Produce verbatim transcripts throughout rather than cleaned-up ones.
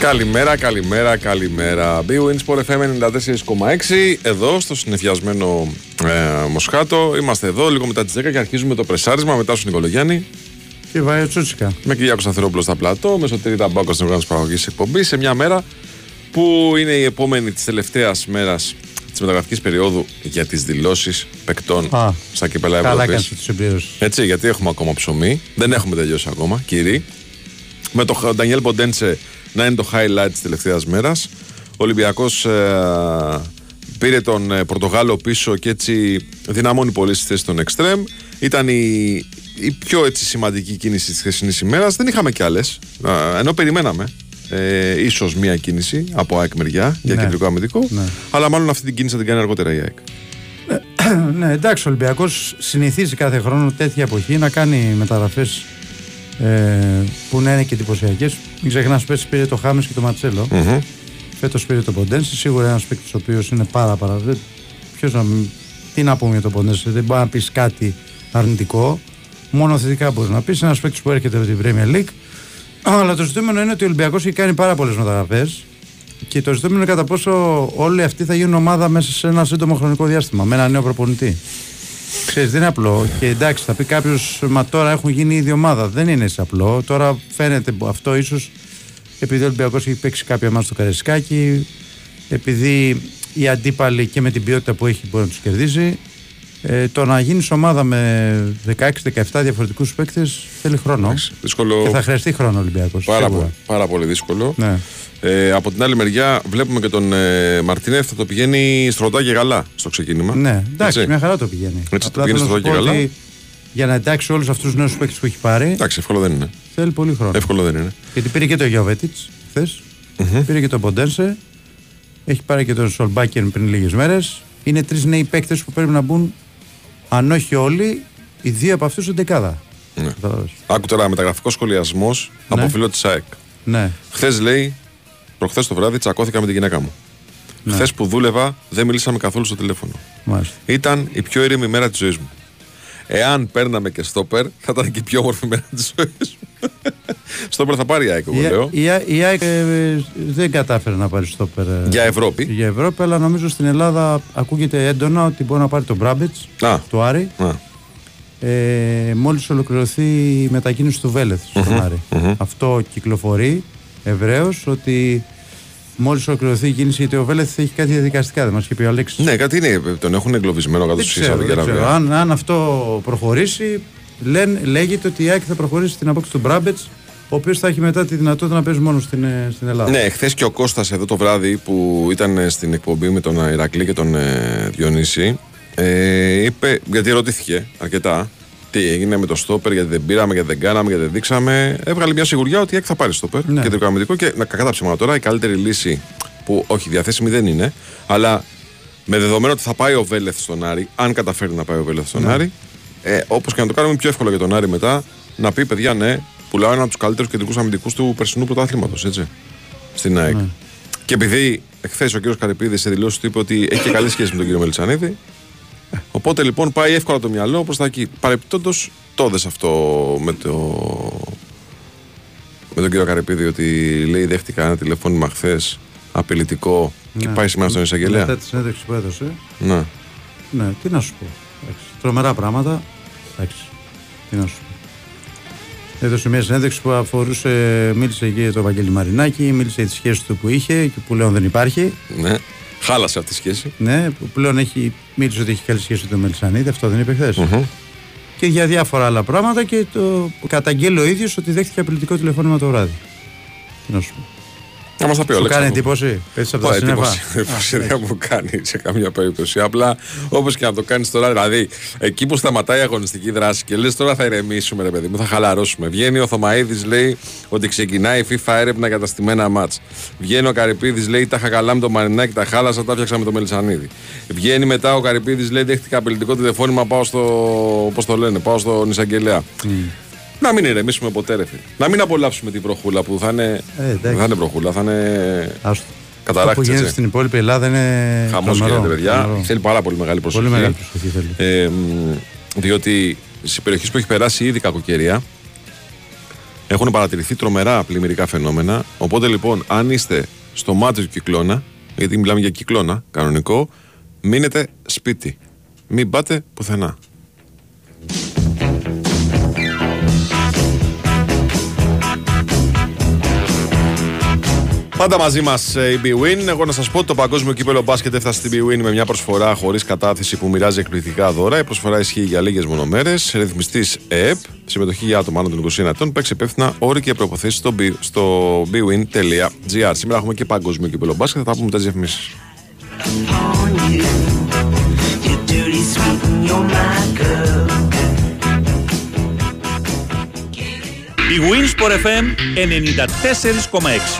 Καλημέρα, καλημέρα, καλημέρα. bwinΣΠΟΡ εφ εμ ενενήντα τέσσερα κόμμα έξι. Εδώ στο συνεφιασμένο ε, Μοσχάτο. Είμαστε εδώ λίγο μετά τις δέκα και αρχίζουμε το πρεσάρισμα. Μετά στον Νικολογιάννη. Και Βάιο Τσούτσικα. Με Κυριάκο Σταθερόπουλο στα πλατό. Με Σωτήρη Ταμπάκο στην οργάνωση παραγωγής εκπομπής. Σε μια μέρα που είναι η επόμενη της τελευταίας μέρας της μεταγραφικής περίοδου για τις δηλώσεις παικτών Α, στα κύπελλα Ευρώπης. Έτσι, γιατί έχουμε ακόμα ψωμί. Δεν έχουμε τελειώσει ακόμα, κύριοι. Με τον Ντανιέλ Ποντένσε να είναι το highlight της τελευταίας μέρας. Ο Ολυμπιακός ε, πήρε τον ε, Πορτογάλο πίσω και έτσι δυναμώνει πολύ στη θέση των Extreme. Ήταν η, η πιο έτσι, σημαντική κίνηση της χθεσινής ημέρας. Δεν είχαμε κι άλλες, ε, ενώ περιμέναμε ε, ίσως μία κίνηση από ΑΕΚ μεριά για ναι. κεντρικό αμυντικό. Ναι. Αλλά μάλλον αυτή την κίνηση θα την κάνει αργότερα η ΑΕΚ. Ναι, εντάξει, ο Ολυμπιακός συνηθίζει κάθε χρόνο τέτοια εποχή να κάνει μεταγραφές. Ε, που να είναι και εντυπωσιακές. Μην ξεχνάς, πέρσι πήρε το Χάμες και το Ματσέλο. Mm-hmm. Φέτος πήρε το Ποντένσε. Σίγουρα ένας παίκτης ο οποίος είναι πάρα πάρα. Ποιος να. Τι να πούμε για το Ποντένσε, δεν μπορεί να πεις κάτι αρνητικό. Μόνο θετικά μπορεί να πεις. Ένας παίκτης που έρχεται από την Premier League. Αλλά το ζητούμενο είναι ότι ο Ολυμπιακός έχει κάνει πάρα πολλές μεταγραφές. Και το ζητούμενο είναι κατά πόσο όλοι αυτοί θα γίνουν ομάδα μέσα σε ένα σύντομο χρονικό διάστημα. Με ένα νέο προπονητή. Ξέρεις, δεν είναι απλό. Και εντάξει, θα πει κάποιος, μα τώρα έχουν γίνει ήδη ομάδα. Δεν είναι έτσι απλό. Τώρα φαίνεται αυτό ίσως επειδή ο Ολυμπιακός έχει παίξει κάποια μάτς στο Καραϊσκάκι, επειδή οι αντίπαλοι και με την ποιότητα που έχει μπορεί να τους κερδίζει. Ε, το να γίνεις ομάδα με δεκαέξι δεκαεπτά διαφορετικούς παίκτες θέλει χρόνο. Δύσκολο. Και θα χρειαστεί χρόνο ο Ολυμπιακός. Πάρα, πο, πάρα πολύ δύσκολο. Ναι. Ε, από την άλλη μεριά βλέπουμε και τον ε, Μαρτίνεφ θα το πηγαίνει στρωτά και γαλά στο ξεκίνημα. Ναι, εντάξει, έτσι. Μια χαρά το πηγαίνει. Έτσι, το πηγαίνει στρωτά και γαλά. Για να εντάξει όλους αυτούς τους νέους παίκτες που έχει πάρει. Εντάξει, εύκολο δεν είναι. Θέλει πολύ χρόνο. Εύκολο δεν είναι. Γιατί πήρε και το Γιοβέτιτς χθες, mm-hmm. πήρε και το Ποντένσε, έχει πάρει και τον Σολμπάκεν πριν λίγες μέρες. Είναι τρεις νέοι παίκτες που πρέπει να μπουν, αν όχι όλοι, οι δύο από αυτούς στην δεκάδα. Ναι. Άκου τώρα μεταγραφικό σχολιασμό ναι. από φίλο της ΑΕΚ. Ναι. Χθες λέει. Προχθές το βράδυ τσακώθηκα με τη γυναίκα μου. Ναι. Χθες που δούλευα δεν μιλήσαμε καθόλου στο τηλέφωνο. Μάλιστα. Ήταν η πιο ήρεμη μέρα της ζωής μου. Εάν παίρναμε και στόπερ, θα ήταν και η πιο όμορφη μέρα της ζωής μου. Στόπερ θα πάρει η ΑΕΚ, εγώ λέω. Η ΑΕΚ δεν κατάφερε να πάρει στόπερ. Για Ευρώπη. Για Ευρώπη, αλλά νομίζω στην Ελλάδα ακούγεται έντονα ότι μπορεί να πάρει τον Μπράμπετς, του Άρη. Ε, μόλις ολοκληρωθεί η μετακίνηση του Βέλεθ στον Άρη. Αυτό κυκλοφορεί. Ευρέως ότι μόλις ολοκληρωθεί η κίνηση, γιατί ο Βέλεθ έχει κάτι διαδικαστικά, δεν μας είχε πει ο Αλέξης. Ναι, κάτι είναι, τον έχουν εγκλωβισμένο κάτω στη Σερβία. Δεν ξέρω, αν, αν αυτό προχωρήσει, λένε, λέγεται ότι η ΑΕΚ θα προχωρήσει στην απόκτηση του Μπράμπετς, ο οποίος θα έχει μετά τη δυνατότητα να παίζει μόνο στην, στην Ελλάδα. Ναι, χθες και ο Κώστας εδώ το βράδυ που ήταν στην εκπομπή με τον Ηρακλή και τον ε, Διονύση, ε, είπε, γιατί ρωτήθηκε αρκετά. Τι έγινε με το στόπερ, γιατί δεν πήραμε, γιατί δεν κάναμε, γιατί δεν δείξαμε. Έβγαλε μια σιγουριά ότι θα πάρει στόπερ ναι. κεντρικό αμυντικό και κακά τα ψέματα τώρα. Η καλύτερη λύση που όχι διαθέσιμη δεν είναι, αλλά με δεδομένο ότι θα πάει ο Βέλεθ στον Άρη, αν καταφέρει να πάει ο Βέλεθ στον ναι. Άρη, ε, όπως και να το κάνουμε πιο εύκολο για τον Άρη μετά, να πει παιδιά ναι, πουλάω έναν από τους καλύτερους κεντρικούς αμυντικούς του περσινού πρωταθλήματος, έτσι, στην ΑΕΚ. Ναι. Και επειδή χθες ο κ. Καρυπίδης σε δηλώσεις του είπε ότι έχει και καλή σχέση με τον κ. Μελισσανίδη. Οπότε λοιπόν πάει εύκολα το μυαλό προς τα εκεί. Παρεπιπτόντως το δες αυτό με, το... με τον κύριο Καρυπίδη, ότι λέει δέχτηκα ένα τηλεφώνημα χθες απειλητικό ναι. και πάει σήμερα στον Εισαγγελέα. Μετά τη συνέντευξη που έδωσε. Ναι. Ναι, τι να σου πω. Εντάξει. Τρομερά πράγματα. Εντάξει. Τι να σου πω. Έδωσε μια συνέντευξη που αφορούσε, μίλησε για τον Βαγγέλη Μαρινάκη, μίλησε για τη σχέση του που είχε και που πλέον δεν υπάρχει. Ναι. Χάλασε αυτή τη σχέση. Ναι, που πλέον έχει μίλησε ότι έχει καλή σχέση με τον Μελισσανίδη, αυτό δεν είπε χθες. Mm-hmm. Και για διάφορα άλλα πράγματα και το καταγγέλλει ο ίδιος ότι δέχτηκε απειλητικό τηλεφώνημα το βράδυ. Τι να σου πω. Να μας τα πει ο Αλέξανδρος. Κάνει εντύπωση. Πέτσε από τα σύννεφα. Εντύπωση δεν μου κάνει σε καμία περίπτωση. Απλά όπως και να το κάνεις τώρα, δηλαδή εκεί που σταματάει η αγωνιστική δράση και λες τώρα θα ηρεμήσουμε, ρε παιδί μου, θα χαλαρώσουμε. Βγαίνει ο Θωμαίδης, λέει ότι ξεκινάει η FIFA έρευνα για τα στημένα μάτς. Βγαίνει ο Καρυπίδης, λέει τα είχα καλά με το Μαρινάκι, τα χάλασα, τα φτιάξα με το Μελισσανίδη. Βγαίνει μετά ο Καρυπίδης, λέει δέχτηκα απειλητικό τηλεφώνημα, πάω στο. Πώς το λένε, πάω στον Εισαγγελέα. Mm. Να μην ηρεμήσουμε ποτέ, ρε φίλε. Να μην απολαύσουμε την προχούλα που θα είναι. Ε, δεν θα είναι προχούλα, θα είναι. Καταράκτη. Αυτό που γίνεται στην υπόλοιπη Ελλάδα είναι. Χαμός γίνεται, παιδιά. Θέλει πάρα πολύ μεγάλη προσοχή. Πολύ μεγάλη προσοχή θέλει. Ε, διότι στι περιοχές που έχει περάσει ήδη κακοκαιρία, έχουν παρατηρηθεί τρομερά πλημμυρικά φαινόμενα. Οπότε λοιπόν, αν είστε στο μάτι του κυκλώνα, γιατί μιλάμε για κυκλώνα κανονικό, μείνετε σπίτι. Μην πάτε πουθενά. Πάντα μαζί μας η bwin. Εγώ να σας πω ότι το παγκόσμιο κύπελλο μπάσκετ έφτασε στην bwin με μια προσφορά χωρίς κατάθεση που μοιράζει εκπληκτικά δώρα. Η προσφορά ισχύει για λίγες μονομέρες. Ρυθμιστής ΕΕΠ. Συμμετοχή για άτομα άνω των είκοσι ενός ετών. Παίξε υπεύθυνα, όροι και προποθέσεις στο bwin.gr. Σήμερα έχουμε και παγκόσμιο κύπελλο μπάσκετ. Θα τα πούμε μετά τις διαφημίσεις. bwinΣΠΟΡ εφ εμ ενενήντα τέσσερα κόμμα έξι.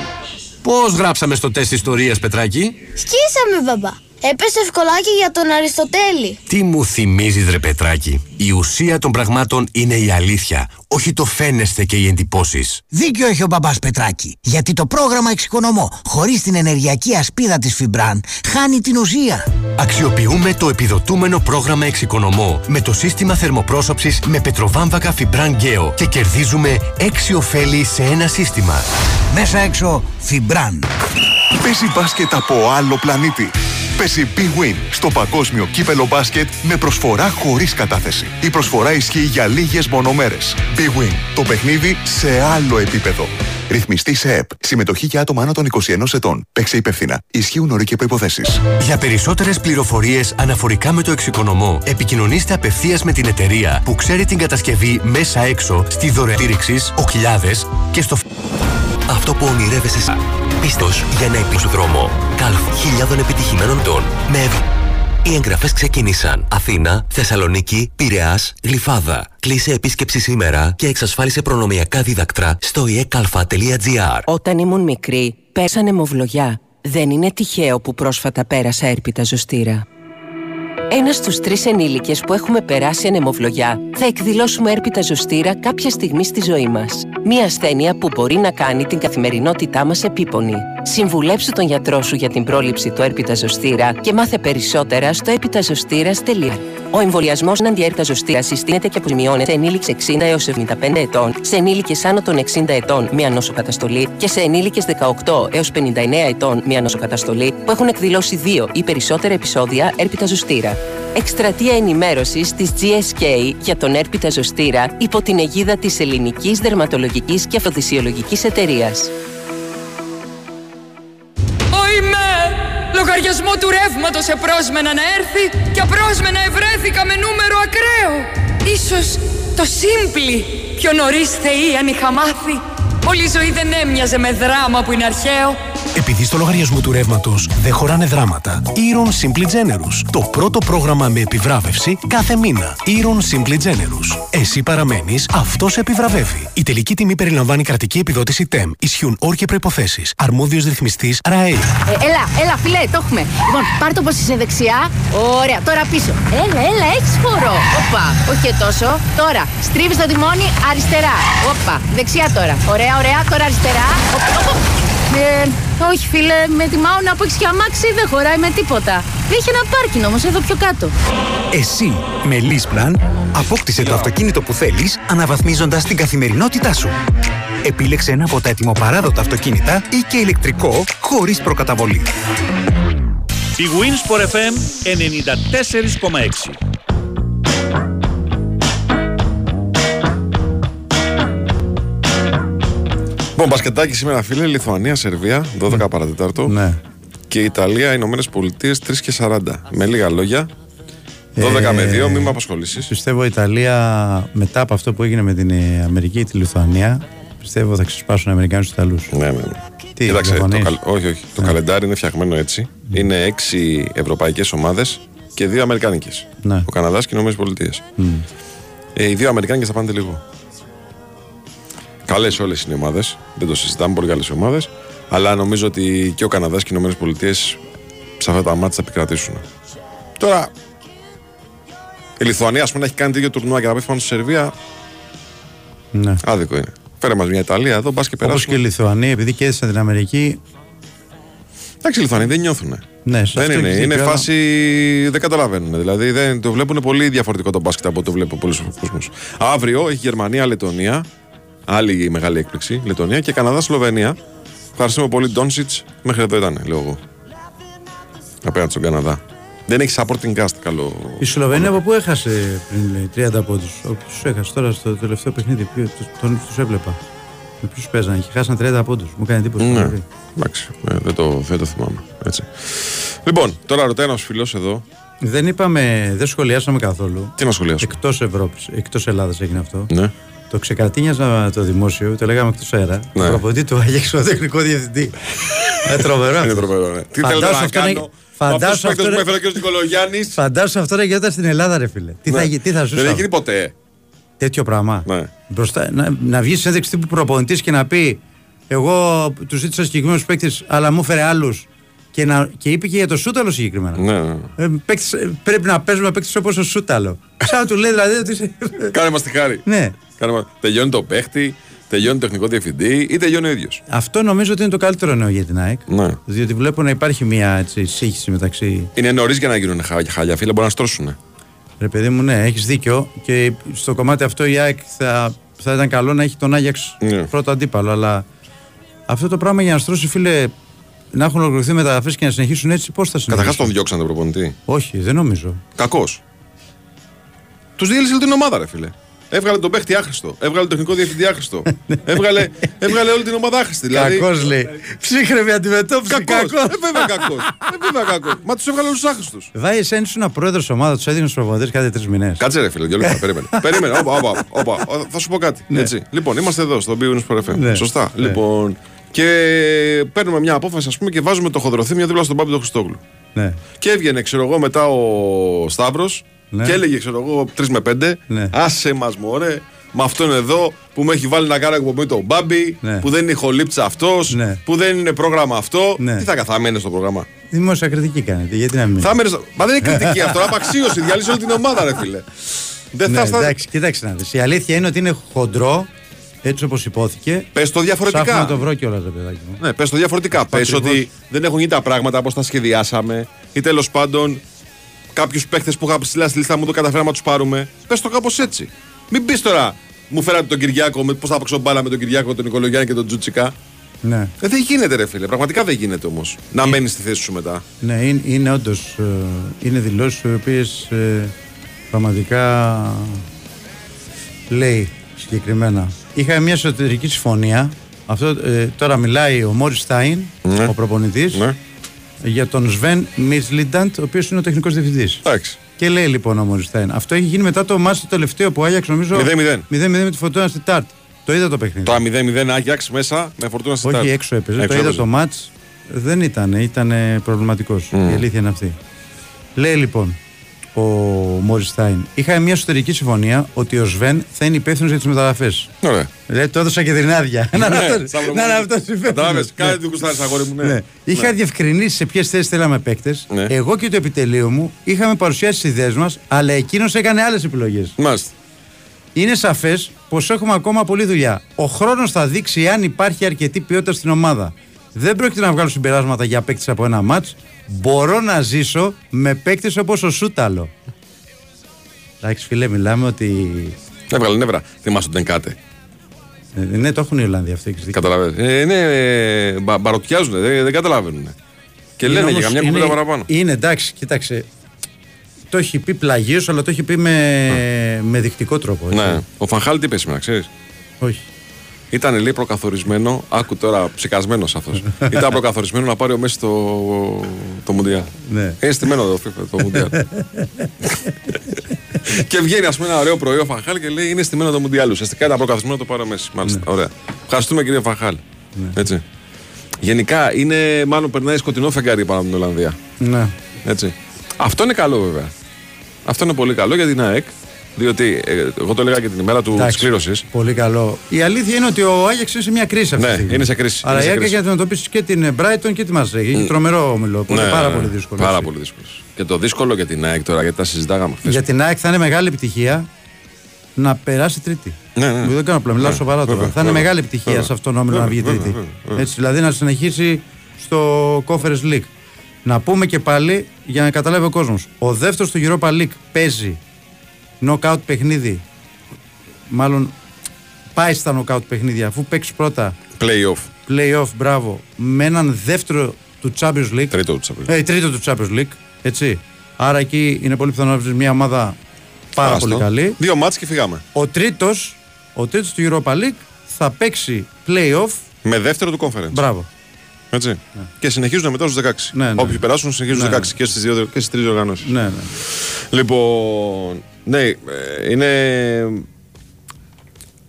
Πώς γράψαμε στο τεστ ιστορίας, Πετράκη? Σκίσαμε, μπαμπά. Έπεσε ευκολάκι για τον Αριστοτέλη. Τι μου θυμίζεις, ρε Πετράκη? Η ουσία των πραγμάτων είναι η αλήθεια, όχι το φαίνεστε και οι εντυπώσεις. Δίκιο έχει ο μπαμπάς, Πετράκη. Γιατί το πρόγραμμα Εξοικονομώ, χωρίς την ενεργειακή ασπίδα της Φιμπράν, χάνει την ουσία. Αξιοποιούμε το επιδοτούμενο πρόγραμμα Εξοικονομώ με το σύστημα θερμοπρόσωψης με πετροβάμβακα Φιμπράν Γκέο και κερδίζουμε έξι ωφέλη σε ένα σύστημα. Μέσα έξω, Φιμπράν. Παίζει μπάσκετ από άλλο πλανήτη. Παίζει bwin στο παγκόσμιο κύπελλο μπάσκετ με προσφορά χωρίς κατάθεση. Η προσφορά ισχύει για λίγες μονομέρες. bwin. Το παιχνίδι σε άλλο επίπεδο. Ρυθμιστή σε ΕΕΠ. Συμμετοχή για άτομα άνω των είκοσι ενός ετών. Παίξε υπεύθυνα. Ισχύουν όροι και προϋποθέσεις. Για περισσότερες πληροφορίες αναφορικά με το Εξοικονομώ, επικοινωνήστε απευθείας με την εταιρεία που ξέρει την κατασκευή μέσα έξω, στη δωρεάν στήριξης, οχιλιάδες και στο. Αυτό που ονειρεύεσαι εσύ. Πίστος για να επιλέξεις τον δρόμο. Κάλφ χιλιάδων επιτυχημένων τόν. Με ευ... Οι εγγραφές ξεκίνησαν. Αθήνα, Θεσσαλονίκη, Πειραιάς, Γλυφάδα. Κλείσε επίσκεψη σήμερα και εξασφάλισε προνομιακά δίδακτρα στο ι ε κ α τελεία τζι άρ. Όταν ήμουν μικρή, πέσανε μοβλογιά. Δεν είναι τυχαίο που πρόσφατα πέρασα έρπιτα ζωστήρα. Ένας στους τρεις ενήλικες που έχουμε περάσει ανεμοβλογιά θα εκδηλώσουμε έρπιτα ζωστήρα κάποια στιγμή στη ζωή μας. Μία ασθένεια που μπορεί να κάνει την καθημερινότητά μας επίπονη. Συμβουλέψου τον γιατρό σου για την πρόληψη του έρπιτα ζωστήρα και μάθε περισσότερα στο έπιταζωστήρας τελεία αρ. Ο εμβολιασμός εναντί έρπιτα ζωστήρα συστήνεται και αποζημιώνεται σε ενήλικες εξήντα έως εβδομήντα πέντε ετών, σε ενήλικες άνω των εξήντα ετών με ανοσοκαταστολή και σε ενήλικες δεκαοκτώ έως πενήντα εννέα ετών με ανοσοκαταστολή που έχουν εκδηλώσει δύο ή περισσότερα επεισόδια έρπιτα ζωστήρα. Εκστρατεία ενημέρωσης της τζι ες κέι για τον έρπιτα ζωστήρα υπό την αιγίδα της Ελληνικής Δερματολογικής και Αφροδυσιολογικής Εταιρείας. Λογαριασμό του ρεύματος επρόσμενα να έρθει και απρόσμενα ευρέθηκα με νούμερο ακραίο. Ίσως το σύμπλη πιο νωρίς θεή αν είχα μάθει. Όλη η ζωή δεν έμοιαζε με δράμα που είναι αρχαίο. Επειδή στο λογαριασμό του ρεύματος δεν χωράνε δράματα, Aeron Simply Generous. Το πρώτο πρόγραμμα με επιβράβευση κάθε μήνα. Aeron Simply Generous. Εσύ παραμένεις, αυτός επιβραβεύει. Η τελική τιμή περιλαμβάνει κρατική επιδότηση ΤΕΜ. Ισχύουν όροι και προϋποθέσεις. Αρμόδιος ρυθμιστής ΡΑΕ. Ε, έλα, έλα, φιλέ, το έχουμε. Λοιπόν, πάρ' το πως είσαι δεξιά. Ωραία, τώρα πίσω. Έλα, έλα, έχεις χώρο. Όπα, όχι τόσο. Τώρα, στρίβεις το τιμόνι αριστερά. Όπα, δεξιά τώρα. Ωραία, ωραία, τώρα αριστερά. Οπα, οπα. Ε, όχι φίλε, με τιμάω να πω έχεις και αμάξι, δεν χωράει με τίποτα. Είχε ένα πάρκινγκ όμως εδώ πιο κάτω. Εσύ, με Λίσπλαν, απόκτησε το αυτοκίνητο που θέλεις, αναβαθμίζοντας την καθημερινότητά σου. Επίλεξε ένα από τα ετοιμοπαράδοτα αυτοκίνητα ή και ηλεκτρικό, χωρίς προκαταβολή. Η bwinΣΠΟΡ εφ εμ ενενήντα τέσσερα κόμμα έξι. Λοιπόν, μπασκετάκι σήμερα, φίλε, Λιθουανία, Σερβία, δώδεκα παρατέταρτο. Ναι. Και Ιταλία, Ηνωμένες Πολιτείες, τρία και σαράντα. Με λίγα λόγια, δώδεκα ε, με δύο, μην με απασχολήσεις. Πιστεύω η Ιταλία, μετά από αυτό που έγινε με την Αμερική ή τη Λιθουανία, πιστεύω θα ξεσπάσουν Αμερικάνους τους Ιταλούς. Ναι, ναι. Τι, Κοιτάξε, το καλ... όχι, όχι. Το ναι. καλεντάρι είναι φτιαγμένο έτσι. Mm. Είναι έξι ευρωπαϊκές ομάδες και δύο αμερικάνικες. Ναι. Ο Καναδάς και οι Ηνωμένες Πολιτείες. Mm. Ε, οι δύο αμερικάνικες θα πάνε τελικό. Καλές όλες είναι οι ομάδες, δεν το συζητάμε, πολύ καλές οι ομάδες. Αλλά νομίζω ότι και ο Καναδάς και οι ΗΠΑ σε αυτά τα μάτς θα επικρατήσουν. Τώρα, η Λιθουανία, ας πούμε, έχει κάνει το ίδιο τουρνουά και να πέφτει πάνω στη Σερβία. Ναι. Άδικο είναι. Φέρε μας μια Ιταλία εδώ, πας και περάσουμε. Όπως και οι Λιθουανοί, επειδή κέρδισαν την Αμερική. Εντάξει, οι Λιθουανοί δεν νιώθουν. Ναι, δεν είναι. Είναι πιο... φάση. Δεν καταλαβαίνουν. Δηλαδή δεν... το βλέπουν πολύ διαφορετικό το μπάσκετ από ό,τι το βλέπουν πολλοί κόσμοι. Αύριο έχει Γερμανία-Λετωνία. Άλλη μεγάλη έκπληξη, Λετωνία. Και Καναδά-Σλοβενία. Ευχαριστούμε πολύ, Ντόνσιτς. Μέχρι εδώ ήταν, λέω εγώ. Απέναντι στον Καναδά. Δεν έχει supporting cast καλό. Η Σλοβενία από πού έχασε πριν, λέει, τριάντα πόντους. Όποιος έχασε τώρα στο τελευταίο παιχνίδι, τον τους έβλεπα. Με ποιους παίζανε και χάσανε τριάντα πόντους. Μου κάνει τίποτα. Ναι, εντάξει, ναι, δεν, το, δεν το θυμάμαι. Έτσι. Λοιπόν, τώρα ρωτάει ένας φίλος εδώ. Δεν είπαμε, δεν σχολιάσαμε καθόλου. Τι να σχολιάσουμε. Εκτός Ευρώπης, εκτός Ελλάδας έγινε αυτό. Ναι. Το ξεκατίνιαζα το δημόσιο, το λέγαμε εκτός αέρα. Ναι. Το προποντή του Άγιαξ, ο τεχνικό διευθυντή. Τρομερό. Είναι τρομερό, ναι. Τι θέλω να κάνω. Φαντάσου αυτό που έφερε ο κ. Νικολογιάννης. Φαντάσου αυτό να γινόταν στην Ελλάδα, ρε φίλε. Τι, ναι, θα, τι θα ζούσαμε. Δεν έγινε ποτέ τέτοιο πράγμα. Ναι. Μπροστά, να να βγει συνέντευξη τύπου προπονητής και να πει: εγώ του ζήτησα συγκεκριμένους παίκτες, αλλά μου έφερε άλλους. Και, να, και είπε και για το Σούταλο συγκεκριμένα. Ναι, ναι. Ε, παίκτες, πρέπει να παίζουμε παίκτες όπως ο Σούταλο. Σαν του λέει δηλαδή ότι. Κάνε μας τη χάρη. Ναι. Κάνε, τελειώνει το παίχτη, τελειώνει το τεχνικό διευθυντή ή τελειώνει ο ίδιος. Αυτό νομίζω ότι είναι το καλύτερο νέο για την ΑΕΚ. Ναι. Διότι βλέπω να υπάρχει μια σύγχυση μεταξύ. Είναι νωρίς για να γίνουν χάλια, φίλε, μπορεί να στρώσουν. Ρε παιδί μου, ναι, έχεις δίκιο. Και στο κομμάτι αυτό η ΑΕΚ θα, θα ήταν καλό να έχει τον Άγιαξ, ναι, πρώτο αντίπαλο. Αλλά αυτό το πράγμα για να στρώσει, φίλε. Να έχουν ολοκληρωθεί μεταγραφές και να συνεχίσουν έτσι, πώς θα συνεχίσουν. Καταρχάς τον διώξαν τον προπονητή. Όχι, δεν νομίζω. Κακός. Τους διέλυσε την ομάδα, ρε φίλε. Έβγαλε τον παίχτη άχρηστο. Έβγαλε τον τεχνικό διευθυντή άχρηστο. έβγαλε, έβγαλε όλη την ομάδα άχρηστη. Δηλαδή... Κακός, λέει. Ψύχρεμη αντιμετώπιση. Κακός. Ε, βέβαια κακός. Ε, βέβαια κακός. Μα τους έβγαλε όλους τους άχρηστους. Βάι, εσένα ήσουν πρόεδρος ομάδα, τους έδινε τους προπονητές κάθε τρεις μηνές. Κάτσε, ρε φίλε, δύο λεπτά. Περίμενε. Περίμενε. Όπα, όπα, όπα. Θα σου πω κάτι. Λοιπόν, είμαστε εδώ στον bwinΣΠΟΡ εφ εμ. Σωστά. Λοιπόν. Και παίρνουμε μια απόφαση, ας πούμε, και βάζουμε το Χοδροθήμιο δίπλα στον Μπάμπη τον Χριστόγλου. Ναι. Και έβγαινε, ξέρω εγώ, μετά ο Σταύρος, ναι, και έλεγε, ξέρω εγώ, τρεις με πέντε. Ναι. Άσε μας, μωρέ, με αυτόν εδώ που με έχει βάλει να κάνω εκπομπή τον Μπάμπη, ναι, που δεν είναι ηχολήπτσα αυτός, ναι, που δεν είναι πρόγραμμα αυτό. Ναι. Τι θα καθαμένε στο πρόγραμμα. Δημόσια κριτική κάνετε, γιατί να μην. Θα μένε. Μα δεν είναι κριτική αυτό, απαξίωση, διαλύσει όλη την ομάδα, ρε φίλε. Δεν, ναι, θα σταθεί. Εντάξει, κοιτάξτε να δεις. Η αλήθεια είναι ότι είναι χοντρό. Έτσι όπως υπόθηκε. Πες το διαφορετικά. Ψάχνω να το βρω κιόλας, ρε παιδάκι μου. Ναι, πες το διαφορετικά. Πες ότι δεν έχουν γίνει τα πράγματα όπως τα σχεδιάσαμε ή τέλος πάντων κάποιους παίχτες που είχα ψηλά στη λίστα μου το καταφέραμε να τους πάρουμε. Πες το κάπως έτσι. Μην πεις τώρα μου φέρατε τον Κυριάκο, πώς θα παίξω μπάλα με τον Κυριάκο, τον Νικολογιάννη και τον Τσούτσικα. Ναι. Ε, δεν γίνεται, ρε φίλε. Πραγματικά δεν γίνεται όμως να μένει στη θέση σου μετά. Ναι, είναι, είναι όντως. Ε, είναι δηλώσεις οι οποίες ε, πραγματικά λέει συγκεκριμένα. Είχα μια εσωτερική συμφωνία. Αυτό, ε, τώρα μιλάει ο Μορίς Στάιν, ναι, ο προπονητής, ναι, για τον Σβεν Μίσλινταντ, ο οποίος είναι ο τεχνικός διευθυντής. Εντάξει. Και λέει λοιπόν ο Μορίς Στάιν, αυτό έχει γίνει μετά το μάτς το τελευταίο που Άγιαξ, νομίζω. μηδέν μηδέν με τη Φορτούνα στη Τάρτ. Το είδα το παιχνίδι. Το μηδέν μηδέν Άγιαξ μέσα με Φορτούνα στη Τάρτ. Όχι, έξω έπαιζε. Έξω το έπαιζε. Είδα το μάτς. Δεν ήταν, ήταν προβληματικός. Mm. Η αλήθεια είναι αυτή. Λέει λοιπόν ο Μόρις Στάιν. Είχα μια εσωτερική συμφωνία ότι ο Σβεν θα είναι υπεύθυνος για τις μεταγραφές. Ωραία. Δηλαδή το έδωσα και την άδεια. Να είναι αυτό υπεύθυνο. Κατάλαβε, κάνε την κουστάρι, αγόρι μου. Ναι. Είχα διευκρινίσει σε ποιες θέσεις θέλαμε παίκτες. Εγώ και το επιτελείο μου είχαμε παρουσιάσει τις ιδέες μας, αλλά εκείνος έκανε άλλες επιλογές. Μάλιστα. Είναι σαφές πως έχουμε ακόμα πολλή δουλειά. Ο χρόνος θα δείξει αν υπάρχει αρκετή ποιότητα στην ομάδα. Δεν πρόκειται να βγάλω συμπεράσματα για παίκτες από ένα μάτς. Μπορώ να ζήσω με παίκτες όπως ο Σούταλο. Εντάξει, φίλε, μιλάμε ότι. Έβγαλε νεύρα. Θυμάσαι τον Τενκάτε. Ε, ναι, το έχουν οι Ολλανδοί αυτοί. Καταλαβαίνετε. Ε, ναι, ε, μπα, μπαροτιάζουν, δεν, δεν καταλαβαίνουν. Και είναι, λένε όμως, για μια κουβέντα παραπάνω. Είναι εντάξει, κοίταξε. Το έχει πει πλαγίως, αλλά το έχει πει με, με δεικτικό τρόπο. Έτσι. Ναι. Ο Φαν Χάαλ τι είπε σήμερα, ξέρεις. Όχι. Ήταν λίγο προκαθορισμένο, άκου τώρα ψεκασμένος αυτός. Ήταν προκαθορισμένο να πάρει ο Μέση το, το Μουντιάλ. Ναι. Αισθημένο το, το Μουντιάλ. Και βγαίνει, ας πούμε, ένα ωραίο πρωί ο Φαν Χάαλ και λέει: είναι αισθημένο το Μουντιάλ. Ουσιαστικά ήταν προκαθορισμένο να το πάρει ο Μέση. Μάλιστα. Ναι. Ωραία. Ευχαριστούμε, κύριε Φαν Χάαλ. Ναι. Γενικά είναι, μάλλον περνάει σκοτεινό φεγγάρι πάνω από την Ολλανδία. Ναι. Έτσι. Αυτό είναι καλό, βέβαια. Αυτό είναι πολύ καλό για την ΑΕΚ. Διότι εγώ το έλεγα και την ημέρα του σκλήρωσης. Πολύ καλό. Η αλήθεια είναι ότι ο Άγιαξ είναι σε μια κρίση αυτή. Ναι, στιγμή. Είναι σε κρίση. Αλλά η ΑΕΚ έχει να αντιμετωπίσει και την Μπράιτον και τη Μαρσέιγ. Mm. Τρομερό όμιλο. Ναι, πάρα, ναι, πολύ δύσκολο. Πάρα πολύ δύσκολο. Και το δύσκολο για την ΑΕΚ τώρα, γιατί τα συζητάγαμε χθες. Για την ΑΕΚ θα είναι μεγάλη επιτυχία να περάσει τρίτη. Ναι, ναι. Δεν κάνω απλά, μιλάω, ναι, σοβαρά τώρα. Βέβαια, θα είναι, βέβαια, μεγάλη επιτυχία, βέβαια, σε αυτόν τον όμιλο να βγει τρίτη. Δηλαδή να συνεχίσει στο Conference League. Να πούμε και πάλι για να καταλάβει ο κόσμος. Ο δεύτερος του Europa League παίζει νοκάουτ παιχνίδι, μάλλον πάει στα νοκάουτ παιχνίδια, αφού παίξει πρώτα play-off. Play-off, μπράβο, με έναν δεύτερο του Champions League. Τρίτο του Champions League. Ε, τρίτο του Champions League, έτσι. Άρα εκεί είναι πολύ πιθανό να βρει μια ομάδα πάρα Άστο. πολύ καλή. Δύο μάτς και φυγάμε. Ο τρίτος, ο τρίτος του Europa League θα παίξει play-off. Με δεύτερο του Conference. Μπράβο. Έτσι. Ναι. Και συνεχίζουν μετά στους δεκαέξι. Ναι, ναι. Όποιοι περάσουν συνεχίζουν στους ναι, δεκαέξι ναι. και στις δύο και στις τρεις οργανώσεις. Ναι, ναι. Λοιπόν, ναι, είναι...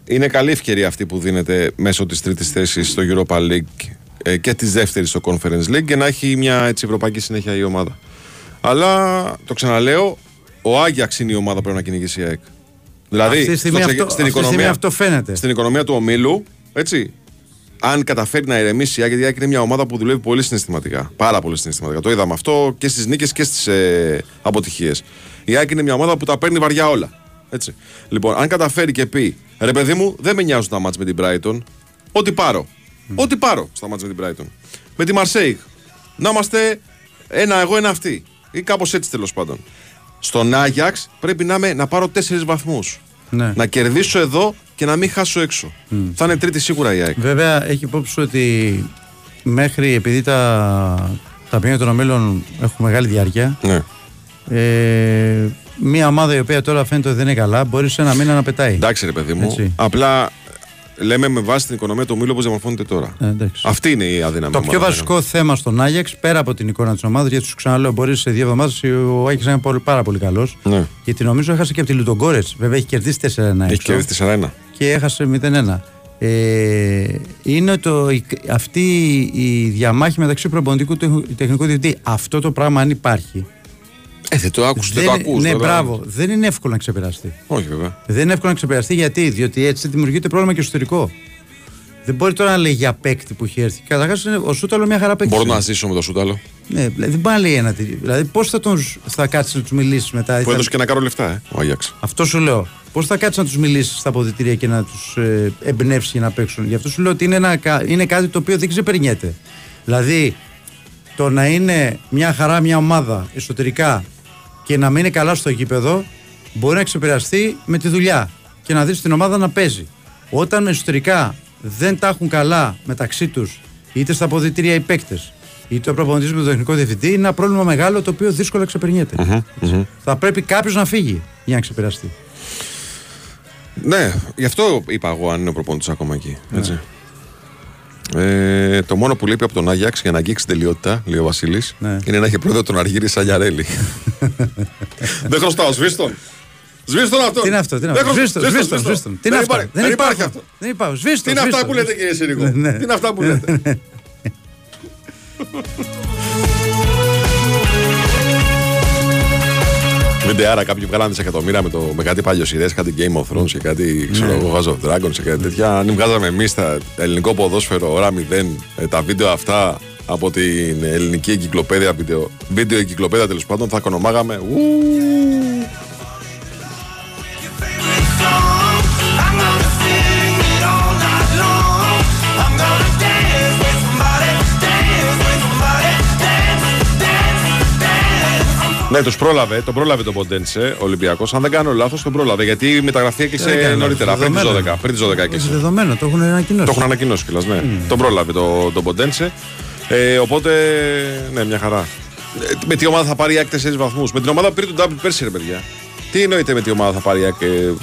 είναι καλή ευκαιρία αυτή που δίνεται μέσω της τρίτης θέσης στο Europa League και της δεύτερης στο Conference League, για να έχει μια έτσι ευρωπαϊκή συνέχεια η ομάδα. Αλλά το ξαναλέω, ο Άγιαξ είναι η ομάδα που πρέπει να κυνηγήσει η ΑΕΚ. Δηλαδή, στο, αυτό, στην, οικονομία, αυτό φαίνεται. Στην οικονομία του ομίλου, έτσι, αν καταφέρει να ηρεμήσει η ΑΕΚ, γιατί η ΑΕΚ είναι μια ομάδα που δουλεύει πολύ συναισθηματικά. Πάρα πολύ συναισθηματικά. Το είδαμε αυτό και στις νίκες και στις ε, αποτυχίες. Η ΑΕΚ είναι μια ομάδα που τα παίρνει βαριά όλα. Έτσι. Λοιπόν, αν καταφέρει και πει, ρε παιδί μου, δεν με νοιάζουν τα μάτς με την Μπράιτον, ό,τι πάρω. Mm. Ό,τι πάρω στα μάτς με την Μπράιτον. Με τη Μαρσέιγ. Να είμαστε ένα εγώ, ένα αυτή. Ή κάπως έτσι τέλος πάντων. Στον Άγιαξ πρέπει να, με, να πάρω τέσσερις βαθμούς. Ναι. Να κερδίσω εδώ και να μην χάσω έξω. Mm. Θα είναι τρίτη σίγουρα η ΑΕΚ. Βέβαια, έχει υπόψη ότι μέχρι, επειδή τα, τα ποινή των ομίλων έχουν μεγάλη διάρκεια. Ναι. Ε, Μία ομάδα η οποία τώρα φαίνεται ότι δεν είναι καλά, μπορεί σε ένα μήνα να πετάει. Εντάξει, ρε παιδί μου. Έτσι. Απλά λέμε με βάση την οικονομία του ομίλου όπως διαμορφώνεται τώρα. Ε, αυτή είναι η αδύναμη. Το πιο βασικό είναι. θέμα στον Άγιαξ, πέρα από την εικόνα της ομάδας, γιατί σου ξαναλέω, μπορεί σε δύο εβδομάδες ο Άγιαξ να είναι πολύ, πάρα πολύ καλός. Ναι. Γιατί νομίζω έχασε και από τη Λουτογκόρες. Βέβαια έχει κερδίσει τέσσερα ένα. Έχει έξω, κερδίσει τέσσερα ένα. Και έχασε μηδέν ένα. Ε, είναι το, αυτή η διαμάχη μεταξύ προπονητικού και τεχνικού διευθυντή. Αυτό το πράγμα, αν υπάρχει. Ε, δεν το άκουσε, δεν, δεν το ακούς, ναι, βέβαια. Μπράβο. Δεν είναι εύκολο να ξεπεραστεί. Όχι, βέβαια. Δεν είναι εύκολο να ξεπεραστεί, γιατί, διότι έτσι δημιουργείται πρόβλημα και εσωτερικό. Δεν μπορεί τώρα να λέει για παίκτη που έχει έρθει. Καταρχάς, ο Σούταλο μια χαρά παίκτη. Μπορώ να ζήσω με τον Σούταλο. Ναι, δεν πάει να λέει ένα. Δηλαδή, πώς θα, θα κάτσει να του μιλήσει μετά. Που θα... έδωσε και να κάνω λεφτά, ε, ο Άγιαξ. Αυτό σου λέω. Πώς θα κάτσει να του μιλήσει στα αποδυτήρια και να του ε, εμπνεύσει για να παίξουν. Γι' αυτό σου λέω ότι είναι, ένα, είναι κάτι το οποίο δεν ξεπερνιέται. Δηλαδή, το να είναι μια χαρά μια ομάδα εσωτερικά και να μην είναι καλά στο γήπεδο, μπορεί να ξεπεραστεί με τη δουλειά και να δεις την ομάδα να παίζει. Όταν εσωτερικά δεν τα έχουν καλά μεταξύ τους, είτε στα αποδυτήρια οι παίκτες, είτε ο προπονητής με τον τεχνικό διευθυντή, είναι ένα πρόβλημα μεγάλο το οποίο δύσκολα ξεπερνιέται. Mm-hmm, mm-hmm. Θα πρέπει κάποιος να φύγει για να ξεπεραστεί. Ναι, γι' αυτό είπα εγώ, αν είναι ο προπονητής ακόμα εκεί. Έτσι. Ναι. Ε, το μόνο που λείπει από τον Άγιαξ για να αγγίξει τελειότητα, λέει ο Βασίλης, ναι, είναι να έχει πρώτα τον Αργύρη Σαγιαρέλη. Δεν χρωστάω, σβήστον. Σβήστον αυτό. Τι είναι αυτό, τι είναι αυτό. Σβήστον, σβήστον, σβήστον. Τι είναι αυτό. Δεν υπάρχει αυτό. Δεν υπάρχει. Σβήστον. Τι είναι αυτά που λέτε, κύριε Συρικό. Τι είναι αυτά που λέτε. Άρα κάποιοι βγάλαν δισεκατομμύρια με κάτι παλιό σειρές, κάτι Game of Thrones και κάτι House of Dragons και κάτι τέτοια. Αν βγάζαμε εμείς τα ελληνικό ποδόσφαιρο, ώρα μηδέν, τα βίντεο αυτά από την ελληνική εγκυκλοπαίδεια, βίντεο εγκυκλοπαίδεια τέλος πάντων, θα κονομάγαμε. Ναι, τους πρόλαβε, τον πρόλαβε τον Ποντένσε ο Ολυμπιακός. Αν δεν κάνω λάθος, τον πρόλαβε. Γιατί η μεταγραφή έκλεισε νωρίτερα, πριν τις δώδεκα. Πριν τις δώδεκα έκλεισε. Δεδομένο, το έχουν ανακοινώσει. Το έχουν ανακοινώσει κιόλας, ναι. Mm. Τον πρόλαβε τον το Ποντένσε. Ε, οπότε, ναι, μια χαρά. Ε, με τι ομάδα θα πάρει η ΑΕΚ τέσσερις βαθμούς. Με την ομάδα που πήρε τον Ντάμπλ πέρσι, ρε παιδιά. Τι εννοείται με τι ομάδα θα πάρει η ΑΕΚ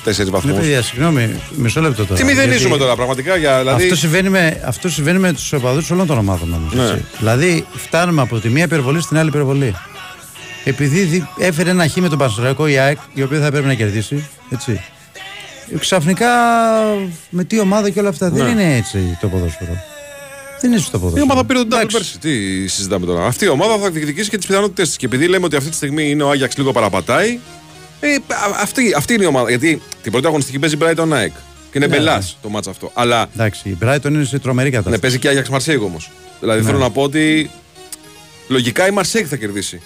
τέσσερις βαθμούς. Ναι, παιδιά, συγγνώμη, μισό λεπτό τώρα. Τι μηδενίζουμε τώρα, πραγματικά. Για, δηλαδή... αυτό, συμβαίνει με, αυτό συμβαίνει με τους οπαδούς όλων των ομάδων. Ναι. Δηλαδή, φτάνουμε από τη μία υπερβολή στην άλλη υπερβολή. Επειδή έφερε ένα χ με τον Παναθηναϊκό η ΑΕΚ, η οποία θα έπρεπε να κερδίσει, έτσι. Ξαφνικά με τι ομάδα και όλα αυτά. Ναι. Δεν είναι έτσι το ποδόσφαιρο. Δεν είναι έτσι το ποδόσφαιρο. Η ομάδα πήρε τον Ντάμπλ πέρσι. Τι συζητάμε τώρα. Αυτή η ομάδα θα διεκδικήσει και τις πιθανότητες της. Και επειδή λέμε ότι αυτή τη στιγμή είναι ο Άγιαξ λίγο παραπατάει, ε, αυτή, αυτή είναι η ομάδα. Γιατί την πρώτη αγωνιστική παίζει Brighton ΑΕΚ. Και είναι ναι, μπελάς ναι, το μάτς αυτό. Αλλά. Εντάξει, η Brighton είναι σε τρομερή κατάσταση. Ναι, παίζει και Άγιαξ Μαρσέιγ όμως. Δηλαδή ναι, θέλω να πω ότι λογικά η Μαρσέιγ θα κερδίσει.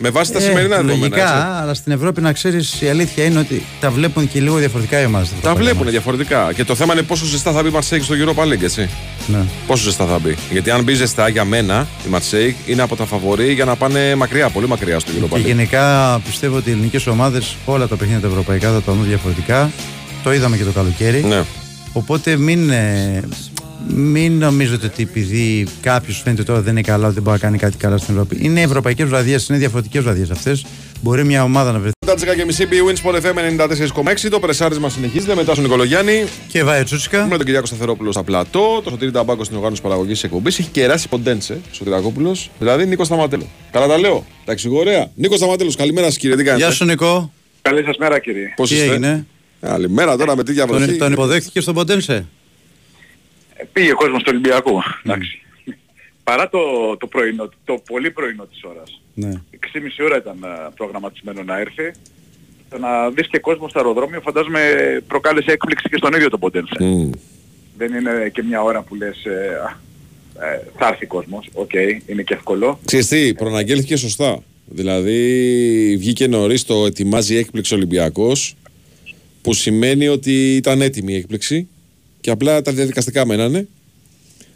Με βάση τα ε, σημερινά δεδομένα. Λογικά, αλλά στην Ευρώπη να ξέρεις, η αλήθεια είναι ότι τα βλέπουν και λίγο διαφορετικά οι ομάδες. Τα βλέπουν διαφορετικά. Και το θέμα είναι πόσο ζεστά θα μπει η Μαρσέιγ στο Europa League, έτσι. Ναι. Πόσο ζεστά θα μπει. Γιατί αν μπει ζεστά, για μένα η Μαρσέιγ είναι από τα φαβορί για να πάνε μακριά, πολύ μακριά στο Europa League. Και γενικά πιστεύω ότι οι ελληνικές ομάδες όλα τα παιχνίδια τα ευρωπαϊκά θα τα δουν διαφορετικά. Το είδαμε και το καλοκαίρι. Ναι. Οπότε μην, μην νομίζετε ότι επειδή κάποιος φαίνεται τώρα δεν είναι καλά, ότι δεν μπορεί να κάνει κάτι καλά στην Ευρώπη. Είναι ευρωπαϊκές βραδιές, είναι διαφορετικές βραδιές αυτές. Μπορεί μια ομάδα να βρεθεί. επτά και μισή bwinΣΠΟΡ εφ εμ ενενήντα τέσσερα κόμμα έξι. Το πρεσάρισμα συνεχίζεται. Μετά στον Νικολογιάννη και Βάιο Τσούτσικα. Με τον Κυριάκο Σταθερόπουλο στα πλατό. Το Σωτήρι Ταμπάκο στην οργάνωση παραγωγής εκπομπής. Έχει κεράσει Ποντένσε, Σωτηρακόπουλος. Δηλαδή Νίκο Σταματέλο. Καλά τα λέω. Τα εξηγώ ωραία. Νίκο Σταματέλο, καλημέρα σας κύριε. Τι κάνετε? Γεια σου Νικό. Καλή σας μέρα κύριε. Πώς είστε? Καλημέρα τώρα με τι διαβολή. Τον, τον υποδέχθηκε στον Ποντένσε. Ε, πήγε κόσμο στο Ολυμπιακό. Mm. Παρά το, το, πρωινό, το πολύ πρωινό της ώρας. Ναι. έξι και μισή ώρα ήταν uh, προγραμματισμένο να έρθει. Το να δεις και κόσμο στο αεροδρόμιο φαντάζομαι προκάλεσε έκπληξη και στον ίδιο τον Ποντένσε. Mm. Δεν είναι και μια ώρα που λες ε, ε, θα έρθει κόσμος. Οκ, okay, είναι και εύκολο. Ξέρεις τι, προναγγέλθηκε σωστά. Δηλαδή βγήκε νωρίς το ετοιμάζει έκπληξη Ολυμπιακός, που σημαίνει ότι ήταν έτοιμη η έκπληξη και απλά τα διαδικαστικά μένανε.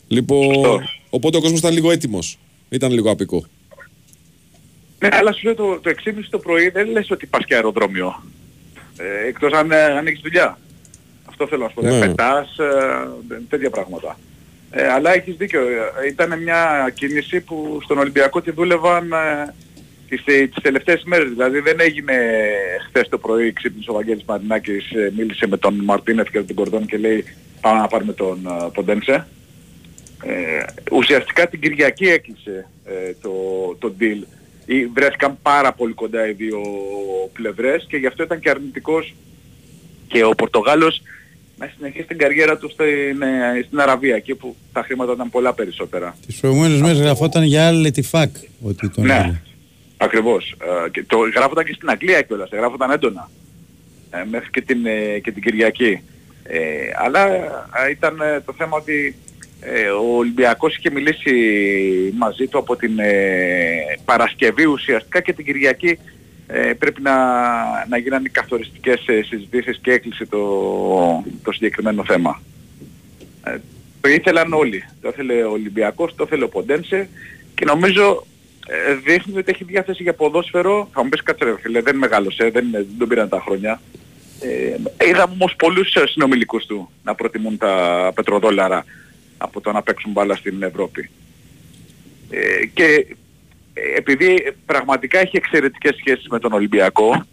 Λοιπόν, Σωστό. Οπότε ο κόσμος ήταν λίγο έτοιμος. Ήταν λίγο απικό. Ναι, αλλά σου λέω το, το έξι και μισή το πρωί δεν λες ότι πας και αεροδρόμιο. Ε, εκτός αν, αν έχεις δουλειά. Αυτό θέλω να σου πω. Δεν πετάς, ε, τέτοια πράγματα. Ε, αλλά έχεις δίκιο. Ήταν μια κίνηση που στον Ολυμπιακό τη δούλευαν... Ε, τις τελευταίες μέρες, δηλαδή δεν έγινε χθες το πρωί, ξύπνησε ο Βαγγέλης Μαρινάκης, μίλησε με τον Μαρτίνεφ και τον Κορδόν και λέει πάμε να πάρουμε τον Ποντένσε. Ε, ουσιαστικά την Κυριακή έκλεισε ε, το, το deal. Ή, βρέθηκαν πάρα πολύ κοντά οι δύο πλευρές και γι' αυτό ήταν και αρνητικός και ο Πορτογάλος να συνεχίσει την καριέρα του στην, ε, στην Αραβία, εκεί που τα χρήματα ήταν πολλά περισσότερα. Τις προηγούμενες μέρες γραφόταν για άλλη τη ΦΑΚ ότι τον ναι. Έλεγε. Ακριβώς. Ε, και το γράφονταν και στην Αγγλία κιόλας, γράφονταν έντονα. Ε, μέχρι και την, ε, και την Κυριακή. Ε, αλλά ε, ήταν ε, το θέμα ότι ε, ο Ολυμπιακός είχε μιλήσει μαζί του από την ε, Παρασκευή ουσιαστικά και την Κυριακή ε, πρέπει να, να γίνανε καθοριστικές ε, συζητήσεις και έκλεισε το, το συγκεκριμένο θέμα. Ε, το ήθελαν όλοι. Το ήθελε ο Ολυμπιακός, το ήθελε ο Ποντένσε και νομίζω δείχνει ότι έχει διάθεση για ποδόσφαιρο. Θα μου πεις κάτσε ρε φίλε, δεν μεγάλωσε, δεν, δεν τον πήραν τα χρόνια. Ε, είδαμε όμως πολλούς συνομιλικούς του να προτιμούν τα πετροδόλαρα από το να παίξουν μπάλα στην Ευρώπη. Ε, και επειδή πραγματικά έχει εξαιρετικές σχέσεις με τον Ολυμπιακό,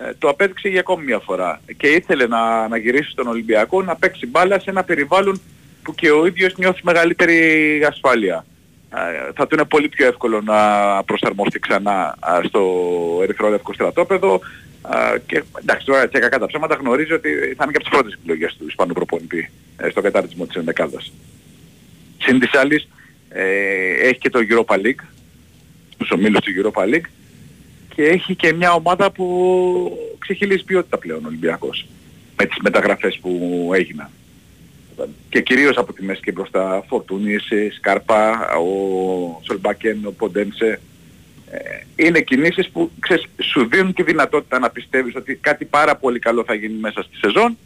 ε, το απέδειξε για ακόμη μια φορά. Και ήθελε να, να γυρίσει στον Ολυμπιακό, να παίξει μπάλα σε ένα περιβάλλον που και ο ίδιος νιώθει μεγαλύτερη ασφάλεια. Θα του είναι πολύ πιο εύκολο να προσαρμοστεί ξανά στο ερυθρόλευκο στρατόπεδο και εντάξει τώρα τσέκα κατά ψέματα γνωρίζει ότι θα είναι και από τις πρώτες επιλογές του Ισπανού προπονητή στο κατάρτισμα της ενδεκάδας. Συν της άλλης έχει και το Europa League, τους ομίλους του Europa League και έχει και μια ομάδα που ξεχυλίζει ποιότητα πλέον ο Ολυμπιακός με τις μεταγραφές που έγιναν. Και κυρίως από τη μέση και μπροστά Φορτούνης, Σκάρπα, ο Σολμπάκεν, ο Ποντένσε. Είναι κινήσεις που ξέρεις, σου δίνουν τη δυνατότητα να πιστεύεις ότι κάτι πάρα πολύ καλό θα γίνει μέσα στη σεζόν.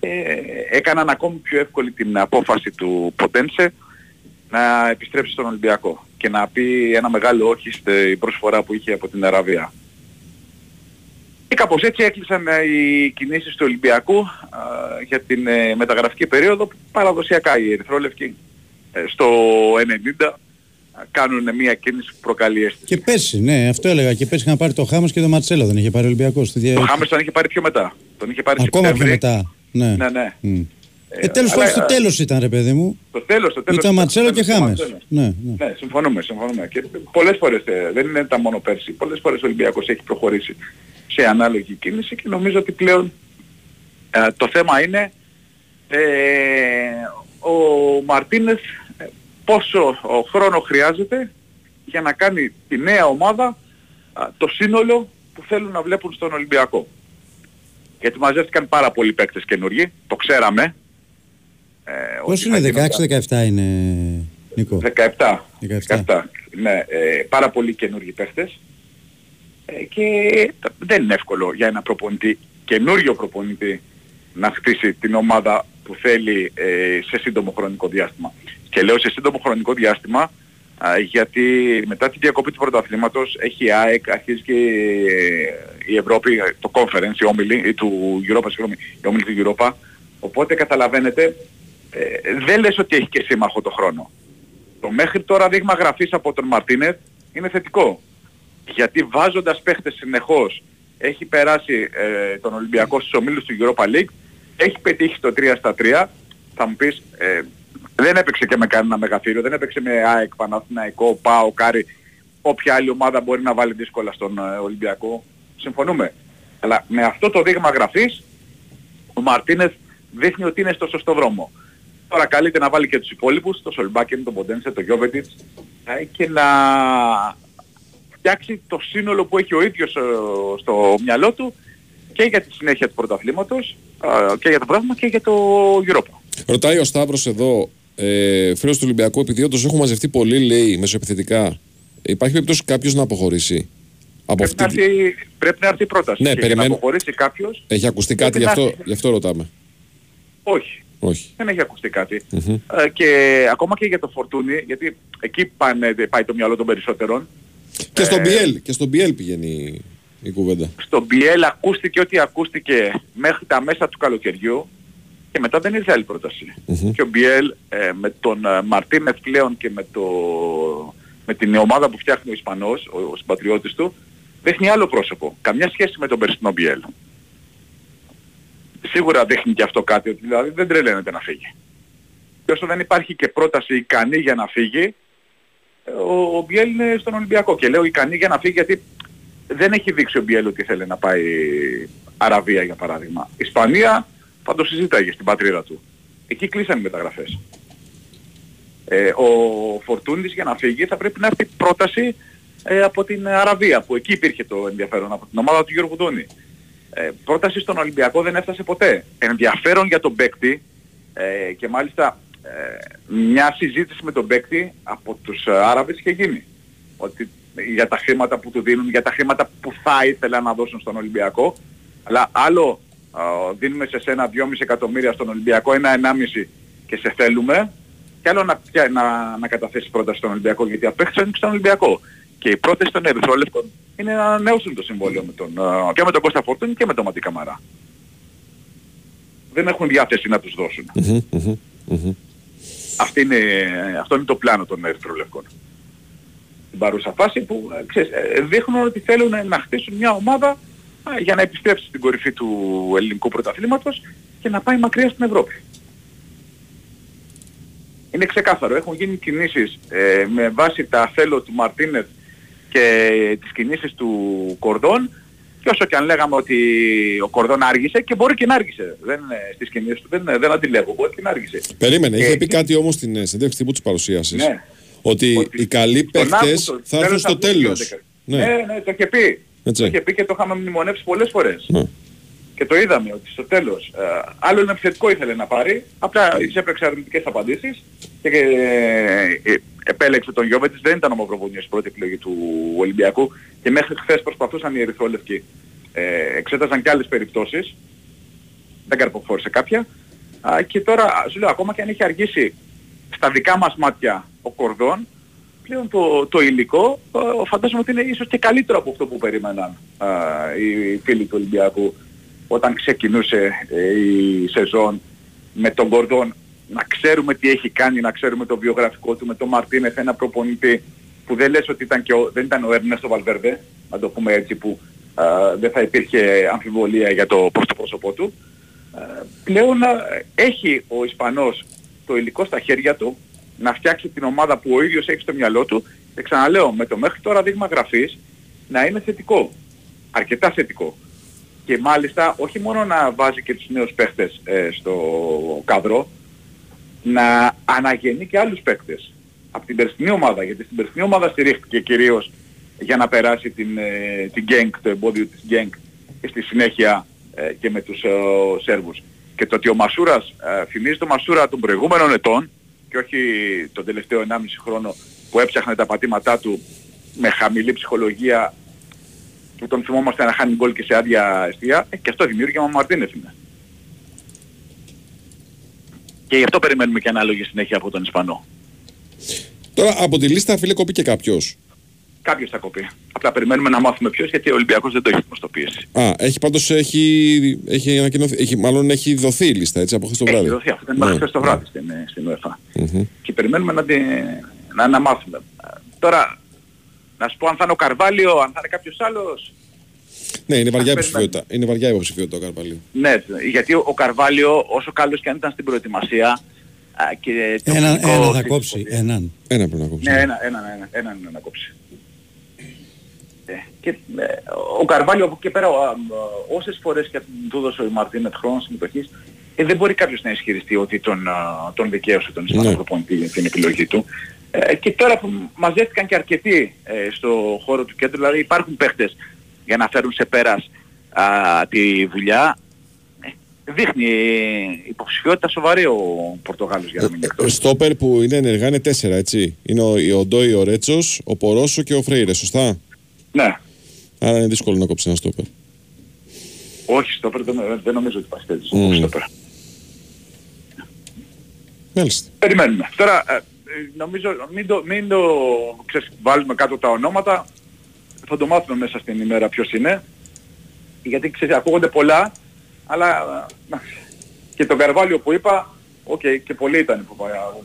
Ε, έκαναν ακόμη πιο εύκολη την απόφαση του Ποντένσε να επιστρέψει στον Ολυμπιακό και να πει ένα μεγάλο όχι στην προσφορά που είχε από την Αραβία. Και κάπως έτσι έκλεισαν οι κινήσεις του Ολυμπιακού α, για την ε, μεταγραφική περίοδο που παραδοσιακά οι ερυθρόλευκοι ε, στο ενενήντα κάνουν μια κίνηση που προκαλεί αίσθηση. Και πέρσι, ναι, αυτό έλεγα. Και πέρσι είχαν πάρει το Χάμος και το Ματσέλο, δεν είχε πάρει ο Ολυμπιακός. Το δια... Χάμος τον είχε πάρει πιο μετά. Τον είχε πάρει Ακόμα πιο, πιο μετά. Ναι, ναι. ναι. Mm. Ε, τέλος πάντων, στο τέλος ήταν ρε παιδί μου. Το τέλος, το τέλος. Ήταν Ματσέλο και Χάμες. Ναι, ναι. ναι, συμφωνούμε, συμφωνούμε. Και πολλές φορές, δεν είναι τα μόνο πέρσι, πολλές φορές ο Ολυμπιακός έχει προχωρήσει σε ανάλογη κίνηση και νομίζω ότι πλέον ε, το θέμα είναι ε, ο Μαρτίνες πόσο χρόνο χρειάζεται για να κάνει τη νέα ομάδα ε, το σύνολο που θέλουν να βλέπουν στον Ολυμπιακό. Γιατί μαζεύτηκαν πάρα πολλοί παίκτες καινούργοι, το ξέραμε. Ε, Πώς είναι δεκαέξι δεκαεπτά είναι Νίκο? δεκαεπτά, δεκαεπτά. δεκαεπτά. Ναι, ε, πάρα πολλοί καινούργοι παίκτες. Και δεν είναι εύκολο για ένα προπονητή, καινούριο προπονητή, να χτίσει την ομάδα που θέλει ε, σε σύντομο χρονικό διάστημα. Και λέω σε σύντομο χρονικό διάστημα α, γιατί μετά τη διακοπή του πρωταθλήματος έχει η ΑΕΚ, αρχίζει και η Ευρώπη, το conference, η όμιλη του Europa, συγγνώμη, η όμιλη του Europa, Οπότε καταλαβαίνετε, ε, δεν λες ότι έχει και σύμμαχο το χρόνο. Το μέχρι τώρα δείγμα γραφής από τον Μαρτίνεφ είναι θετικό. Γιατί βάζοντας παίχτες συνεχώς έχει περάσει ε, τον Ολυμπιακό στους ομίλους του Europa League, έχει πετύχει το τρία στα τρία, θα μου πεις ε, δεν έπαιξε και με κανένα μεγαθύριο, δεν έπαιξε με ΑΕΚ, Παναθηναϊκό, ΠΑΟ, Κάρι, όποια άλλη ομάδα μπορεί να βάλει δύσκολα στον ε, Ολυμπιακό. Συμφωνούμε. Αλλά με αυτό το δείγμα γραφής ο Μαρτίνεφ δείχνει ότι είναι στο σωστό δρόμο. Τώρα καλείται να βάλει και τους υπόλοιπους, τον Σολμπάκεν, τον Ποντένσε, τον Γιόβετιτς, και να φτιάξει το σύνολο που έχει ο ίδιος στο μυαλό του και για τη συνέχεια του πρωταθλήματος, και για το πράγμα και για το Europa. Ρωτάει ο Σταύρος εδώ, ε, φίλος του Ολυμπιακού, επειδή όντως έχουν μαζευτεί πολύ, λέει, μεσοεπιθετικά, υπάρχει περίπτωση κάποιος να αποχωρήσει? Πρέπει, αυτή... να έρθει, πρέπει να έρθει η πρόταση. Ναι, περιμέν... να αποχωρήσει κάποιος. Έχει ακουστεί κάτι, γι' αυτό, γι' αυτό ρωτάμε. Όχι. Όχι. Δεν έχει ακουστεί κάτι. Mm-hmm. Ε, και ακόμα και για το Φορτούνι, γιατί εκεί πάνε, πάει το μυαλό των περισσότερων. Και στον Μπιέλ, και στον Μπιέλ πηγαίνει η κουβέντα. Στον Μπιέλ ακούστηκε ό,τι ακούστηκε μέχρι τα μέσα του καλοκαιριού και μετά δεν ήρθε άλλη πρόταση. Mm-hmm. Και ο Μπιέλ ε, με τον Μαρτίνεφ πλέον και με, το, με την ομάδα που φτιάχνει ο Ισπανός, ο, ο συμπατριώτης του, δείχνει άλλο πρόσωπο. Καμιά σχέση με τον περσινό Μπιέλ. Σίγουρα δείχνει και αυτό κάτι, ότι δηλαδή δεν τρελαίνεται να φύγει. Και όσο δεν υπάρχει και πρόταση ικανή για να φύγει, ο, ο Μπιέλ είναι στον Ολυμπιακό. Και λέω ικανή για να φύγει γιατί δεν έχει δείξει ο Μπιέλ ότι θέλει να πάει Αραβία, για παράδειγμα. Ισπανία θα το συζήταγε στην πατρίδα του. Εκεί κλείσαν οι μεταγραφές. Ε, ο Φορτούνης για να φύγει θα πρέπει να έρθει πρόταση ε, από την Αραβία, που εκεί υπήρχε το ενδιαφέρον, από την ομάδα του Γιώργου Ντόνη. Ε, πρόταση στον Ολυμπιακό δεν έφτασε ποτέ. Ενδιαφέρον για τον παίκτη ε, και μάλιστα ε, μια συζήτηση με τον παίκτη από τους Άραβες είχε γίνει. Ότι για τα χρήματα που του δίνουν, για τα χρήματα που θα ήθελα να δώσουν στον Ολυμπιακό. Αλλά άλλο ε, δίνουμε σε σένα δυόμισι εκατομμύρια στον Ολυμπιακό, ένα ενάμιση και σε θέλουμε. Και άλλο να, πια, να, να καταθέσεις πρόταση στον Ολυμπιακό, γιατί απέκτησαν και στον Ολυμπιακό. Και οι πρώτες των Ερυθρόλευκων είναι να ανανεώσουν το συμβόλαιο με τον, και με τον Κώστα Φορτούνη και με τον Ματή Καμαρά. Δεν έχουν διάθεση να τους δώσουν. Mm-hmm, mm-hmm, mm-hmm. Αυτή είναι, αυτό είναι το πλάνο των Ερυθρόλευκων. Την παρούσα φάση που ξέρεις, δείχνουν ότι θέλουν να χτίσουν μια ομάδα για να επιστρέψει στην κορυφή του ελληνικού πρωταθλήματος και να πάει μακριά στην Ευρώπη. Είναι ξεκάθαρο. Έχουν γίνει κινήσεις ε, με βάση τα θέλω του Μαρτίνετ και τις κινήσεις του Κορδόν, και όσο και αν λέγαμε ότι ο Κορδόν άργησε, και μπορεί και να άργησε, δεν, στις κινήσεις του δεν, δεν αντιλέγω, μπορεί και να άργησε. Περίμενε, είχε ε, πει κάτι όμως στην συνέντευξη τύπου της παρουσίασης, ναι, ότι, ότι οι καλοί παίκτες άκου, θα έρθουν στο τέλος. Ναι. ναι, ναι, το είχε πει. Έτσι. Το είχε πει και το είχαμε μνημονεύσει πολλές φορές. Ναι. Και το είδαμε ότι στο τέλος ε, άλλο ένα επιθετικό ήθελε να πάρει, απλά εισέπραξε αρνητικές απαντήσεις και ε, ε, επέλεξε τον Γιώβετς. Δεν ήταν ο Μαυροβουνιός πρώτη επιλογή του Ολυμπιακού και μέχρι χθες προσπαθούσαν οι ερυθρόλευκοι, ε, εξέταζαν και άλλες περιπτώσεις, δεν καρποφόρησε κάποια. Α, και τώρα σου λέω, ακόμα και αν είχε αργήσει στα δικά μας μάτια ο Κορδόν, πλέον το, το υλικό ε, φαντάζομαι ότι είναι ίσως και καλύτερο από αυτό που περίμεναν ε, οι φίλοι του Ολυμπιακού όταν ξεκινούσε η σεζόν με τον Κορδόν. Να ξέρουμε τι έχει κάνει, να ξέρουμε το βιογραφικό του, με τον Μαρτίνεφ, ένα προπονητή που δεν λες ότι ήταν και ο, δεν ήταν ο Ερνέστο Βαλβέρντε, να το πούμε έτσι, που α, δεν θα υπήρχε αμφιβολία για το πρόσωπό του. Α, πλέον α, έχει ο Ισπανός το υλικό στα χέρια του να φτιάξει την ομάδα που ο ίδιος έχει στο μυαλό του, και ξαναλέω, με το μέχρι τώρα δείγμα γραφής να είναι θετικό, αρκετά θετικό. Και μάλιστα όχι μόνο να βάζει και τους νέους παίχτες ε, στο κάδρο, να αναγεννεί και άλλους παίκτες από την περσινή ομάδα, γιατί στην περσινή ομάδα στηρίχθηκε κυρίως για να περάσει την, ε, την Γκένκ, το εμπόδιο της Γκένκ, και στη συνέχεια ε, και με τους ε, Σέρβους. Και το ότι ο Μασούρας ε, θυμίζει το Μασούρα των προηγούμενων ετών και όχι τον τελευταίο ενάμιση χρόνο που έψαχνε τα πατήματά του με χαμηλή ψυχολογία, που τον θυμόμαστε να χάνει γκολ και σε άδεια εστία, ε, και αυτό δημιούργημα ο Μαρτίνεφ είναι. Και γι' αυτό περιμένουμε και ανάλογη συνέχεια από τον Ισπανό. Τώρα από τη λίστα, φίλε, κοπεί και κάποιος. κάποιος θα κοπεί. Απλά περιμένουμε να μάθουμε ποιος, γιατί ο Ολυμπιακός δεν το έχει γνωστοποιήσει. Α, έχει πάντως έχει, έχει ανακοινωθεί, έχει, μάλλον έχει δοθεί η λίστα, έτσι, από χθες το βράδυ. Έχει δοθεί, αυτό ήταν μέχρι χθες το βράδυ στην, στην UEFA. Mm-hmm. Και περιμένουμε να, τη, να, να μάθουμε. Τώρα, να σου πω αν θα είναι ο Καρβάλιο, αν θα είναι κάποιος άλλος. Ναι, είναι βαριά υποψηφιότητα. Είναι βαριά υποψηφιότητα ο Καρβάλιο. Ναι, γιατί ο Καρβάλιο, όσο καλός και αν ήταν στην προετοιμασία, και το ένα, ένα, θα θα κόψει, έναν. Ένα πρέπει να κόψει. Ναι, έναν ένα, ένα, ένα, ένα να κόψει. Ε, και, ε, ο Καρβάλιο από εκεί πέρα, ο, ε, όσες φορές και του έδωσε ο Μαρτίνεφ χρόνο συμμετοχής, ε, δεν μπορεί κάποιος να ισχυριστεί ότι τον, τον δικαίωσε τον Ισπανό προπονητή για την επιλογή του. Ε, και τώρα που μαζεύτηκαν και αρκετοί ε, στο χώρο του κέντρου, δηλαδή υπάρχουν παίχτες για να φέρουν σε πέρας α, τη δουλειά, δείχνει υποψηφιότητα σοβαρή ο Πορτογάλος για να μην εκτός. Στόπερ που είναι ενεργά είναι τέσσερα, έτσι. Είναι ο, ο Ντόι, ο Ρέτσος, ο Πορόσο και ο Φρέιρε, σωστά. Ναι. Άρα είναι δύσκολο να κόψει ένα στόπερ. Όχι, στόπερ δεν, δεν νομίζω ότι πας τέτοις. Mm. Στόπερ. Μάλιστα. Περιμένουμε. Τώρα νομίζω μην το, μην το ξέρεις, βάλουμε κάτω τα ονόματα. Θα το μάθουμε μέσα στην ημέρα ποιος είναι. Γιατί ξέρεις, ακούγονται πολλά. Αλλά και τον Καρβάλιο που είπα, okay, και πολλοί ήταν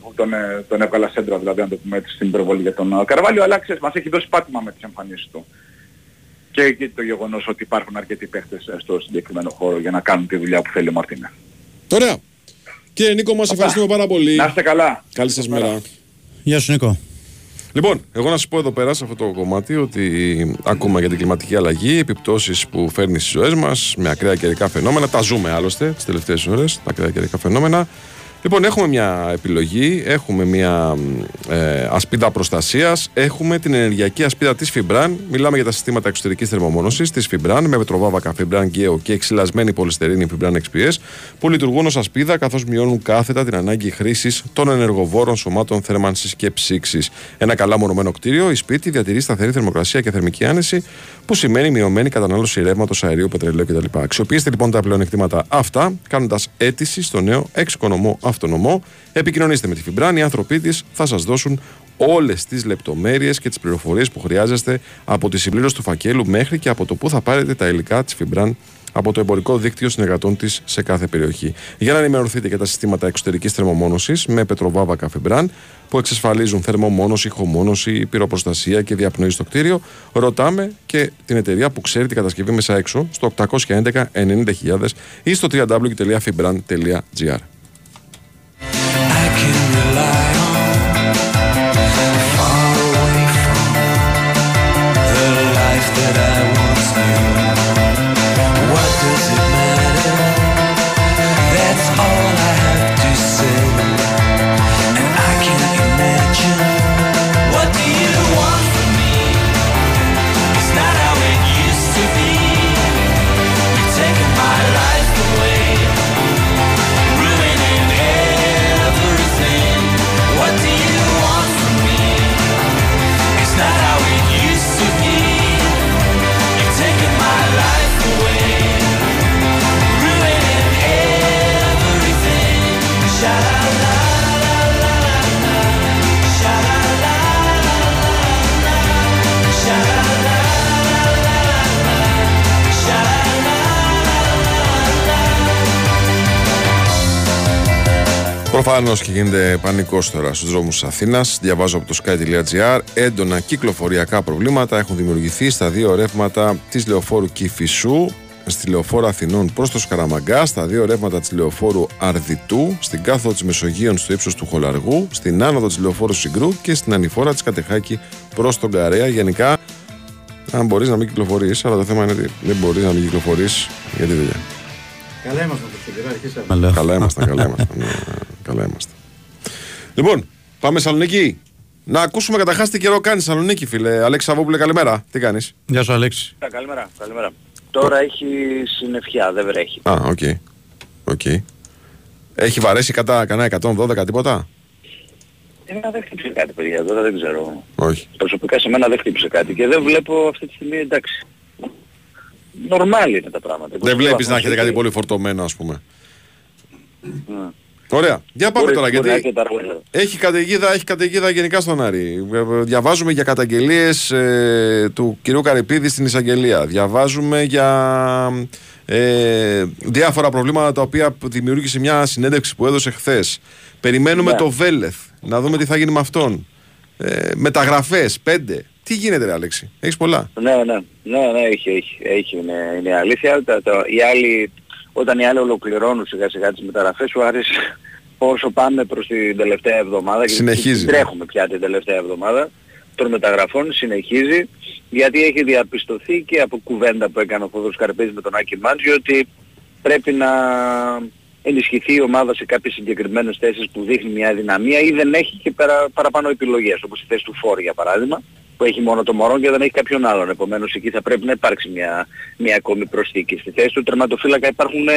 που τον, τον έβγαλα σέντρα, δηλαδή αν το πούμε έτσι στην υπερβολή για τον Καρβάλιο, αλλά ξέρεις, μας έχει δώσει πάτημα με τις εμφανίσεις του. Και, και το γεγονός ότι υπάρχουν αρκετοί παίχτες στο συγκεκριμένο χώρο για να κάνουν τη δουλειά που θέλει ο Μαρτίνα. Ωραία. Κύριε Νίκο, μας ευχαριστούμε πάρα πολύ. Να είστε καλά. Καλή σας μέρα. Γεια σου Νίκο. Λοιπόν, εγώ να σας πω εδώ πέρα σε αυτό το κομμάτι ότι ακούμε για την κλιματική αλλαγή, επιπτώσεις που φέρνει στις ζωές μας με ακραία καιρικά φαινόμενα. Τα ζούμε άλλωστε τις τελευταίες ώρες, τα ακραία καιρικά φαινόμενα. Λοιπόν, έχουμε μια επιλογή, έχουμε μια ε, ασπίδα προστασίας, έχουμε την ενεργειακή ασπίδα της Φιμπράν. Μιλάμε για τα συστήματα εξωτερικής θερμομόνωσης της Φιμπράν με πετροβάβακα Φιμπράν Γκέο και εξυλασμένη πολυστερίνη Φιμπράν Εξ Πι Ες που λειτουργούν ως ασπίδα καθώς μειώνουν κάθετα την ανάγκη χρήσης των ενεργοβόρων σωμάτων θέρμανσης και ψήξης. Ένα καλά μονωμένο κτίριο, η σπίτι διατηρεί σταθερή θερμοκρασία και θερμική άνεση, που σημαίνει μειωμένη κατανάλωση ρεύματος, αερίου, πετρελαίου κτλ. Αξιοποιήστε λοιπόν τα πλεονεκτήματα αυτά κάνοντας αίτηση στο νέο εξοικονομό αυτονομό. Επικοινωνήστε με τη Φιμπράν, οι άνθρωποι της θα σας δώσουν όλες τις λεπτομέρειες και τις πληροφορίες που χρειάζεστε από τη συμπλήρωση του φακέλου μέχρι και από το που θα πάρετε τα υλικά της Φιμπράν από το εμπορικό δίκτυο συνεργατών της σε κάθε περιοχή. Για να ενημερωθείτε για τα συστήματα εξωτερικής θερμομόνωσης με πετροβάβακα Φιμπράν που εξασφαλίζουν θερμομόνωση, ηχομόνωση, πυροπροστασία και διαπνοή στο κτίριο, ρωτάμε και την εταιρεία που ξέρει την κατασκευή μέσα έξω στο οκτακόσια έντεκα ενενήντα χιλιάδες ή στο double-u double-u double-u τελεία fibran τελεία gr. Προφανώς και γίνεται πανικός τώρα στους δρόμους της Αθήνας. Διαβάζω από το sky τελεία gr. Έντονα κυκλοφοριακά προβλήματα έχουν δημιουργηθεί στα δύο ρεύματα της λεωφόρου Κηφισού, στη λεωφόρο Αθηνών προς το Σκαραμαγκά, στα δύο ρεύματα της λεωφόρου Αρδιτού, στην κάθοδο της Μεσογείων στο ύψος του Χολαργού, στην άνοδο της λεωφόρου Συγκρού και στην ανηφόρα της Κατεχάκη προς τον Καρέα. Γενικά, αν μπορείς να μην κυκλοφορείς, αλλά το θέμα είναι ότι δεν μπορείς να μην κυκλοφορείς για τη δουλειά. Καλά ήμασταν το Καλά ήμασταν, καλά ήμασταν. ναι, καλά ήμασταν. Λοιπόν, πάμε Σαλονίκη. Να ακούσουμε καταρχάς τι καιρό κάνει Σαλονίκη, φίλε. Αλέξη Σαββόπουλε, καλημέρα. Τι κάνεις? Γεια σου, Αλέξη. Yeah, καλημέρα, καλημέρα. Τώρα oh. έχει συννεφιά, δεν βρέχει. Α, ah, οκ. Okay. Okay. Έχει βαρέσει κατά κανένα εκατόν δώδεκα τίποτα? Εμένα δεν χτύπησε κάτι, παιδιά, τώρα δεν ξέρω. Όχι. Προσωπικά σε μένα δεν χτύπησε κάτι και δεν βλέπω αυτή τη στιγμή, εντάξει. Νορμάλ είναι τα πράγματα. Δεν βλέπεις να έχετε κάτι πολύ φορτωμένο, ας πούμε. Ωραία. Για πάμε τώρα, γιατί έχει καταιγίδα, έχει καταιγίδα γενικά στον Άρη. Διαβάζουμε για καταγγελίες ε, του κυρίου Καρυπίδη στην εισαγγελία. Διαβάζουμε για ε, διάφορα προβλήματα τα οποία δημιούργησε μια συνέντευξη που έδωσε χθες. Περιμένουμε yeah. το Βέλεθ, να δούμε τι θα γίνει με αυτόν. Ε, μεταγραφές, πέντε. Τι γίνεται ρε Αλέξη, έχεις πολλά. Ναι, ναι, ναι, ναι έχει, έχει, έχει είναι, είναι αλήθεια. Τα, τα, οι άλλοι, όταν οι άλλοι ολοκληρώνουν σιγά σιγά τις μεταγραφές, ο Άρης όσο πάμε προς την τελευταία εβδομάδα και συνεχίζει, τρέχουμε πια την τελευταία εβδομάδα των μεταγραφών, συνεχίζει, γιατί έχει διαπιστωθεί και από κουβέντα που έκανε ο Φόδος Καρπέζης με τον Άκη Μάντζη ότι πρέπει να ενισχυθεί η ομάδα σε κάποιες συγκεκριμένες θέσεις που δείχνει μια δυναμία ή δεν έχει και παρα, παραπάνω επιλογές, όπως η θέση του Φόρ για παράδειγμα, που έχει μόνο το Μωρόν και δεν έχει κάποιον άλλον. Επομένως εκεί θα πρέπει να υπάρξει μια, μια ακόμη προσθήκη. Στη θέση του τερματοφύλακα υπάρχουν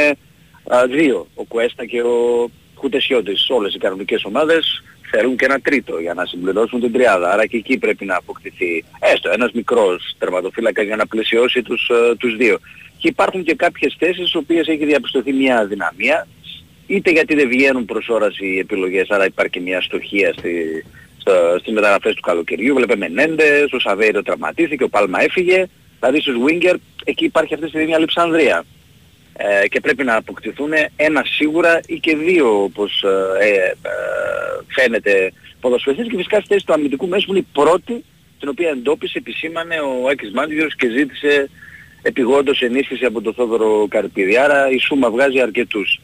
α, δύο, ο Κουέστα και ο Κουτεσιώτης. Όλες οι κανονικές ομάδες θέλουν και ένα τρίτο για να συμπληρώσουν την τριάδα. Άρα και εκεί πρέπει να αποκτηθεί έστω ένας μικρός τερματοφύλακα για να πλαισιώσει τους, α, τους δύο. Και υπάρχουν και κάποιες θέσεις στις οποίες έχει διαπιστωθεί μια δυναμία, είτε γιατί δεν βγαίνουν προς όραση οι επιλογές, άρα υπάρχει και μια αστοχία στη... στις μεταγραφές του καλοκαιριού, βλέπαμε Νέντε, ο Σαβέιρο τραυματίστηκε, ο Πάλμα έφυγε, δηλαδή στους Winger εκεί υπάρχει αυτή τη στιγμή Αλεξανδρία ε, και πρέπει να αποκτηθούν ένα σίγουρα ή και δύο, όπως ε, ε, φαίνεται ποδοσφαιριστής, και φυσικά στη θέση του αμυντικού μέσου είναι η πρώτη την οποία εντόπισε, επισήμανε ο Άκης Μάντζιος και ζήτησε επιγόντως ενίσχυση από τον Θόδωρο Καρπίδη. Άρα η Σούμα βγάζει αρκετούς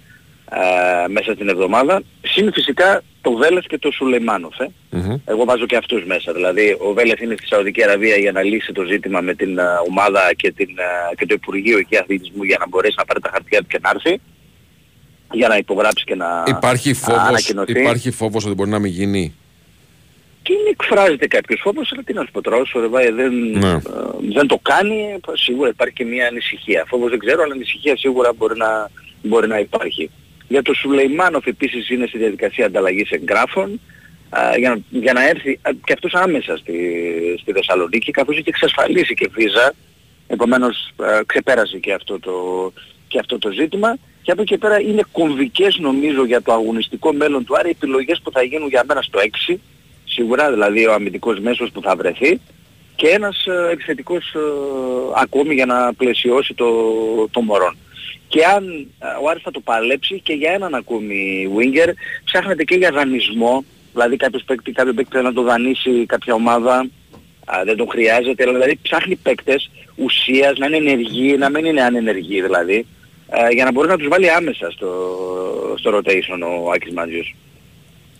Uh, μέσα την εβδομάδα, συν φυσικά το Βέλεθ και το Σουλεϊμάνοφ. Ε. Mm-hmm. Εγώ βάζω και αυτούς μέσα. Δηλαδή ο Βέλεθ είναι στη Σαουδική Αραβία για να λύσει το ζήτημα με την uh, ομάδα και, την, uh, και το Υπουργείο εκεί Αθλητισμού για να μπορέσει να πάρει τα χαρτιά του και να έρθει, για να υπογράψει και να, υπάρχει φόβος, να ανακοινωθεί. Υπάρχει φόβος ότι μπορεί να μην γίνει. Και είναι, εκφράζεται κάποιος φόβος, αλλά τι να σου πω τώρα, όσο ρεβάει δεν, ναι. uh, δεν το κάνει, σίγουρα υπάρχει και μια ανησυχία. Φόβος δεν ξέρω, αλλά ανησυχία σίγουρα μπορεί να, μπορεί να υπάρχει. Για το Σουλεϊμάνοφ επίσης είναι στη διαδικασία ανταλλαγής εγγράφων α, για, να, για να έρθει α, και αυτός άμεσα στη, στη Θεσσαλονίκη, καθώς είχε εξασφαλίσει και βίζα, επομένως α, ξεπέρασε και αυτό, το, και αυτό το ζήτημα, και από εκεί και πέρα είναι κομβικές νομίζω για το αγωνιστικό μέλλον του Άρη επιλογές που θα γίνουν για μένα στο έξι, σίγουρα δηλαδή ο αμυντικός μέσος που θα βρεθεί και ένας α, επιθετικός α, ακόμη για να πλαισιώσει το, το Μωρόν. Και αν ο Άρης θα το παλέψει και για έναν ακόμη winger, ψάχνεται και για δανεισμό, δηλαδή κάποιος παίκτη, κάποιο παίκτη θέλει να το δανείσει κάποια ομάδα, α, δεν τον χρειάζεται, δηλαδή ψάχνει παίκτες ουσίας, να είναι ενεργοί, να μην είναι ανενεργοί δηλαδή, α, για να μπορεί να τους βάλει άμεσα στο, στο rotation ο Άκης Μάντζιος.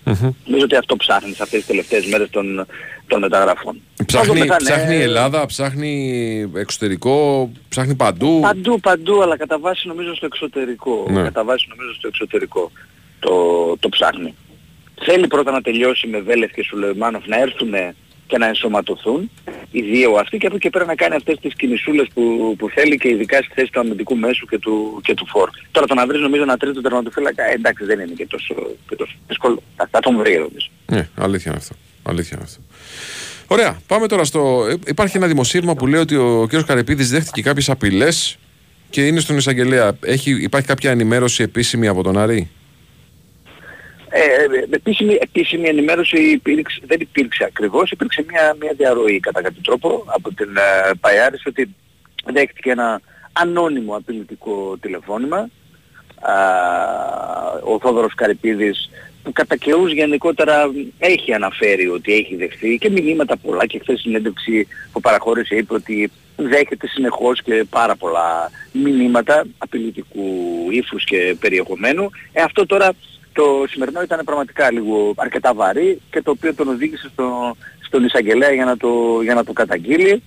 Νομίζω mm-hmm. ότι αυτό ψάχνει σε αυτές τις τελευταίες μέρες των, των μεταγραφών. Ψάχνει, μετά, ψάχνει ναι. η Ελλάδα, ψάχνει εξωτερικό, ψάχνει παντού. Παντού, παντού, αλλά κατά βάση νομίζω στο εξωτερικό. Ναι. Κατά βάση νομίζω στο εξωτερικό το, το ψάχνει. Θέλει πρώτα να τελειώσει με Βέλεθ και Σουλεϊμάνοφ να έρθουν και να ενσωματωθούν οι δύο αυτοί, και από εκεί πέρα να κάνει αυτές τις κινησούλες που, που θέλει, και ειδικά στη θέση του αμυντικού μέσου και του, και του φόρ. Τώρα το να βρεις νομίζω ένα τρίτο τερματοφύλακα, εντάξει, δεν είναι και τόσο, και τόσο δύσκολο. Θα τον βρει νομίζω. Ναι, αλήθεια είναι αυτό. Αλήθεια είναι αυτό. Ωραία, πάμε τώρα στο... Υπάρχει ένα δημοσίευμα που λέει ότι ο κ. Καρυπίδης δέχτηκε κάποιες απειλές και είναι στον εισαγγελέα. Έχει... Υπάρχει κάποια ενημέρωση επίσημη από τον Άρη? Ε, επίσημη, επίσημη ενημέρωση υπήρξε, δεν υπήρξε ακριβώς, υπήρξε μια, μια διαρροή κατά κάποιο τρόπο από την uh, Παϊάρης ότι δέχτηκε ένα ανώνυμο απειλητικό τηλεφώνημα uh, ο Θόδωρος Καρυπίδης, που κατά καιρούς γενικότερα έχει αναφέρει ότι έχει δεχθεί και μηνύματα πολλά, και χθες συνέντευξη που παραχώρησε είπε ότι δέχεται συνεχώς και πάρα πολλά μηνύματα απειλητικού ύφους και περιεχομένου. Ε, αυτό τώρα το σημερινό ήταν πραγματικά λίγο αρκετά βαρύ, και το οποίο τον οδήγησε στο, στον εισαγγελέα για να το, για να το καταγγείλει.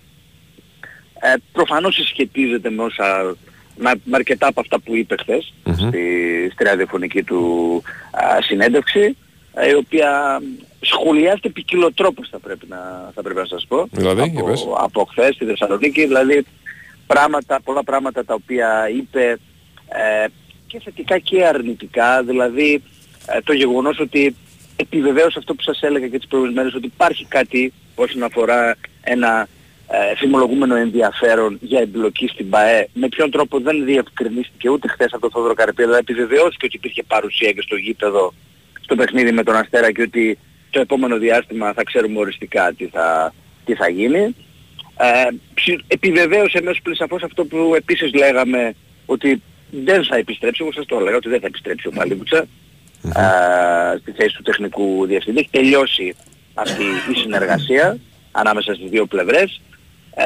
Ε, προφανώς συσχετίζεται με, όσα, με αρκετά από αυτά που είπε χθες mm-hmm. στη, στη ραδιοφωνική του α, συνέντευξη, α, η οποία σχολιάζεται ποικιλό τρόπο, θα, θα πρέπει να σας πω, δηλαδή, από, από χθες στη Θεσσαλονίκη, δηλαδή πράγματα, πολλά πράγματα τα οποία είπε ε, και θετικά και αρνητικά, δηλαδή το γεγονός ότι επιβεβαίωσε αυτό που σας έλεγα και τις προηγούμενες μέρες, ότι υπάρχει κάτι όσον αφορά ένα φημολογούμενο ενδιαφέρον για εμπλοκή στην ΠΑΕ, με ποιον τρόπο δεν διευκρινίστηκε ούτε χθες από τον Θόδωρο Καρυπίδη, αλλά επιβεβαιώθηκε ότι υπήρχε παρουσία και στο γήπεδο στο παιχνίδι με τον Αστέρα και ότι το επόμενο διάστημα θα ξέρουμε οριστικά τι θα, τι θα γίνει. Ε, επιβεβαίωσε μέσω πλησαφώς αυτό που επίσης λέγαμε, ότι δεν θα επιστρέψει, εγώ σας το έλεγα, ότι δεν θα επιστρέψει ο Παλίκουτσα ε, στη θέση του τεχνικού διευθυντή. Έχει τελειώσει αυτή η συνεργασία ανάμεσα στις δύο πλευρές. Ε,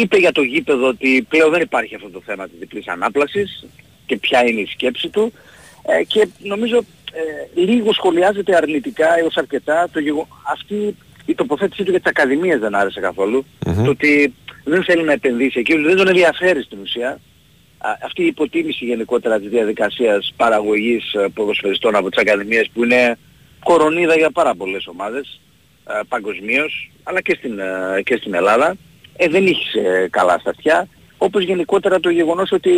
είπε για το γήπεδο ότι πλέον δεν υπάρχει αυτό το θέμα της διπλής ανάπλασης και ποια είναι η σκέψη του, ε, και νομίζω ε, λίγο σχολιάζεται αρνητικά έως αρκετά το γεγονός, αυτή η τοποθέτησή του για τις ακαδημίες δεν άρεσε καθόλου, mm-hmm. το ότι δεν θέλει να επενδύσει εκεί, δεν τον ενδιαφέρει στην ουσία. Α, αυτή η υποτίμηση γενικότερα της διαδικασίας παραγωγής ποδοσφαιριστών από τις ακαδημίες, που είναι κορονίδα για πάρα πολλές ομάδες παγκοσμίως, αλλά και στην, και στην Ελλάδα, ε, δεν είχε ε, καλά στα αυτιά, όπως γενικότερα το γεγονός ότι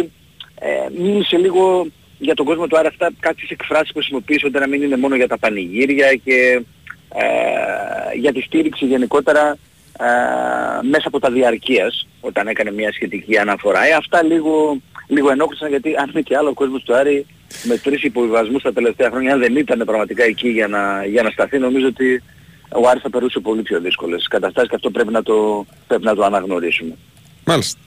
ε, μίλησε λίγο για τον κόσμο του Άρη, αυτά κάποιες εκφράσεις που χρησιμοποιήσονται να μην είναι μόνο για τα πανηγύρια και ε, για τη στήριξη γενικότερα ε, μέσα από τα διαρκείας, όταν έκανε μια σχετική αναφορά. Ε, αυτά λίγο, λίγο ενόχλησαν, γιατί αν μη και άλλο ο κόσμος του Άρη με τρεις υποβιβασμούς τα τελευταία χρόνια, αν δεν ήταν πραγματικά εκεί για να, για να σταθεί, νομίζω ότι ο Άρης θα περούσε πολύ πιο δύσκολες καταστάσεις, και αυτό πρέπει να το, πρέπει να το αναγνωρίσουμε. Μάλιστα.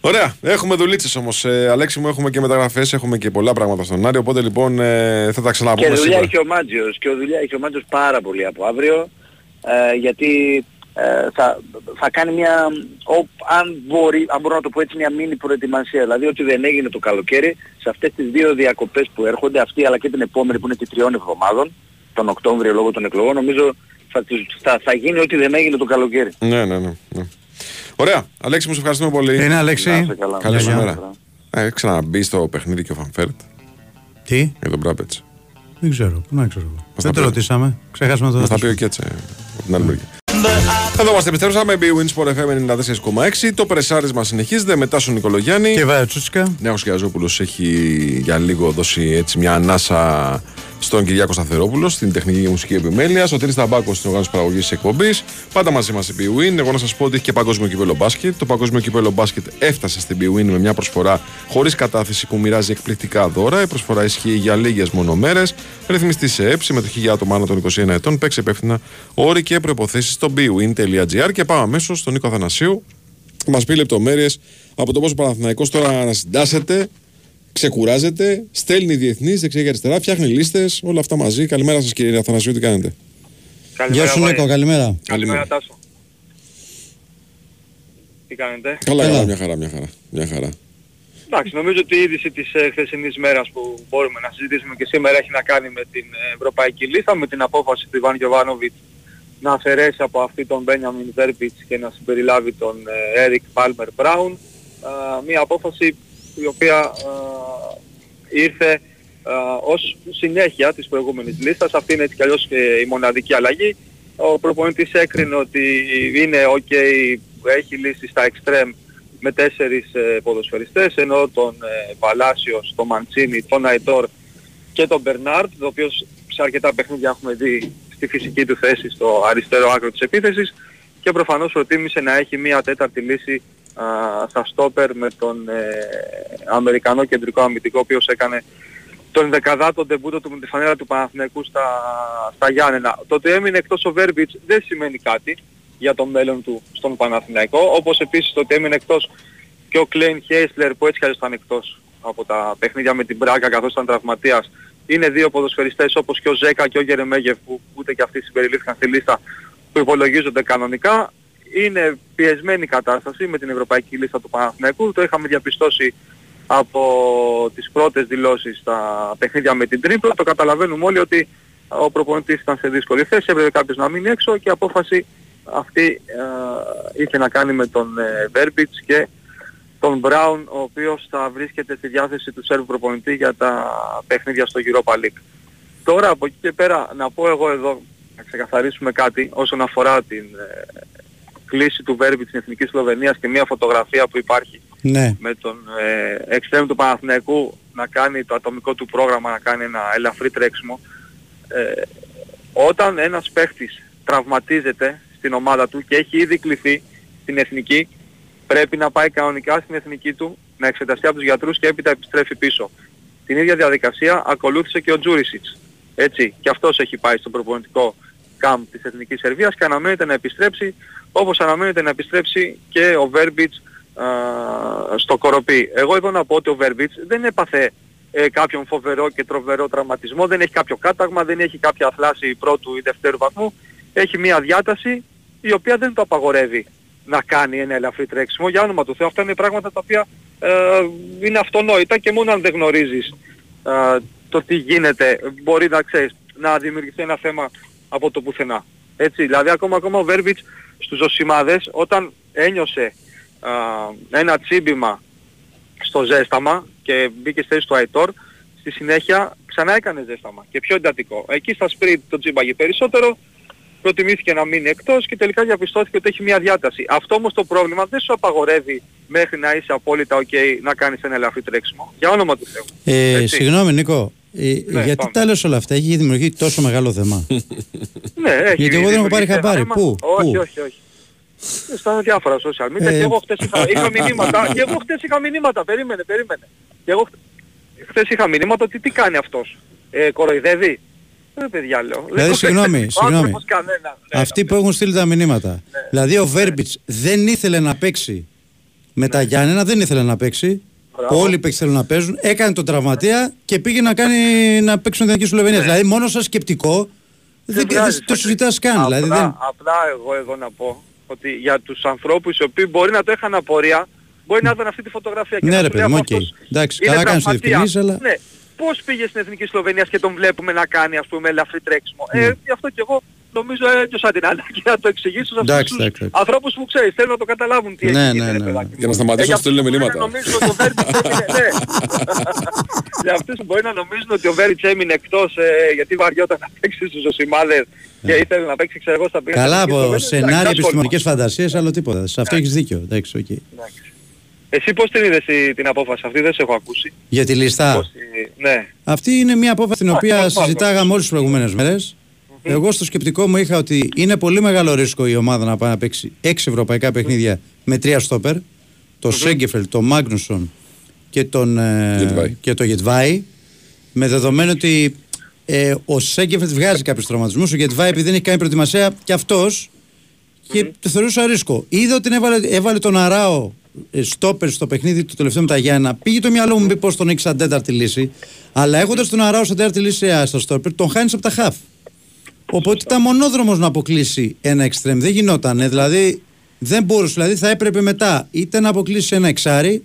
Ωραία. Έχουμε δουλίτσες όμως. Ε, Αλέξη μου, έχουμε και μεταγραφές, έχουμε και πολλά πράγματα στον Άρη, οπότε λοιπόν ε, θα τα ξαναπούμε. Και δουλειά έχει ο Μάντζιος, και δουλειά έχει ο Μάντζιος πάρα πολύ από αύριο, ε, γιατί ε, θα, θα κάνει μια, ο, αν, μπορεί, αν μπορώ να το πω έτσι, μια μίνι προετοιμασία. Δηλαδή ότι δεν έγινε το καλοκαίρι, σε αυτές τις δύο διακοπές που έρχονται, αυτή αλλά και την επόμενη που είναι και τριών εβδομάδων, τον Οκτώβριο λόγω των εκλογών, νομίζω θα, θα, θα γίνει ό,τι δεν έγινε το καλοκαίρι. Ναι, ναι, ναι. Ωραία. Αλέξη, μου σε ευχαριστούμε πολύ. Είναι Αλέξη. Καλή σου μέρα. Ε, ξαναμπεί στο παιχνίδι και ο Φανφέρτ. Τι? Για τον Μπράμπετς. Δεν ξέρω. Πού να ξέρω. Δεν το ρωτήσαμε. Ξεχάσαμε το. Μας τα πει ο Κέτσε. Εδώ μας επιστρέψαμε. bwinΣΠΟΡ εφ εμ ενενήντα τέσσερα κόμμα έξι. Το πρεσάρισμα συνεχίζεται. Μετά στον Νικολογιάννη. Και Βάιο Τσούτσικα. Νέος Χιαζόπουλος έχει για λίγο δώσει έτσι μια ανάσα στον Κυριάκο Σταθερόπουλο, στην τεχνική και μουσική επιμέλεια, στο Τρίτα Μπάκο, στην οργάνωση παραγωγή τη εκπομπή. Πάντα μαζί μα η bwin. Εγώ να σα πω ότι έχει και παγκόσμιο κύπελλο μπάσκετ. Το παγκόσμιο κύπελλο μπάσκετ έφτασε στην bwin με μια προσφορά χωρίς κατάθεση που μοιράζει εκπληκτικά δώρα. Η προσφορά ισχύει για λίγες μονομέρες. Ρυθμιστή σε ΕΕ, συμμετοχή για άτομα άνω των είκοσι ενός ετών. Παίξει υπεύθυνα, όροι και προϋποθέσεις στο bwin.gr. Και πάμε αμέσως στον Νίκο Αθανασίου. Μας πει λεπτομέρειες από το πόσο ο Παναθηναϊκός τώρα ανασυντάσσεται, ξεκουράζεται, στέλνει διεθνείς δεξιά και αριστερά, φτιάχνει λίστες, όλα αυτά μαζί. Καλημέρα σας κύριε Αθανασίου, τι κάνετε? Καλημέρα, γεια σου Νίκο, καλημέρα. Καλημέρα Τάσο. Τι κάνετε? Καλά, καλά, μια χαρά, μια χαρά, μια χαρά. Εντάξει, νομίζω ότι η είδηση της ε, χθεσινής μέρας που μπορούμε να συζητήσουμε και σήμερα έχει να κάνει με την ευρωπαϊκή λίστα, με την απόφαση του Ιβάν Γιοβάνοβιτς να αφαιρέσει από αυτή τον Μπένιαμιν Βέρμπιτς και να συμπεριλάβει τον Έρικ Πάλμερ Μπράουν. Μια απόφαση η οποία α, ήρθε α, ως συνέχεια της προηγούμενης λίστας. Αυτή είναι έτσι κι αλλιώς η μοναδική αλλαγή. Ο προπονητής έκρινε ότι είναι ok, έχει λύσει στα εξτρέμ με τέσσερις ε, ποδοσφαιριστές, ενώ τον ε, Παλάσιος, τον Μαντσίνι, τον Αϊτόρ και τον Μπερνάρτ, ο οποίος σε αρκετά παιχνίδια έχουμε δει στη φυσική του θέση στο αριστερό άκρο της επίθεσης, και προφανώς προτίμησε να έχει μία τέταρτη λύση στα στόπερ με τον ε, Αμερικανό κεντρικό αμυντικό, ο οποίος έκανε τον δεκαδάτο ντεμπούτο του με τη φανέλα του Παναθηναϊκού στα, στα Γιάννενα. Το ότι έμεινε εκτός ο Βέρμπιτς δεν σημαίνει κάτι για το μέλλον του στον Παναθηναϊκό, όπως επίσης το ότι έμεινε εκτός και ο Κλέιν Χέισλερ, που έτσι κι αλλιώς ήταν εκτός από τα παιχνίδια με την Μπράγκα καθώς ήταν τραυματίας. Είναι δύο ποδοσφαιριστές όπως και ο Ζέκα και ο Γερεμέγεφ, που ούτε και αυτοί συμπεριλήφθηκαν στη λίστα, που υπολογίζονται κανονικά. Είναι πιεσμένη η κατάσταση με την ευρωπαϊκή λίστα του Παναθηναϊκού. Το είχαμε διαπιστώσει από τις πρώτες δηλώσεις στα παιχνίδια με την Τρίπλα. Το καταλαβαίνουμε όλοι ότι ο προπονητής ήταν σε δύσκολη θέση, έπρεπε κάποιος να μείνει έξω, και η απόφαση αυτή ε, είχε να κάνει με τον Βέρμπιτς ε, και τον Μπράουν, ο οποίος θα βρίσκεται στη διάθεση του Σέρβου προπονητή για τα παιχνίδια στο Europa League. Τώρα από εκεί και πέρα να πω εγώ εδώ, να ξεκαθαρίσουμε κάτι όσον αφορά την ε, κλίση του Βέρμπιτς στην Εθνική Σλοβενίας και μια φωτογραφία που υπάρχει, ναι, με τον ε, εξτρέμ του Παναθηναϊκού να κάνει το ατομικό του πρόγραμμα, να κάνει ένα ελαφρύ τρέξιμο. Ε, όταν ένας παίχτης τραυματίζεται στη στην ομάδα του και έχει ήδη κληθεί στην εθνική, πρέπει να πάει κανονικά στην εθνική του, να εξεταστεί από τους γιατρούς και έπειτα επιστρέφει πίσω. Την ίδια διαδικασία ακολούθησε και ο Τζούρισιτς. Έτσι, και αυτός έχει πάει στο προπονητικό κάμπ της Εθνικής Σερβίας και αναμένεται να επιστρέψει, όπως αναμένεται να επιστρέψει και ο Βέρμπιτς α, στο Κοροπή. Εγώ εδώ να πω ότι ο Βέρμπιτς δεν έπαθε ε, κάποιον φοβερό και τρομερό τραυματισμό, δεν έχει κάποιο κάταγμα, δεν έχει κάποια αθλάση πρώτου ή δευτέρου βαθμού. Έχει μια διάταση η οποία δεν το απαγορεύει να κάνει ένα ελαφρύ τρέξιμο, για όνομα του Θεού. Αυτά είναι πράγματα τα οποία ε, είναι αυτονόητα και μόνο αν δεν γνωρίζεις ε, το τι γίνεται μπορεί να ξέρεις, να δημιουργηθεί ένα θέμα από το πουθενά. Έτσι, δηλαδή ακόμα, ακόμα ο Βέρμπιτς στους οσημάδες όταν ένιωσε ε, ένα τσίμπημα στο ζέσταμα και μπήκε στη θέση του Αϊτόρ, στη συνέχεια ξανά έκανε ζέσταμα και πιο εντατικό. Εκεί στα σπριντ το τσίμπαγε περισσότερο, προτιμήθηκε να μείνει εκτός και τελικά διαπιστώθηκε ότι έχει μια διάταση. Αυτό όμως το πρόβλημα δεν σου απαγορεύει μέχρι να είσαι απόλυτα οκ okay, να κάνεις ένα ελαφρύ τρέξιμο. Για όνομα του Θεού. Ε, συγγνώμη Νίκο, ε, ναι, γιατί τα λες όλα αυτά, έχει δημιουργεί τόσο μεγάλο θέμα? Ναι, έχει. Γιατί εγώ δεν έχω πάρει χαμπάρι. Πού? Όχι, πού? όχι, όχι. Στα διάφορα social media ε, και εγώ χτες είχα, είχα μηνύματα. Και εγώ χτες είχα μηνύματα, περίμενε, περίμενε. Και εγώ χτες είχα μηνύματα ότι τι κάνει αυτός. Ε, κοροϊδεύει. Παιδιά, λέω. Δηλαδή, συγγνώμη, συγγνώμη. Αυτοί που έχουν στείλει τα μηνύματα. Ναι. Δηλαδή, ο Βέρμπιτς δεν ήθελε να παίξει με ναι. τα Γιάννενα, δεν ήθελε να παίξει. Μπράβο. Όλοι οι παίκτες θέλουν να παίζουν. Έκανε τον τραυματία και πήγε να, κάνει, να παίξουν την Εθνική Σλοβενία. Ναι. Δηλαδή, μόνο σαν σκεπτικό δεν, δεν το συζητάς καν. Απλά, δηλαδή, δεν... απλά εγώ εδώ να πω ότι για τους ανθρώπους οι οποίοι μπορεί να το είχαν απορία, μπορεί να δουν αυτή τη φωτογραφία και ναι, να ρε, παιδί, okay. Εντάξει, καλά κάνεις τη διευκρινίση, αλλά. Ναι. Πώς πήγε στην Εθνική Σλοβενία και τον βλέπουμε να κάνει, ας πούμε, ελαφρύ τρέξιμο. Mm. Ε, γι' αυτό και εγώ νομίζω ένιωσα την ανάγκη να το εξηγήσω σε αυτούς τους ανθρώπους που ξέρεις, θέλουν να το καταλάβουν τι έγινε. Ναι, ναι, ναι. Για να σταματήσουν να στέλνουν μηνύματα. Για αυτούς που μπορεί να νομίζουν ότι ο Βέριτς έμεινε εκτός ε, γιατί βαριόταν να παίξει στους οσημάδες και ήθελε να παίξει, ξέρω εγώ, στα πήγαινε. Καλά από σενάρια, επιστημονικές φαντασίες, άλλο τίποτα. Σε αυτό έχεις δίκιο. Εσύ πώς την είδες την απόφαση αυτή, δεν σε έχω ακούσει. Για τη λίστα. Πώς... Ναι. Αυτή είναι μια απόφαση την οποία συζητάγαμε όλες τις προηγούμενες μέρες. Mm-hmm. Εγώ στο σκεπτικό μου είχα ότι είναι πολύ μεγάλο ρίσκο η ομάδα να πάει να παίξει έξι ευρωπαϊκά παιχνίδια mm-hmm. με τρία στόπερ. Το mm-hmm. Σέγκεφελ, το Μάγνουσον και, ε, και το Γετβάι. Με δεδομένο ότι ε, ο Σέγκεφελ βγάζει κάποιους τραυματισμούς, ο Γετβάι επειδή δεν έχει κάνει προετοιμασία κι αυτός. Και mm-hmm. το θεωρούσα ρίσκο. Είδα ότι έβαλε, έβαλε τον Αράο στόπερ στο παιχνίδι του τελευταίου με τα Γιάννα. Πήγε το μυαλό μου μήπως πως τον έχει σαν τέταρτη λύση, αλλά έχοντας τον Αράο σαν τέταρτη λύση στο στόπερ, τον χάνεις από τα χαφ. Οπότε ήταν μονόδρομος να αποκλείσει ένα εξτρέμ. Δεν γινόταν, δηλαδή δεν μπορούσε. Δηλαδή θα έπρεπε μετά είτε να αποκλείσει ένα εξάρι,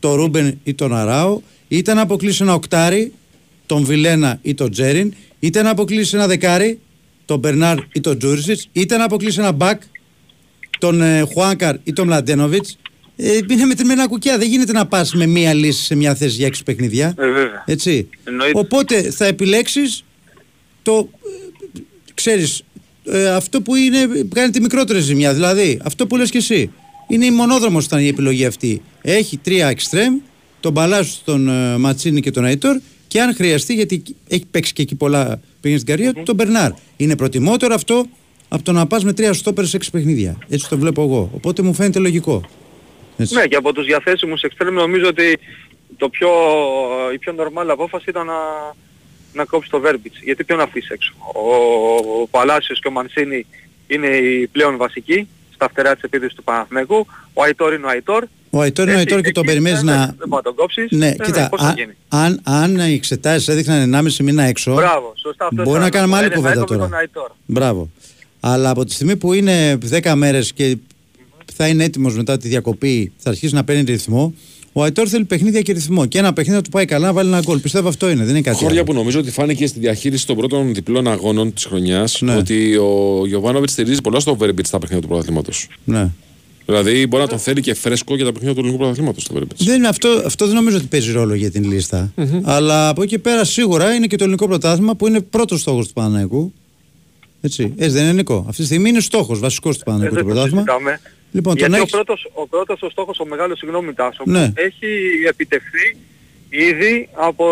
το Ρούμπεν ή τον Αράο, είτε να αποκλείσει ένα οκτάρι, τον Βιλένα ή τον Τζέριν, είτε να αποκλείσει ένα δεκάρι, τον Μπερνάρ ή τον Τζούρισιτς, είτε να αποκλείσει ένα μπακ, τον ε, Χουάνκαρ ή τον Μλαντένοβιτς. Ε, είναι μετρημένα κουκιά. Δεν γίνεται να πας με μία λύση σε μία θέση για έξι παιχνιδιά. Ε, βέβαια. Έτσι. Εννοείται. Οπότε θα επιλέξεις το. Ε, ξέρεις, ε, αυτό που, είναι, που κάνει τη μικρότερη ζημιά. Δηλαδή, αυτό που λες και εσύ. Είναι η μονόδρομος ήταν η επιλογή αυτή. Έχει τρία εξτρέμ, τον Μπαλάσου, τον ε, Ματσίνη και τον Αϊτόρ. Και αν χρειαστεί, γιατί έχει παίξει και εκεί πολλά πήγαινε στην καριέρα του, τον Μπερνάρ. Είναι προτιμότερο αυτό από το να πας με τρία στόπερ σε έξι παιχνίδια. Έτσι το βλέπω εγώ. Οπότε μου φαίνεται λογικό. Έτσι. Ναι, και από τους διαθέσιμους εξτρέμ νομίζω ότι το πιο, η πιο νορμάλη απόφαση ήταν να, να κόψει το Βέρμπιτς. Γιατί ποιον αφήσει έξω. Ο, ο Παλάσιος και ο Μανσίνη είναι οι πλέον βασικοί στα φτερά της επίδυσης του Παναθηναϊκού. Ο Αϊτόρ είναι ο Αϊτόρ. Ο Αϊτόρ είναι ο Αϊτόρ και τον περιμένεις να... Δεν μπορεί να τον κόψεις. Ναι, κοίτα, αν οι εξετάσεις έδειχναν ενάμιση μήνα έξω, μπορεί να κάνουμε άλλη κουβέντα τώρα. Μπράβο. Αλλά από τη στιγμή που είναι δέκα μέρες και θα είναι έτοιμος μετά τη διακοπή, θα αρχίσει να παίρνει ρυθμό. Ο Αϊτόρ θέλει παιχνίδια και ρυθμό. Και ένα παιχνίδι να του πάει καλά να βάλει ένα γκολ. Πιστεύω αυτό είναι, δεν είναι κάτι. Χώρια που νομίζω ότι φάνηκε στη διαχείριση των πρώτων διπλών αγώνων της χρονιάς, ναι, ότι ο Γιοβάνοβιτς στηρίζει πολλά στο Βέρμπιτς στα παιχνίδια του πρωταθλήματος. Ναι. Δηλαδή μπορεί να τον θέλει και φρέσκο για τα παιχνίδια του ελληνικού πρωταθλήματος στο Βέρμπιτς. Δεν, αυτό, αυτό δεν νομίζω ότι παίζει ρόλο για την λίστα. Mm-hmm. Αλλά από εκεί πέρα σίγουρα είναι και το ελληνικό πρωτάθλημα που είναι πρώτος στόχος του Παναθηναϊκού. Έτσι, έτσι δεν είναι, Νίκο? Αυτή τη στιγμή είναι στόχος βασικός του Παναθηναϊκού το πρωτάθλημα. Λοιπόν, γιατί έχεις... ο, πρώτος, ο πρώτος ο στόχος, ο μεγάλος, συγγνώμη Τάσο, ναι, έχει επιτευχθεί ήδη από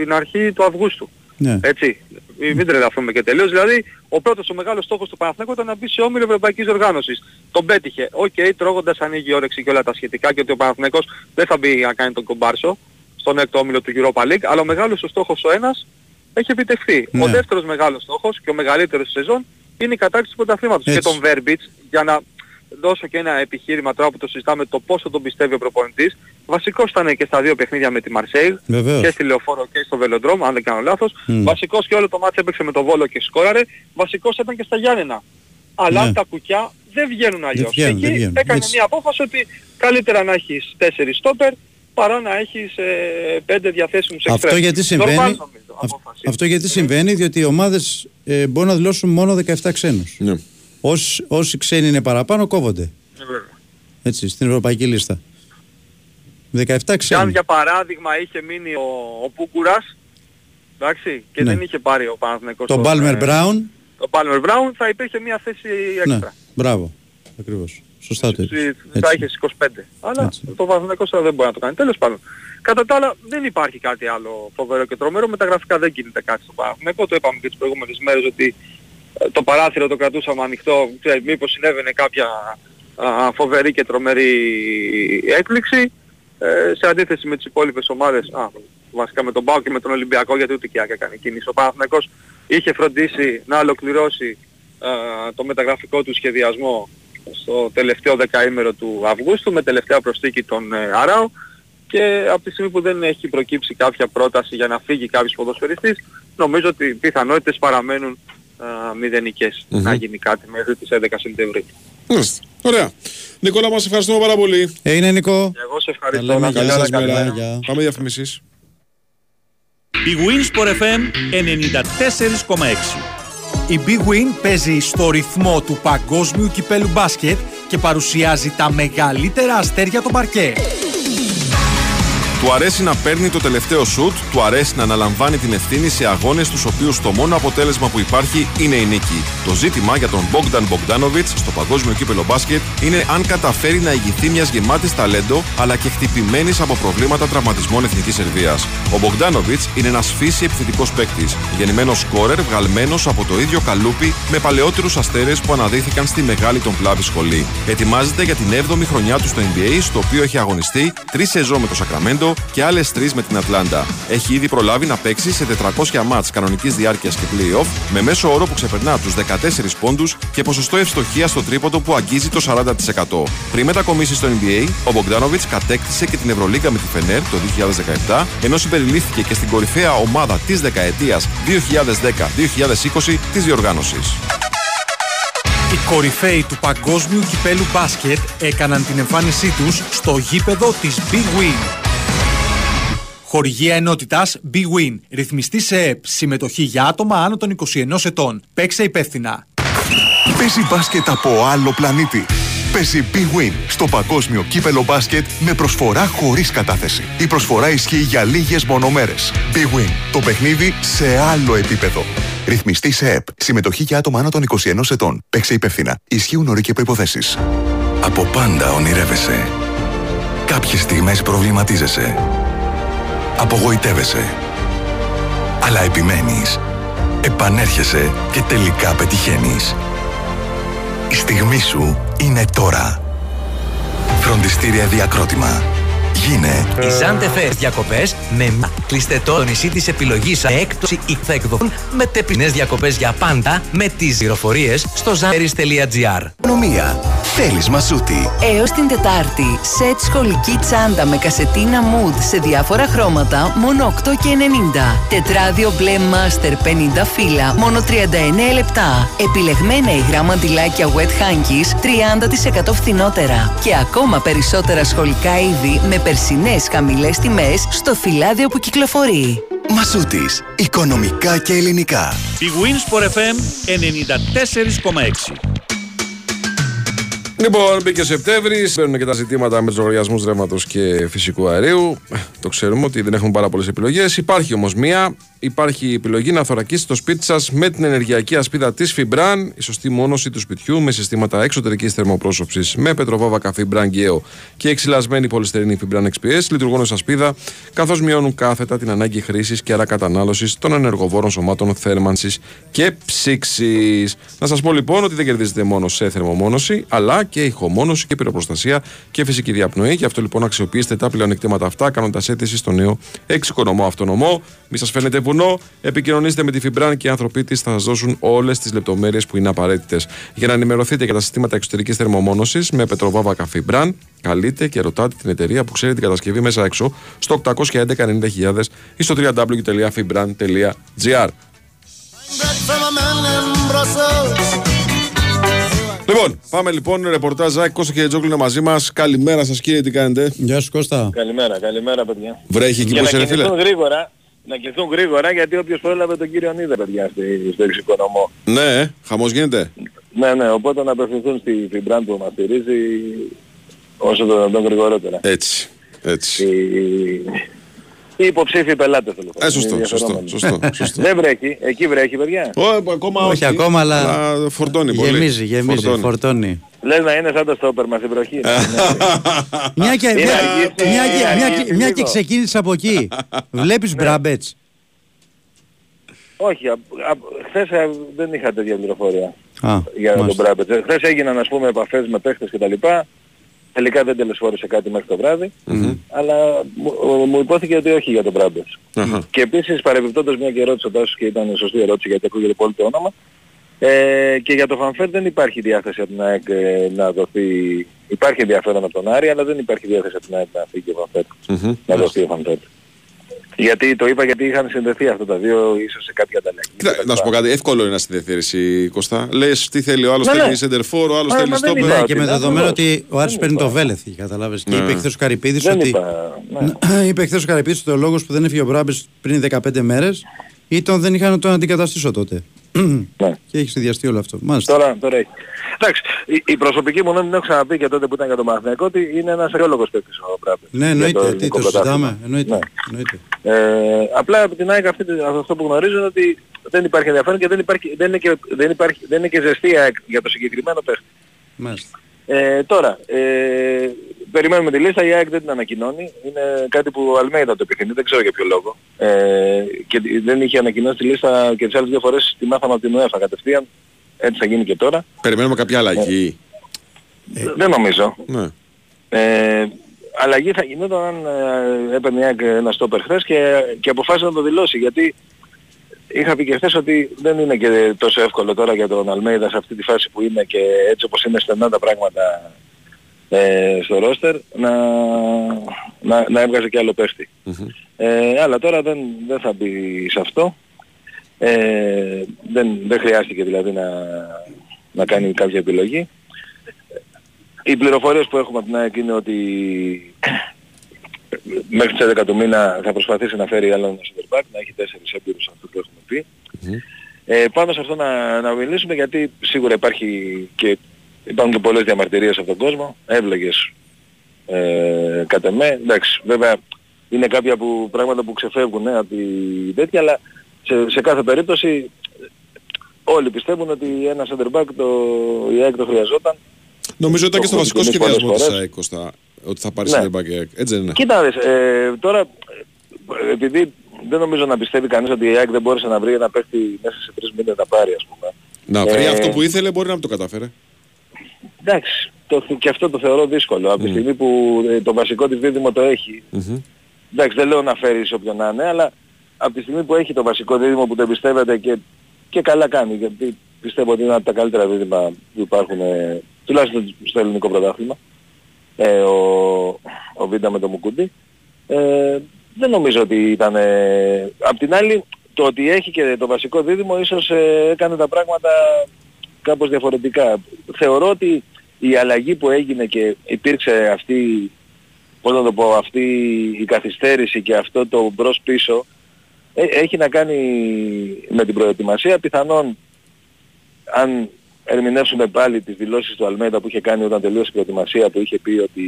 την αρχή του Αυγούστου. Ναι. Έτσι, μην τρελαθούμε και τελείως. Δηλαδή, ο πρώτος, ο μεγάλος στόχος του Παναθηναϊκού ήταν να μπει σε όμιλο ευρωπαϊκής οργάνωσης. Τον πέτυχε. Οκ, okay, τρώγοντας ανοίγει η όρεξη και όλα τα σχετικά και ότι ο Παναθηναϊκός δεν θα μπει να κάνει τον κομπάρσο στον έκτο όμιλο του Europa League, αλλά ο μεγάλος ο στόχος ο ένας έχει επιτευχθεί. Ναι. Ο δεύτερος μεγάλος στόχος και ο μεγαλύτερος σεζόν είναι η κατάκτηση του πρωταθλήματος. Και τον Βέρμπιτς, για να δώσω και ένα επιχείρημα τώρα που το συζητάμε, το πόσο τον πιστεύει ο προπονητής, βασικός ήταν και στα δύο παιχνίδια με τη Μαρσέιγ, και στη Λεωφόρο και στο Βελοντρόμ, αν δεν κάνω λάθος. Mm. Βασικός και όλο το μάτς έπαιξε με το Βόλο και σκόραρε. Βασικός ήταν και στα Γιάννενα. Αλλά ναι, τα κουκιά δεν βγαίνουν αλλιώς. Δεν βγαίνουν, εκεί έκανε έτσι μια απόφαση ότι καλύτερα να έχεις τέσσερις στόπερ παρά να έχεις ε, πέντε διαθέσιμους εξτρέμ. Αυτό γιατί συμβαίνει, νομίζω, αυ- αυτό γιατί συμβαίνει διότι οι ομάδες ε, μπορούν να δηλώσουν μόνο δεκαεπτά ξένους. Ναι. Όσοι, όσοι ξένοι είναι παραπάνω κόβονται. Ναι, βέβαια. Έτσι, στην ευρωπαϊκή λίστα. δεκαεπτά ξένοι. Αν για παράδειγμα είχε μείνει ο, ο Πούκουρας, εντάξει, και ναι, δεν είχε πάρει ο Παναθηναϊκός τον Πάλμερ Μπράουν, τον Πάλμερ Μπράουν, θα υπήρχε μια θέση έξτρα. Ναι, μπράβο, ακριβώς. Σωστά το έτσι. Θα είχε είκοσι πέντε. Αλλά έτσι, το Παναθηναϊκός δεν μπορεί να το κάνει. Τέλος πάντων. Κατά τα άλλα δεν υπάρχει κάτι άλλο φοβερό και τρομερό. Με τα γραφικά δεν κινείται κάτι στο Παναθηναϊκό. Το είπαμε και τις προηγούμενες μέρες ότι το παράθυρο το κρατούσαμε ανοιχτό, ξέρεις, μήπως συνέβαινε κάποια α, φοβερή και τρομερή έκπληξη. Ε, σε αντίθεση με τις υπόλοιπες ομάδες, α, βασικά με τον ΠΑΟ και με τον Ολυμπιακό, γιατί ούτε και Άκη έκανε κίνηση. Ο Παναθηναϊκός είχε φροντίσει να ολοκληρώσει α, το μεταγραφικό του σχεδιασμό στο τελευταίο δεκαήμερο του Αυγούστου, με τελευταία προσθήκη τον ε, Αράο, και από τη στιγμή που δεν έχει προκύψει κάποια πρόταση για να φύγει κάποιος ποδοσφαιριστής, νομίζω ότι οι πιθανότητες παραμένουν Uh, μηδενικές, mm-hmm, να γίνει κάτι μέχρι τις έντεκα Σεπτεμβρίου. Μάλιστα. Ωραία. Νικόλα, μας ευχαριστούμε πάρα πολύ. Ε, είναι Νικό. Εγώ σε ευχαριστώ. Καλή, καλή σας μέρα. Για... Πάμε διαφημίσεις. Η bwinΣΠΟΡ εφ εμ ενενήντα τέσσερα κόμμα έξι. Η Big Win παίζει στο ρυθμό του παγκόσμιου κυπέλου μπάσκετ και παρουσιάζει τα μεγαλύτερα αστέρια των παρκέ. Του αρέσει να παίρνει το τελευταίο σουτ, του αρέσει να αναλαμβάνει την ευθύνη σε αγώνες στους οποίους το μόνο αποτέλεσμα που υπάρχει είναι η νίκη. Το ζήτημα για τον Bogdan Bogdanovic στο παγκόσμιο κύπελλο μπάσκετ είναι αν καταφέρει να ηγηθεί μιας γεμάτης ταλέντο αλλά και χτυπημένης από προβλήματα τραυματισμών εθνικής Σερβίας. Ο Bogdanovic είναι ένας φύση επιθετικός παίκτης, γεννημένος σκόρερ βγαλμένος από το ίδιο καλούπι με παλαιότερους αστέρες που αναδύθηκαν στη μεγάλη τον πλάβη σχολή. Ετοιμάζεται για την έβδομη χρονιά του στο εν μπι έι, στο οποίο έχει αγωνιστεί τρεις σεζόν με το Σακραμέντο και άλλες τρεις με την Ατλάντα. Έχει ήδη προλάβει να παίξει σε τετρακόσια μάτς κανονικής διάρκειας και play-off, με μέσο όρο που ξεπερνά τους δεκατέσσερις πόντους και ποσοστό ευστοχίας στο τρίποντο που αγγίζει το σαράντα τοις εκατό. Πριν μετακομίσει στο εν μπι έι, ο Μπογκντάνοβιτς κατέκτησε και την Ευρωλίγκα με τη Φενέρ το δύο χιλιάδες δεκαεπτά, ενώ συμπεριλήφθηκε και στην κορυφαία ομάδα της δεκαετίας δύο χιλιάδες δέκα δύο χιλιάδες είκοσι της διοργάνωσης. Οι κορυφαίοι του παγκόσμιου κυπέλου μπάσκετ έκαναν την εμφάνισή τους στο γήπεδο της Big Win. Χορηγία ενότητας bwin. Ρυθμιστής σε ΕΠ. Συμμετοχή για άτομα άνω των είκοσι ενός ετών. Παίξε υπεύθυνα. Παίζει μπάσκετ από άλλο πλανήτη. Παίζει bwin στο παγκόσμιο κύπελλο μπάσκετ με προσφορά χωρίς κατάθεση. Η προσφορά ισχύει για λίγες μονομέρες. bwin. Το παιχνίδι σε άλλο επίπεδο. Ρυθμιστής σε ΕΠ. Συμμετοχή για άτομα άνω των είκοσι ενός ετών. Παίξε υπεύθυνα. Ισχύουν όροι και προϋποθέσεις. Από πάντα ονειρεύεσαι. Κάποιες στιγμές προβληματίζεσαι. Απογοητεύεσαι. Αλλά επιμένεις. Επανέρχεσαι και τελικά πετυχαίνεις. Η στιγμή σου είναι τώρα. Φροντιστήρια Διακρότημα. Γίνε οι Ζαντεφές διακοπές με μα. Κλείστε το νησί της επιλογής έκπτωση ή θα εκδοθούν με τεπινές διακοπές για πάντα με τις πληροφορίες στο ζαντεφές τελεία τζι άρ. Οικονομία. Θέλεις Μασούτη. Έως την Τετάρτη. Σετ σχολική τσάντα με κασετίνα mood σε διάφορα χρώματα μόνο οκτώ και ενενήντα. Τετράδιο μπλε master πενήντα φύλλα μόνο τριάντα εννέα λεπτά. Επιλεγμένα υγρά μαντιλάκια wet hankies τριάντα τοις εκατό φθηνότερα. Και ακόμα περισσότερα σχολικά είδη με περσινές χαμηλές τιμές στο φυλάδιο που κυκλοφορεί. Μασούτης. Οικονομικά και ελληνικά. Η bwinΣΠΟΡ εφ εμ ενενήντα τέσσερα κόμμα έξι. Λοιπόν, μπήκε Σεπτέμβρη. Παίρνουν και τα ζητήματα με τους λογαριασμούς ρεύματος και φυσικού αερίου. Το ξέρουμε ότι δεν έχουμε πάρα πολλές επιλογές. Υπάρχει όμως μία, υπάρχει η επιλογή να θωρακίσετε το σπίτι σας με την ενεργειακή ασπίδα της Φιμπράν, η σωστή μόνωση του σπιτιού με συστήματα εξωτερικής θερμοπρόσωψης με πετροβάβακα Φιμπράν Γκέο και εξυλασμένη πολυστερινή Φιμπράν εξ πι ες, λειτουργούν ως ασπίδα, καθώς μειώνουν κάθετα την ανάγκη χρήσης και άρα κατανάλωσης των ενεργοβόρων σωμάτων θέρμανσης και ψήξης. Να σας πω λοιπόν ότι δεν κερδίζετε μόνο σε θερμομόνωση, αλλά και ηχομόνωση και πυροπροστασία και φυσική διαπνοή. Γι' αυτό λοιπόν αξιοποιήστε τα πλεονεκτήματα αυτά κάνοντας αίτηση στο νέο εξοικονομό αυτονομό. Μη σας φαίνεται βουνό, επικοινωνήστε με τη Φιμπράν και οι άνθρωποι της θα σας δώσουν όλες τις λεπτομέρειες που είναι απαραίτητες. Για να ενημερωθείτε για τα συστήματα εξωτερικής θερμομόνωσης με πετροβάβακα Φιμπράν, καλείτε και ρωτάτε την εταιρεία που ξέρει την κατασκευή μέσα έξω στο οκτακόσια έντεκα ενενήντα χιλιάδες ή στο double-u double-u double-u τελεία fibran τελεία gr. Λοιπόν, πάμε λοιπόν, ρεπορτάζ. Κώστα Χεριτζόγλου είναι μαζί μας. Καλημέρα σας κύριε, τι κάνετε? Γεια σου Κώστα. Καλημέρα, καλημέρα παιδιά. Βρέχει εκεί που σε ρε φίλε. Να κληθούν γρήγορα, γιατί όποιος πρόλαβε τον κύριο Νίδα, παιδιά, στο εξοικονομό. Ναι, χαμός γίνεται. Ναι, ναι, οπότε να απευθυνθούν στη Φιμπράν που μας στηρίζει όσο το δυνατόν γρηγορότερα. Έτσι, έτσι. Οι υποψήφοι πελάτες θέλω. Ε, σωστό, σωστό, σωστό, σωστό. Δεν βρέχει, εκεί βρέχει παιδιά. Ό, ακόμα, όχι, όχι ακόμα, αλλά, αλλά φορτώνει πολύ. Γεμίζει, γεμίζει, φορτώνει. φορτώνει. Λες να είναι σαν το στόπερ μας η βροχή. Μια και ξεκίνησε από εκεί. Βλέπεις Μπράμπετς? Όχι, χθες δεν είχα τέτοια πληροφορία για τον Μπράμπετς. Χθες έγιναν ας πούμε επαφές με παίχτες κτλ. Τελικά δεν τελεσφόρησε κάτι μέχρι το βράδυ, mm-hmm. αλλά μου, μου υπόθηκε ότι όχι για τον Μπράμπετς. Uh-huh. Και επίσης παρεμπιπτόντως μια και ερώτησα τόσο και ήταν σωστή ερώτηση γιατί ακούγεται πολύ το όνομα, ε, και για το Φανφέρ δεν υπάρχει διάθεση από την ΑΕΚ ε, να δοθεί, υπάρχει ενδιαφέρον από τον Άρη, αλλά δεν υπάρχει διάθεση από την ΑΕΚ να φύγει ο Φανφέρ, mm-hmm. να δοθεί ο Φανφέρ. Γιατί το είπα, γιατί είχαν συνδεθεί αυτά τα δύο, ίσως σε κάποια ανταλλαγή. Να σου πω κάτι, εύκολο είναι να συνδεθεί, Κώστα. Λες τι θέλει, ο άλλος θέλει σεντερφόρ, ο άλλος θέλει στόπερ. Ναι, και με δεδομένο ότι ο Άρης παίρνει το Βέλεθ, καταλάβες. Και είπε χθες ο Καρυπίδης ότι. Είπε χθες ο Καρυπίδης ότι ο λόγος που δεν έφυγε ο Μπράμπετς πριν δεκαπέντε μέρες ήταν δεν είχαν τον αντικαταστήσω τότε. Και έχει συνδυαστεί όλο αυτό. Τώρα έχει. Εντάξει, η προσωπική μου γνώμη την έχω ξαναπεί και τότε που ήταν για τον Παναθηναϊκό ότι είναι ένας αξιόλογος παίκτης ο Μπράμπετς. Ναι, εννοείται, τι το συζητάμε, εννοείται. Απλά από την ΑΕΚ αυτό που γνωρίζω είναι ότι δεν υπάρχει ενδιαφέρον και δεν, υπάρχει, δεν, είναι, και, δεν, υπάρχει, δεν είναι και ζεστή για το συγκεκριμένο παίκτη. Μάλιστα. Ε, τώρα, ε, περιμένουμε τη λίστα, η ΑΕΚ δεν την ανακοινώνει, είναι κάτι που ο Αλμέιδα το επιθυμεί, δεν ξέρω για ποιο λόγο. Ε, και δεν είχε ανακοινώσει τη λίστα και τις άλλες δύο φορές τη μάθαμε από την ΟΕΦΑ κατευθείαν, έτσι θα γίνει και τώρα. Περιμένουμε κάποια αλλαγή. Ε, ε, δεν νομίζω. Ναι. Ε, αλλαγή θα γινόταν αν έπαιρνε ένα στόπερ χθες και, και αποφάσισε να το δηλώσει, γιατί είχα πει και χθες ότι δεν είναι και τόσο εύκολο τώρα για τον Αλμέιδα σε αυτή τη φάση που είναι και έτσι όπως είναι στενά τα πράγματα ε, στο ρόστερ να, να, να έβγαζε και άλλο παίχτη. Mm-hmm. Ε, αλλά τώρα δεν, δεν θα μπει σε αυτό. Ε, δεν, δεν χρειάστηκε δηλαδή να, να κάνει κάποια επιλογή. Οι πληροφορίες που έχουμε από την ΑΕΚ είναι ότι μέχρι τις έντεκα του μήνα θα προσπαθήσει να φέρει άλλον center back, να έχει τέσσερις έμπειρους αυτό που έχουμε πει. Mm-hmm. Ε, πάνω σε αυτό να, να μιλήσουμε γιατί σίγουρα υπάρχει και υπάρχουν και πολλές διαμαρτυρίες από τον κόσμο, εύλογες ε, κατά με. Εντάξει, βέβαια είναι κάποια που, πράγματα που ξεφεύγουν ναι, από την τέτοια, αλλά σε, σε κάθε περίπτωση όλοι πιστεύουν ότι ένα center back το, η ΑΕΚ το χρειαζόταν. Νομίζω ότι ήταν και στο βασικό σχεδιασμό της ΑΕΚ, Κώστα, ότι θα πάρει center back η ΑΕΚ. Έτσι είναι. Κοιτάξτε, ε, τώρα επειδή δεν νομίζω να πιστεύει κανείς ότι η ΑΕΚ δεν μπόρεσε να βρει ένα παίχτη μέσα σε τρεις μήνες να πάρει, ας πούμε. Να βρει ε, αυτό που ήθελε, μπορεί να το κατάφερε. Εντάξει, το, και αυτό το θεωρώ δύσκολο. Από τη στιγμή mm. που ε, το βασικό της δίδυμο το έχει, mm-hmm. εντάξει δεν λέω να φέρεις όποιον να είναι, αλλά από τη στιγμή που έχει το βασικό δίδυμο που το εμπιστεύεται και, και καλά κάνει, γιατί πιστεύω ότι είναι από τα καλύτερα δίδυμα που υπάρχουν, ε, τουλάχιστον στο ελληνικό πρωτάθλημα, ε, ο, ο Βίντα με το Μουκούντι, ε, δεν νομίζω ότι ήταν... Ε, απ' την άλλη, το ότι έχει και το βασικό δίδυμο ίσως ε, έκανε τα πράγματα κάπως διαφορετικά. Θεωρώ ότι η αλλαγή που έγινε και υπήρξε αυτή, πώς να το πω, αυτή η καθυστέρηση και αυτό το μπρος πίσω ε, έχει να κάνει με την προετοιμασία. Πιθανόν, αν ερμηνεύσουμε πάλι τις δηλώσεις του Αλμέιδα που είχε κάνει όταν τελείωσε η προετοιμασία, που είχε πει ότι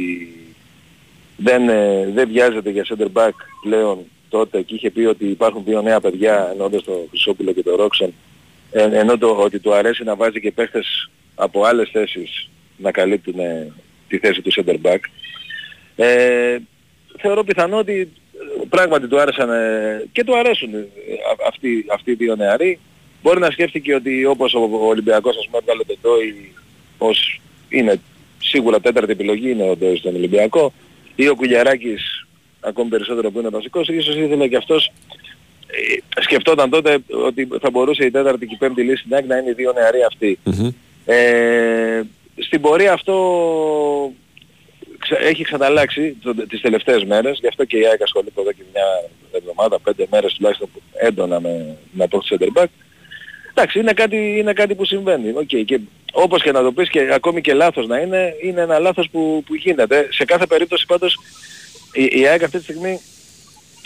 δεν, ε, δεν βιάζεται για center back πλέον τότε και είχε πει ότι υπάρχουν δύο νέα παιδιά, εννοώντας το Χρυσόπουλο και το Ρόξαν, εν, ενώ το, ότι του αρέσει να βάζει και παίχτες από άλλες θέσεις να καλύπτουν ε, τη θέση του center back. Ε, θεωρώ πιθανό ότι πράγματι του άρεσαν ε, και του αρέσουν ε, α, αυτοί, αυτοί οι δύο νεαροί. Μπορεί να σκέφτηκε ότι όπως ο, ο Ολυμπιακός, ας πούμε, έβγαλε τον Ντόι, ως είναι σίγουρα τέταρτη επιλογή είναι ο Ντόι στον Ολυμπιακό, ή ο Κουλιαράκης ακόμη περισσότερο που είναι βασικός, ίσως ήθελε και αυτός, ε, σκεφτόταν τότε ότι θα μπορούσε η τέταρτη και η πέμπτη λύση να είναι οι δύο νεαροί αυτοί. Mm-hmm. Ε, στην πορεία αυτό έχει ξαναλλάξει τις τελευταίες μέρες, γι' αυτό και η ΑΕΚ ασχολείται εδώ και μια εβδομάδα, πέντε μέρες τουλάχιστον έντονα με την απόκτηση center back. Εντάξει, είναι κάτι, είναι κάτι που συμβαίνει. Okay. Και όπως και να το πεις, και ακόμη και λάθος να είναι, είναι ένα λάθος που, που γίνεται. Σε κάθε περίπτωση πάντως η, η ΑΕΚ αυτή τη στιγμή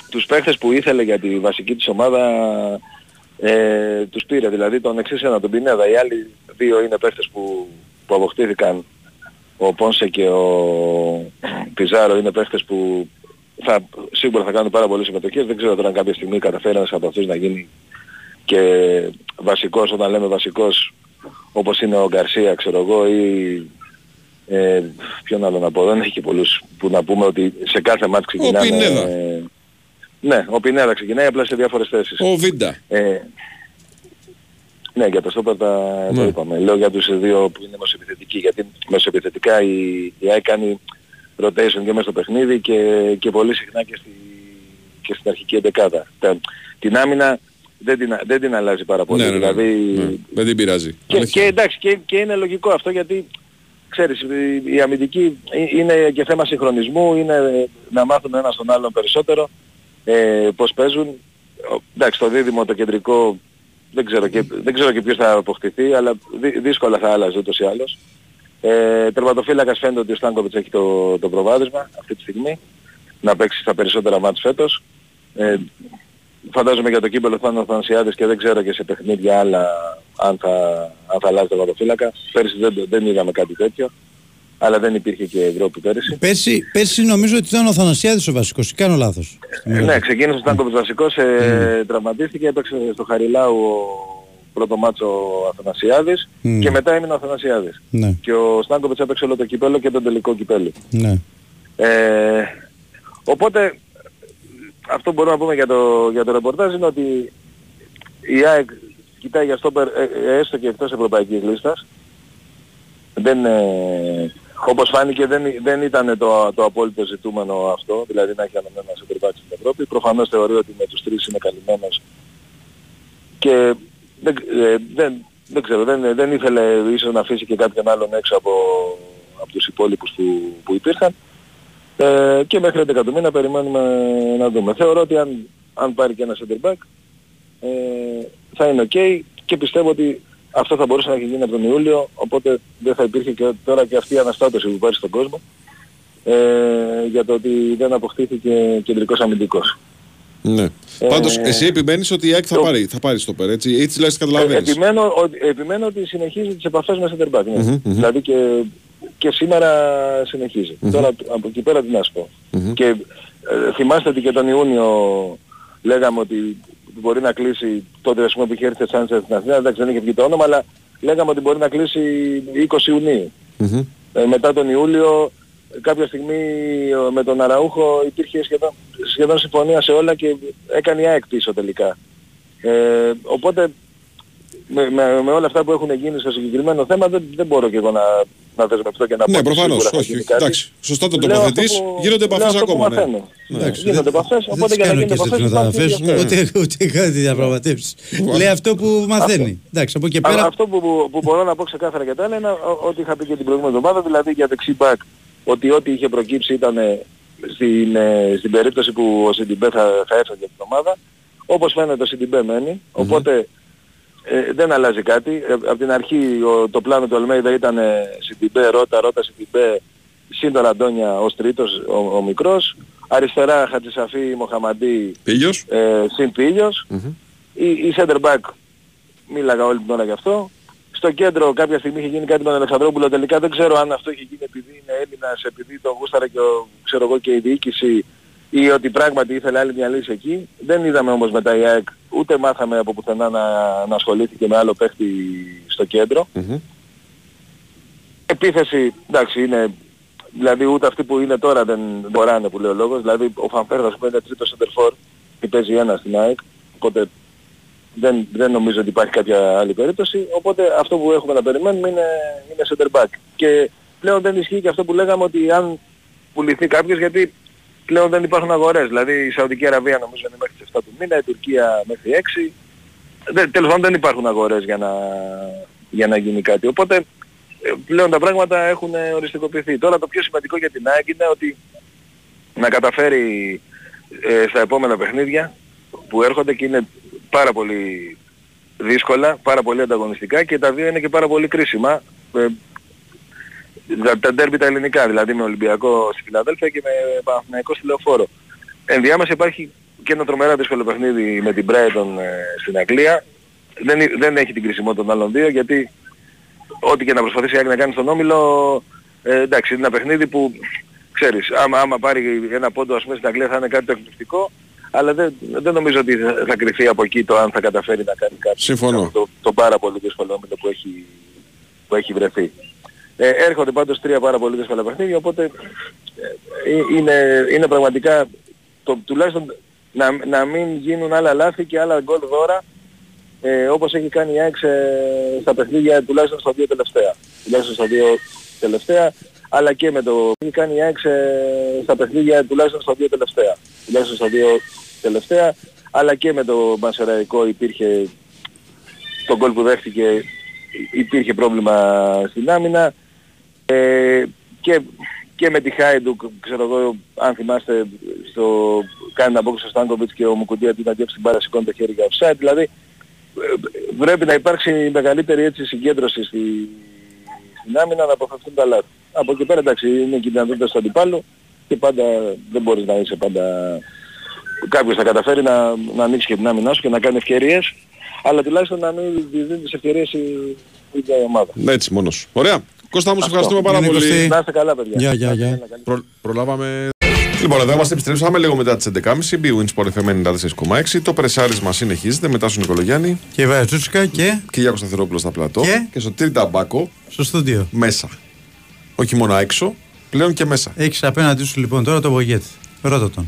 τους παίχτες που ήθελε για τη βασική της ομάδα ε, τους πήρε. Δηλαδή τον εξής ένα, τον Πινέδα. Οι άλλοι δύο είναι παίχτες που, που αποκτήθηκαν. Ο Πόνσε και ο Πιζάρο είναι παίχτες που θα, σίγουρα θα κάνουν πάρα πολλές συμμετοχές. Δεν ξέρω τώρα αν κάποια στιγμή καταφέρει ένας από αυτούς να γίνει και βασικός, όταν λέμε βασικός, όπως είναι ο Γκαρσία, ξέρω εγώ, ή ε, ποιον άλλο να πω, δεν έχει και πολλούς που να πούμε ότι σε κάθε μάτς ξεκινάει. Ο Πινέδα. Ε, ναι, ο Πινέδα ξεκινάει απλά σε διάφορες θέσεις. Ο Βίντα. Ε, ναι, για τα στόπερ τα ναι. είπαμε. Λέω για τους δύο που είναι μεσοεπιθετικοί, γιατί μεσοεπιθετικά η, η ΑΕΚ κάνει rotation και μέσα στο παιχνίδι και, και πολύ συχνά και, στη, και στην αρχική εντεκάδα. Τα, την άμυνα δεν την, δεν την αλλάζει πάρα πολύ. Ναι, ναι, ναι, δηλαδή... ναι, δεν την πειράζει. Και, και εντάξει, και, και είναι λογικό αυτό, γιατί ξέρεις, η αμυντική είναι και θέμα συγχρονισμού, είναι να μάθουν ένα στον άλλον περισσότερο ε, πώς παίζουν. Εντάξει, το δίδυμο το κεντρικό δεν ξέρω και, δεν ξέρω και ποιος θα αποκτηθεί, αλλά δύ- δύσκολα θα άλλαζε ούτως ή άλλως. Ε, τερματοφύλακας φαίνεται ότι ο Στάνκοβιτς έχει το, το προβάδισμα αυτή τη στιγμή, να παίξει στα περισσότερα μάτς φέτος. Ε, φαντάζομαι για το κύπελλο θα είναι ο Αθανασιάδης και δεν ξέρω και σε παιχνίδια άλλα αν θα, αν θα αλλάζει τερματοφύλακα. Πέρσι δεν, δεν είδαμε κάτι τέτοιο, αλλά δεν υπήρχε και Ευρώπη πέρυσι. Πέρσι, πέρσι νομίζω ότι ήταν ο Αθανασιάδης ο βασικός, κάνω λάθος. Ε, ναι, ξεκίνησε ο Στάνκοβιτς βασικός, ε, mm. τραυματίστηκε, έπαιξε στο Χαριλάου πρώτο μάτσο ο Αθανασιάδης mm. και μετά έμεινε ο Αθανασιάδης. Mm. Και ο Στάνκοβιτς έπαιξε όλο το κυπέλλο και τον τελικό κυπέλλο. Mm. Ε, οπότε αυτό που μπορούμε να πούμε για το, για το ρεπορτάζ είναι ότι η ΑΕΚ κοιτάει για στόπερ έστω και εκτός ευρωπαϊκής λίστας. Δεν... Ε, όπως φάνηκε δεν, δεν ήταν το, το απόλυτο ζητούμενο αυτό, δηλαδή να έχει αναμένα σε περιπτώσει στην Ευρώπη. Προφανώς θεωρεί ότι με τους τρεις είναι καλυμμένος και δεν, ε, δεν, δεν ξέρω, δεν, δεν ήθελε ίσως να αφήσει και κάποιον άλλον έξω από, από τους υπόλοιπους που, που υπήρχαν. Ε, και μέχρι έντεκα του μήνα περιμένουμε να δούμε. Θεωρώ ότι αν, αν πάρει και ένα center back ε, θα είναι ok και πιστεύω ότι αυτό θα μπορούσε να έχει γίνει από τον Ιούλιο, οπότε δεν θα υπήρχε και τώρα και αυτή η αναστάτωση που υπάρχει στον κόσμο ε, για το ότι δεν αποκτήθηκε κεντρικός αμυντικός. Ναι. Ε, Πάντως εσύ επιμένεις ότι η ΑΕΚ θα, το... πάρει, θα πάρει στο περ, έτσι, έτσι δηλαδή καταλαβαίνεις. Ε, επιμένω, ο, επιμένω ότι συνεχίζει τις επαφές με center back. Ναι. Mm-hmm, mm-hmm. Δηλαδή και, και σήμερα συνεχίζει. Mm-hmm. Τώρα από εκεί πέρα τι να σου πω. Mm-hmm. Και ε, θυμάστε ότι και τον Ιούνιο λέγαμε ότι μπορεί να κλείσει, τότε ας πούμε που είχε έρθει ο Σάντσερ στην Αθήνα, εντάξει δεν είχε βγει το όνομα, αλλά λέγαμε ότι μπορεί να κλείσει είκοσι Ιουνίου. Mm-hmm. Ε, μετά τον Ιούλιο, κάποια στιγμή με τον Αραούχο υπήρχε σχεδόν, σχεδόν συμφωνία σε όλα και έκανε η ΑΕΚ πίσω τελικά. Ε, οπότε με, με, με όλα αυτά που έχουν γίνει στο συγκεκριμένο θέμα δεν, δεν μπορώ και εγώ να, να δεσμευτώ και να πω. Ναι, προφανώς, όχι. Εντάξει, σωστά το τοποθετείς, που... γίνονται επαφές ακόμα. Ναι. Εντάξει, γίνονται επαφές, οπότε για να γίνονται επαφές. Ούτε κάτι διαπραγματεύσεις. Λέει αυτό που μαθαίνει. Αυτό που μπορώ να πω ξεκάθαρα και τώρα είναι ότι είχα πει και την προηγούμενη εβδομάδα, δηλαδή για δεξί μπακ, ότι ό,τι είχε προκύψει ήταν στην περίπτωση που ο Σιντιμπέ θα έφευγε την ομάδα. Όπως φαίνεται ο Σιντιμπέ μένει, οπότε Ε, δεν αλλάζει κάτι. Ε, από την αρχή ο, το πλάνο του Αλμέιδα ήταν Σιντιμπέ, Ρώτα, Ρώτα, Σιντιμπέ, σύν τον Αντώνια ως τρίτος, ο, ο μικρός. Αριστερά Χατζησαφή, Μοχαμαντή, ε, σύν Πήλιος. Mm-hmm. Η, η center back, μίλαγα όλη την ώρα γι' αυτό. Στο κέντρο κάποια στιγμή είχε γίνει κάτι με τον Αλεξανδρόπουλο, τελικά δεν ξέρω αν αυτό είχε γίνει επειδή είναι Έλληνας, επειδή τον γούσταρα και, ο, ξέρω εγώ, και η διοίκηση ή ότι πράγματι ήθελε άλλη μια λύση εκεί. Δεν είδαμε όμως μετά η ΑΕΚ, ούτε μάθαμε από πουθενά να, να ασχολήθηκε με άλλο παίχτη στο κέντρο. Mm-hmm. Επίθεση, εντάξει, είναι... Δηλαδή ούτε αυτοί που είναι τώρα δεν μποράνε που λέει ο λόγος. Δηλαδή ο Φανφέρδας που είναι τρίτος σεντερφόρ και παίζει ένα στην ΑΕΚ. Οπότε δεν, δεν νομίζω ότι υπάρχει κάποια άλλη περίπτωση. Οπότε αυτό που έχουμε να περιμένουμε είναι, είναι σεντερμπακ. Και πλέον δεν ισχύει και αυτό που λέγαμε ότι αν πουληθεί κάποιος, γιατί πλέον δεν υπάρχουν αγορές. Δηλαδή η Σαουδική Αραβία νομίζω είναι μέχρι τις εφτά του μήνα, η Τουρκία μέχρι έξι. Δεν, τέλος πάντων δεν υπάρχουν αγορές για να, για να γίνει κάτι. Οπότε πλέον τα πράγματα έχουν οριστικοποιηθεί. Τώρα το πιο σημαντικό για την ΑΕΚ είναι ότι να καταφέρει ε, στα επόμενα παιχνίδια που έρχονται και είναι πάρα πολύ δύσκολα, πάρα πολύ ανταγωνιστικά και τα δύο είναι και πάρα πολύ κρίσιμα. Ε, τα, τα ντέρμπι τα ελληνικά, δηλαδή με Ολυμπιακό στη Φιλαδέλφια και με Παναθηναϊκό στη Λεωφόρο. Ενδιάμεσα υπάρχει και ένα τρομερά δύσκολο παιχνίδι με την Μπράιτον ε, στην Αγγλία. Δεν, δεν έχει την κρισιμότητα των άλλων δύο, γιατί ό,τι και να προσπαθήσει να κάνει στον Όμιλο, ε, εντάξει, είναι ένα παιχνίδι που ξέρεις, άμα, άμα πάρει ένα πόντο ας πούμε στην Αγγλία θα είναι κάτι το εκπληκτικό, αλλά δεν, δεν νομίζω ότι θα κρυφθεί από εκεί το αν θα καταφέρει να κάνει κάτι. Συμφωνώ. Το, το πάρα πολύ δύσκολο Όμιλο που έχει, που έχει βρεθεί. Ε, έρχονται πάντως τρία πάρα πολύ δύσκολα παιχνίδια, οπότε ε, είναι, είναι πραγματικά το, τουλάχιστον να, να μην γίνουν άλλα λάθη και άλλα γκολ δώρα. Ε, όπως έχει κάνει η Άγιαξ στα παιχνίδια, τουλάχιστον στα δύο τελευταία. Τουλάχιστον στα δύο τελευταία, αλλά και με το... Έχει κάνει η Άγιαξ στα παιχνίδια, τουλάχιστον στα δύο τελευταία. Τουλάχιστον στα δύο τελευταία, αλλά και με το Πανσεραϊκό υπήρχε... Το γκολ που δέχτηκε υπήρχε πρόβλημα στην άμυνα. Ε, και, και με τη Χάιντουκ, ξέρω εγώ, αν θυμάστε, στο... κάνει να μπω στο Στάνκοβιτς και ο Μουκουντία την αντίεψη την μπάρα, σηκώνει το χέρι για offside, δηλαδή... Πρέπει να υπάρξει μεγαλύτερη έτσι συγκέντρωση στη... στην άμυνα να αποφευθούν τα λάθη. Από εκεί πέρα εντάξει είναι και η δυνατότητα του αντιπάλου και πάντα δεν μπορείς να είσαι πάντα... Κάποιος θα καταφέρει να, να ανοίξει και την άμυνά σου και να κάνει ευκαιρίες, αλλά τουλάχιστον να μην δίνει τις ευκαιρίες η ίδια η ομάδα. Ναι, έτσι μόνος. Ωραία. Κώστα μου, σε ευχαριστούμε πάρα πολύ. Κωστή. Να είστε καλά παιδιά. Γεια, γεια, γεια. Προλάβαμε... Λοιπόν, εδώ είμαστε, επιστρέψαμε λίγο μετά τις έντεκα και τριάντα, bwinΣΠΟΡ εφ εμ ενενήντα τέσσερα κόμμα έξι. Το πρεσάρισμα συνεχίζεται μετά στον Νικολογιάννη. Και Βάιο Τσούτσικα και. Και Γιάκο Σταθερόπουλο στα πλατό. Και, και στο τρίτα μπάκο. Στο στούντιο. Μέσα. Όχι μόνο έξω, πλέον και μέσα. Έχεις απέναντί σου λοιπόν τώρα τον Μπογιέτ. Ρώτα τον.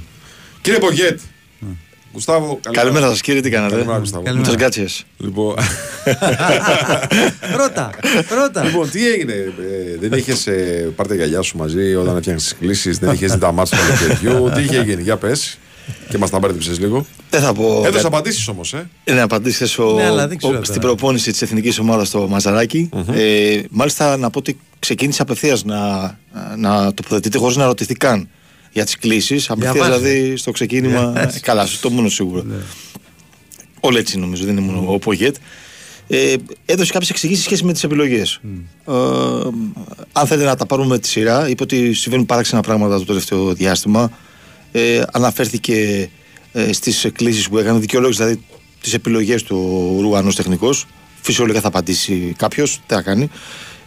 Κύριε Μπογιέτ. Mm. Γουστάβο, καλημέρα σας κύριε, τι κάνατε. Καλημέρα, Γουστάβο. Καλημέρα. Γκάτσιες. Λοιπόν. Ρώτα, ρώτα. Λοιπόν, τι έγινε, ε, δεν είχες ε, πάρει τα γυαλιά σου μαζί όταν έφτιαχνες τις κλήσεις, δεν είχες δει τα μάτς του καλοκαιριού, τι είχε γίνει, για πες. Και μας τα μπέρδεψες λίγο. Δεν θα πω. Έδωσε απαντήσεις όμως, ε. Είναι απαντήσεις ο... ναι, στην προπόνηση της εθνικής ομάδας στο Μαζαράκι. Mm-hmm. Ε, μάλιστα να πω ότι ξεκίνησε απευθείας να, να τοποθετείται χωρίς να ρωτηθεί καν για τις κλήσεις, απευθείας δηλαδή στο ξεκίνημα. Yeah. Καλά, το μόνο σίγουρο. Yeah. Όλοι έτσι νομίζω, δεν είναι μόνο mm. ο Πογιέτ. Ε, έδωσε κάποιες εξηγήσεις σχέση με τις επιλογές. Mm. Ε, αν θέλετε να τα πάρουμε τη σειρά, είπε ότι συμβαίνουν παράξενα πράγματα το τελευταίο διάστημα. Ε, αναφέρθηκε ε, στις κλήσεις που έκανε, δικαιολόγησε δηλαδή τις επιλογές του Ρουανός τεχνικός. Φυσιολογικά θα απαντήσει κάποιος, τι θα κάνει.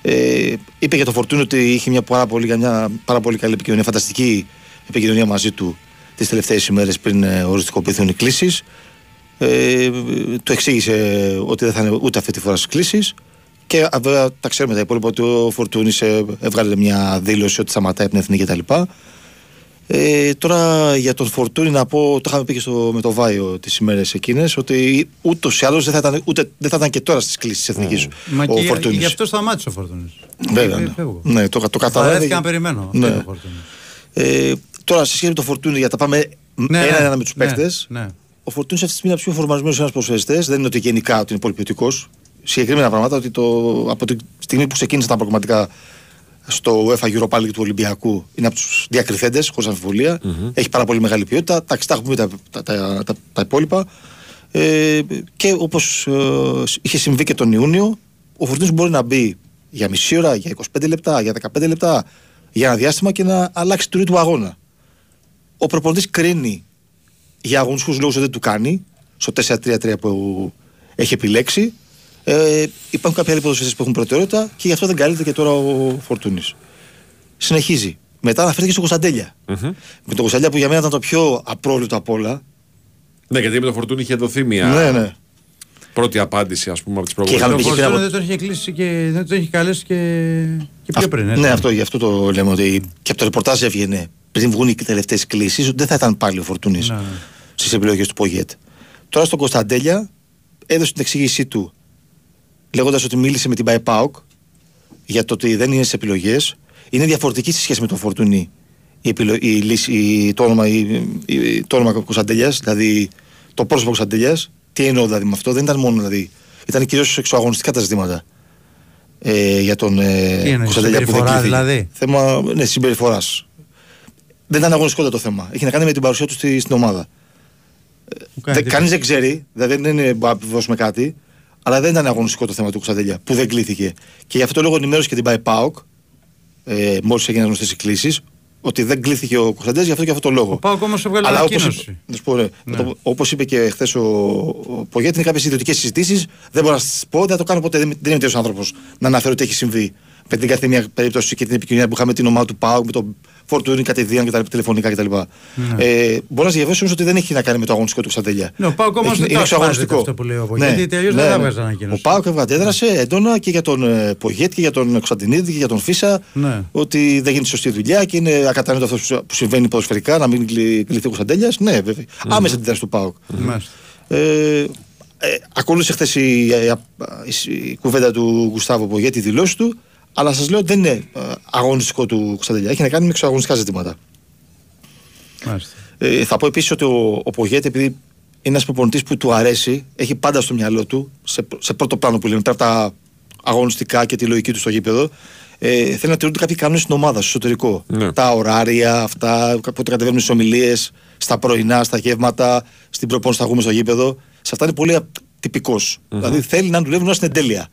Ε, είπε για το Φορτούνι ότι είχε μια πάρα πολύ, μια πάρα πολύ καλή επικοινωνία, φανταστική επικοινωνία μαζί του τις τελευταίες ημέρες πριν οριστικοποιηθούν οι κλήσεις. Ε, το εξήγησε ότι δεν θα είναι ούτε αυτή τη φορά στις κλήσεις. Και βέβαια τα ξέρουμε τα υπόλοιπα ότι ο Φορτούνης έβγαλε μια δήλωση ότι σταματάει την εθνική κτλ. Ε, τώρα για τον Φορτούνη να πω, το είχαμε πει και στο, με το Βάιο τις ημέρες εκείνες, ότι ούτως ή άλλως δεν θα ήταν, ούτε, δεν θα ήταν και τώρα στις κλήσεις της εθνικής mm. ο, ο Φορτούνης. Γι' αυτό σταμάτησε ο Φορτούνης. Βέβαια. Ναι, ναι. ναι, το, το καταλάβει. Θα περιμένω. Ναι. Το ε, τώρα σε σχέση με τον Φορτούνη, για να πάμε ναι, ένα-ένα ναι, με τους ναι, παίκτες. Ναι. Ο Φορτούνης αυτή τη στιγμή είναι πιο φορμαρισμένος ένας προσφαιριστές. Δεν είναι ότι γενικά ότι είναι πολυπιωτικός. Συγκεκριμένα πράγματα ότι το, από τη στιγμή που ξεκίνησαν τα προγραμματικά στο UEFA Europa League του Ολυμπιακού είναι από τους διακριθέντες, χωρίς αμφιβολία. Mm-hmm. Έχει πάρα πολύ μεγάλη ποιότητα. Τα έχουμε πει τα, τα, τα, τα, τα υπόλοιπα. Ε, και όπως ε, είχε συμβεί και τον Ιούνιο, ο Φορτούνης μπορεί να μπει για μισή ώρα, για είκοσι πέντε λεπτά, για δεκαπέντε λεπτά, για ένα διάστημα και να αλλάξει τη ροή του αγώνα. Ο προπονητής κρίνει για αγωνιστικούς λόγους ότι δεν του κάνει, στο τέσσερα τρία τρία που έχει επιλέξει. Ε, υπάρχουν κάποιοι άλλοι ποδοσφαιριστές που έχουν προτεραιότητα και γι' αυτό δεν καλείται και τώρα ο Φορτούνης. Συνεχίζει. Μετά αναφέρθηκε στον Κωνσταντέλια. Mm-hmm. Με τον Κωνσταντέλια που για μένα ήταν το πιο απρόβλητο απ' όλα. Ναι, γιατί με τον Φορτούνι είχε δοθεί μια. Ναι, ναι. Πρώτη απάντηση, ας πούμε, από τις προηγούμενες. Και είχαμε δεν τον είχε κλείσει και δεν τον είχε καλέσει και, και πιο Α, πριν. Έτσι. Ναι, αυτό, γι' αυτό το λέμε. Ότι και από το ρεπορτάζ έβγαινε πριν βγουν οι τελευταίες κλήσεις, δεν θα ήταν πάλι ο Φορτούνης ναι. στις επιλογές του Πογιέτ. Τώρα στον Κωνσταντέλια έδωσε την εξήγησή του λέγοντας ότι μίλησε με την ΠΑΕΠΑΟΚ για το ότι δεν είναι στις επιλογές. Είναι διαφορετική στη σχέση με τον Φορτούνη η επιλο... η λύση... η... το όνομα, η... Η... Το όνομα Κωνσταντέλιας, δηλαδή το πρόσωπο Κωνσταντέλιας. Τι εννοώ δηλαδή με αυτό, δεν ήταν μόνο δηλαδή. Ήταν κυρίως εξωαγωνιστικά τα ζητήματα ε, για τον ε, Κωνσταντέλια που δεν κλείθηκε. Δηλαδή. Θέμα ναι, συμπεριφοράς. Δεν ήταν αγωνιστικό το θέμα. Έχει να κάνει με την παρουσία του στη, στην ομάδα. Δε, κανείς δεν ξέρει, δηλαδή δεν είναι να επιβεβαιώσουμε κάτι, αλλά δεν ήταν αγωνιστικό το θέμα του Κωνσταντέλια που δεν κλείθηκε. Και γι' αυτό λόγο ενημέρωσε και την ΠΑΕΠΑΟΚ, ε, μόλις έγιναν γνωστές οι κλήσεις, ότι δεν κλείθηκε ο Κωνσταντέλια γι' αυτό και αυτό το λόγο. Ο ΠΑΟΚ όμως έβγαλε ανακοίνωση. Όπως είπε και χθες ο, ο Πογέτη, είναι κάποιες ιδιωτικές συζητήσεις, δεν μπορώ να σας πω, δεν θα το κάνω ποτέ. Δεν, δεν είμαι τέτοιος άνθρωπος να αναφέρω τι έχει συμβεί. Με την κάθε μια περίπτωση και την επικοινωνία που είχαμε την ομάδα του ΠΑΟΚ, με τον Φορτούνη κατεδίαν και τα τηλεφωνικά κτλ. Ναι. Ε, μπορώ να σα διαβεβαιώσω ότι δεν έχει να κάνει με το αγωνιστικό του Κωνσταντέλια. Ναι, ο ΠΑΟΚ όμως δεν είναι αυτό που λέει ο Πογιέτ. Ναι, γιατί ναι, δεν ναι. ανακοίνωση. Ο ΠΑΟΚ κατέδρασε έντονα και για τον Πογιέτ και για τον Κωνσταντινίδη και για τον Φίσα ναι. ότι δεν γίνεται σωστή δουλειά και είναι ακατανόητο αυτό που συμβαίνει ποδοσφαιρικά να μην κληθεί ο Κωνσταντέλια. Ναι, βέβαια. Mm. Άμεσα την δράση του ΠΑΟΚ. Ακολούθησε χθε η κουβέντα του Γκουστάβο Πογιέτ, η δηλώση του. Αλλά σας λέω ότι δεν είναι αγωνιστικό του Κωνσταντέλια. Έχει να κάνει με εξωαγωνιστικά ζητήματα. Ε, θα πω επίσης ότι ο, ο Πογέτη, επειδή είναι ένας προπονητής που του αρέσει, έχει πάντα στο μυαλό του, σε, σε πρώτο πλάνο που λέμε, πέρα από τα αγωνιστικά και τη λογική του στο γήπεδο, ε, θέλει να τηρούνται κάποιοι κανόνες στην ομάδα, στο εσωτερικό. Ναι. Τα ωράρια, αυτά, πότε κατεβαίνουν στις ομιλίες, στα πρωινά, στα γεύματα, στην προπόνηση που θα στο γήπεδο. Σε αυτά είναι πολύ τυπικός. Mm-hmm. Δηλαδή θέλει να δουλεύουν στην εντέλεια.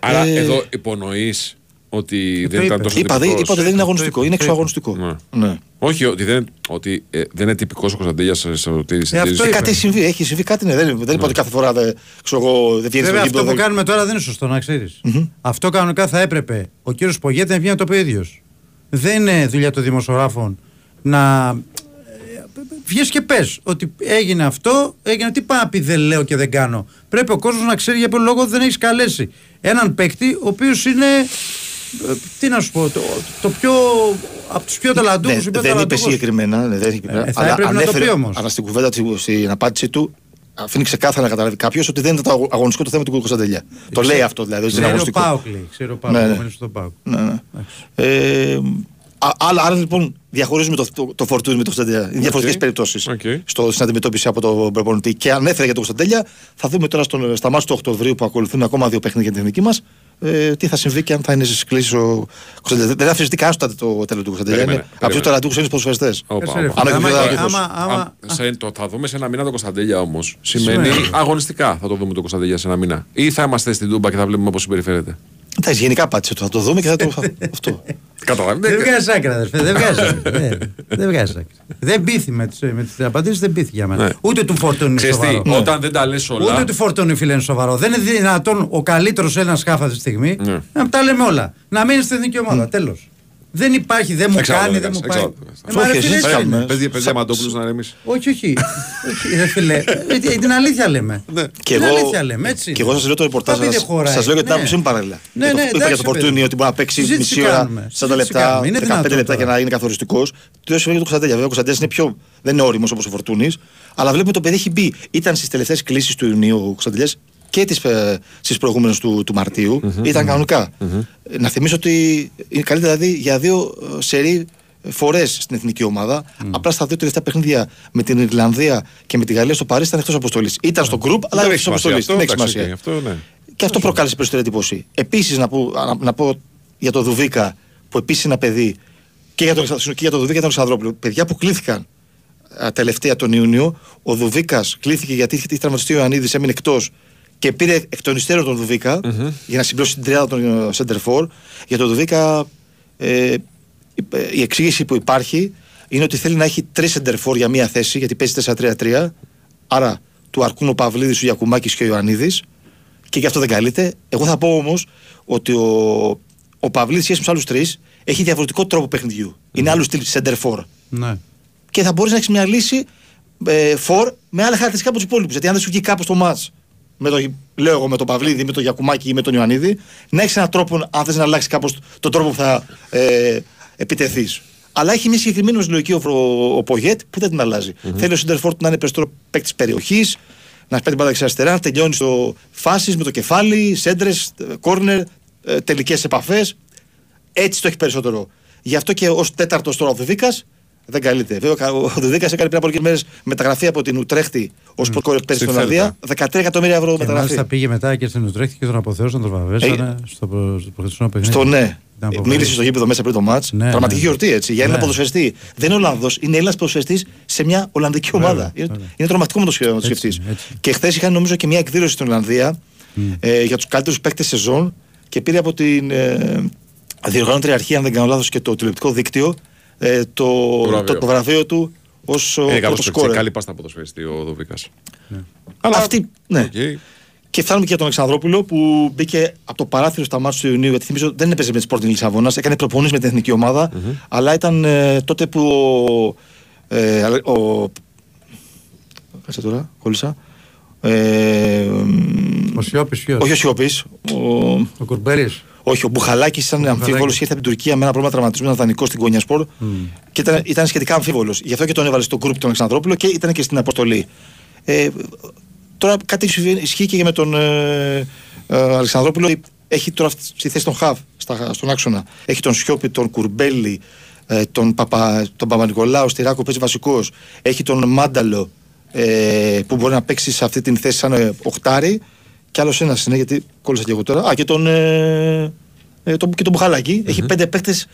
Άρα ε... εδώ υπονοείς ότι ε, δεν είπε. ήταν τόσο τυπικός. Είπα, είπα ότι δεν είναι αγωνιστικό, είναι εξωαγωνιστικό. Ναι. Ναι. Όχι, ότι δεν, ότι, ε, δεν είναι τυπικός ο Κωνσταντέλιας σε ερωτήρηση. Ε, κάτι συμβεί, έχει συμβεί κάτι, ναι. δεν, δεν ναι. είπα ότι κάθε φορά δεν βγαίνει δε Βέβαια, αυτό που δε... κάνουμε τώρα δεν είναι σωστό, να ξέρεις. Mm-hmm. Αυτό κανονικά θα έπρεπε ο κύριος Πογέτη να βγει να το πει ο ίδιος. Δεν είναι δουλειά των δημοσιογράφων να βγεις και πες ότι έγινε αυτό, έγινε. Τι πάει να πει, δεν λέω και δεν κάνω. Πρέπει ο κόσμος να ξέρει για ποιο λόγο δεν έχεις καλέσει έναν παίκτη ο οποίος είναι. Τι να σου πω, το, το πιο. Από τους πιο ταλαντούχους. Ναι, δεν είπε συγκεκριμένα. Ναι, δεν είπε, ε, θα αλλά έπρεπε ανέφερε, να το πει όμως. Αλλά στην κουβέντα, στην απάντησή του, αφήνει ξεκάθαρα να καταλάβει κάποιος ότι δεν ήταν το αγωνιστικό το θέμα του Κωνσταντέλια. Το λέει αυτό δηλαδή. Ξέρω Πάοκλι. Ξέρω Πάοκλι. Άρα, άρα λοιπόν διαχωρίζουμε το, το, το Φορτούνι με το Κωνσταντέλια. Είναι okay. διαφορετικές περιπτώσεις okay. στο, στην αντιμετώπιση από τον προπονητή. Και αν έφερε για τον Κωνσταντέλια, θα δούμε τώρα στον, στα μάτια του Οκτωβρίου που ακολουθούν ακόμα δύο παιχνίδια για την εθνική μας ε, τι θα συμβεί και αν θα είναι στις κλήσεις ο Κωνσταντέλια. Δεν αφιεστεί κανένα το, το τέλος του Κωνσταντέλια. Είναι από του ταλαντούχου ξένου ποδοσφαιριστές. Θα δούμε σε ένα μήνα τον Κωνσταντέλια όμως. Σημαίνει αγωνιστικά θα το δούμε τον Κωνσταντέλια σε ένα μήνα. Ή θα είμαστε στην Τούμπα και θα βλέπουμε πώς συμπεριφέρεται. Εντάξει, γενικά πάτησε το. Θα το δούμε και θα το. Αυτό. Καταλαβαίνετε. Δεν βγάζει άκρα, αδερφέ. Δεν βγάζει άκρα. Δεν βγάζει άκρα. Δεν πείθει με τις απαντήσεις, δεν πείθει για μένα. Ούτε του Φορτούνη σοβαρό. Όταν δεν τα λες όλα. Ούτε του Φορτούνη φίλε είναι σοβαρό. Δεν είναι δυνατόν ο καλύτερος ένας χάφ αυτή τη στιγμή να τα λέμε όλα. Να μείνει στην εθνική ομάδα. Τέλος. Δεν υπάρχει, δεν μου κάνει, δεν μου πάει. Παίζει παιδιά Μαντόπουλος να ρεμίσει. Όχι, όχι. Την αλήθεια λέμε. Και εγώ σας λέω το ρεπορτάζ σας. Σας λέω γιατί τα μισή μου παράλληλα. Είπα για το Φορτούνι ότι μπορεί να παίξει μισή ώρα, σαράντα λεπτά, δεκαπέντε λεπτά και να είναι καθοριστικός. Το ίδιο σημαίνει για τον Κωνσταντέλια. Βέβαια ο Κωνσταντέλιας είναι πιο. Δεν είναι όριμος όπως ο Φορτούνης. Αλλά βλέπουμε το παιδί έχει μπει. Ήταν στις τελευταίες κλήσεις του Ιουνίου ο Κωνσταντέλιας και στις προηγούμενες του, του Μαρτίου mm-hmm. ήταν κανονικά. Mm-hmm. Να θυμίσω ότι είναι καλύτερα δηλαδή για δύο σερί φορές στην εθνική ομάδα. Mm. Απλά στα δύο τελευταία παιχνίδια με την Ιρλανδία και με τη Γαλλία στο Παρίσι ήταν εκτός αποστολής. Ήταν στο γκρουπ, αλλά δεν εκτός αποστολής. Δεν έχει σημασία. Αυτό, ναι. Και αυτό προκάλεσε περισσότερη εντύπωση. Επίσης, να πω, να, να πω για τον Δουβίκα, που επίσης είναι ένα παιδί, και για τον, και για τον Δουβίκα και τον Αλεξανδρόπουλο, παιδιά που κλήθηκαν τελευταία τον Ιούνιο. Ο Δουβίκας κλήθηκε γιατί είχε τραυματιστεί ο Ιωαννίδης, έμεινε εκτός. Και πήρε εκ των υστέρων τον Δουβίκα mm-hmm. για να συμπλώσει την τριάδα των Σέντερφορ. Για τον Δουβίκα ε, η εξήγηση που υπάρχει είναι ότι θέλει να έχει τρεις Σέντερφορ για μία θέση, γιατί παίζει τέσσερα τρία τρία. Άρα του αρκούν ο Παυλίδης, ο Γιακουμάκης και ο Ιωαννίδης. Και γι' αυτό δεν καλείται. Εγώ θα πω όμως ότι ο, ο Παυλίδης σχέση με τους άλλους τρεις έχει διαφορετικό τρόπο παιχνιδιού. Mm. Είναι άλλου στυλ center for. Mm. Και θα μπορείς να έχεις μια λύση ε, for με άλλα χαρακτηριστικά από τους υπόλοιπους. Γιατί αν δεν σου βγει κάπως το μάτς, με το, λέω εγώ, με τον Παυλίδη, με τον Γιακουμάκη ή με τον Ιωαννίδη, να έχεις έναν τρόπο, αν θες να αλλάξεις κάπως τον τρόπο που θα ε, επιτεθείς. Αλλά έχει μια συγκεκριμένη λογική ο, ο, ο Πογέτ που δεν την αλλάζει. Mm-hmm. Θέλει ο Σεντερφόρτ να είναι περισσότερο παίκτη περιοχή, να σπέτει μπάλα αριστερά, να τελειώνει στο φάσεις με το κεφάλι, σέντρες, κόρνερ, τελικές επαφές. Έτσι το έχει περισσότερο. Γι' αυτό και ως τέταρτος τώρα ο Δουδίκας δεν καλείται. Βέβαια ο Δουδίκας έκανε πριν από λίγες μέρες μεταγραφή από την Ουτρέχτη ως mm. πρωτοκόρη πέρυσι στην Ολλανδία. δεκατρία εκατομμύρια ευρώ και μεταγραφή. Μάλιστα πήγε μετά και στην Ουτρέχτη και τον αποθεώσαν, τον βαβέσανε hey. στο προχθεσινό παιχνίδι. Στο ναι. Μίλησε στο γήπεδο μέσα πριν το μάτς. Ναι, Πραγματική ναι. γιορτή έτσι. Για έναν ναι. ποδοσφαιριστή. Δεν είναι Ολλανδός, είναι Έλληνας ποδοσφαιριστής σε μια Ολλανδική ομάδα. Ναι, είναι, ναι. είναι τρομακτικό να το σκεφτείς. Και χθες είχαν νομίζω και μια εκδήλωση στην Ολλανδία mm. ε, για τους καλύτερους παίκτες σεζόν και πήρε από την ε, διοργανώτρια αρχή, αν δεν κάνω λάθος, και το τηλεοπτικό δίκτυο ε, το, το, το, το βραβείο του ως ο πρωτοσκόρερ. Καλή πάστα ποδοσφαιριστή ο Δοβίκας. Ναι. Αλλά αυτή. Ναι. Okay. Και φτάνουμε και για τον Αλεξανδρόπουλο που μπήκε από το παράθυρο στα μάτια του Ιουνίου. Γιατί θυμίζω δεν έπαιζε με τη Sporting Λισαβόνα, έκανε προπονήσεις με την εθνική ομάδα. Mm-hmm. Αλλά ήταν ε, τότε που. Ε, ο, κάτσε τώρα, κόλλησα. Ε, ο Σιώπης, ποιος? Όχι ο Σιώπης. Ο, ο Κουρμπέρης. Όχι, ο Μπουχαλάκης ήταν αμφίβολος. Ήρθε από την Τουρκία με ένα πρόβλημα τραυματισμού, ήταν δανεικός στην Κονιασπορ. Mm. Και ήταν, ήταν σχετικά αμφίβολος. Γι' αυτό και τον έβαλε στο group τον Αλεξανδρόπουλο και ήταν και στην αποστολή. Ε, Τώρα κάτι ισχύει και με τον ε, ε, Αλεξανδρόπουλο. Έχει τώρα στη θέση τον Χαβ στα, στον άξονα. Έχει τον Σιώπη, τον Κουρμπέλη, ε, τον, Παπα, τον Παπα-Νικολάου, στη Ράκο παίζει βασικός. Έχει τον Μάνταλο ε, που μπορεί να παίξει σε αυτή την θέση σαν ε, οχτάρι. Και άλλος ένας είναι, γιατί κόλλησα και εγώ τώρα. Α, και τον, ε, ε, τον, και τον Μπουχαλάκη. Mm-hmm. Έχει πέντε παίκτες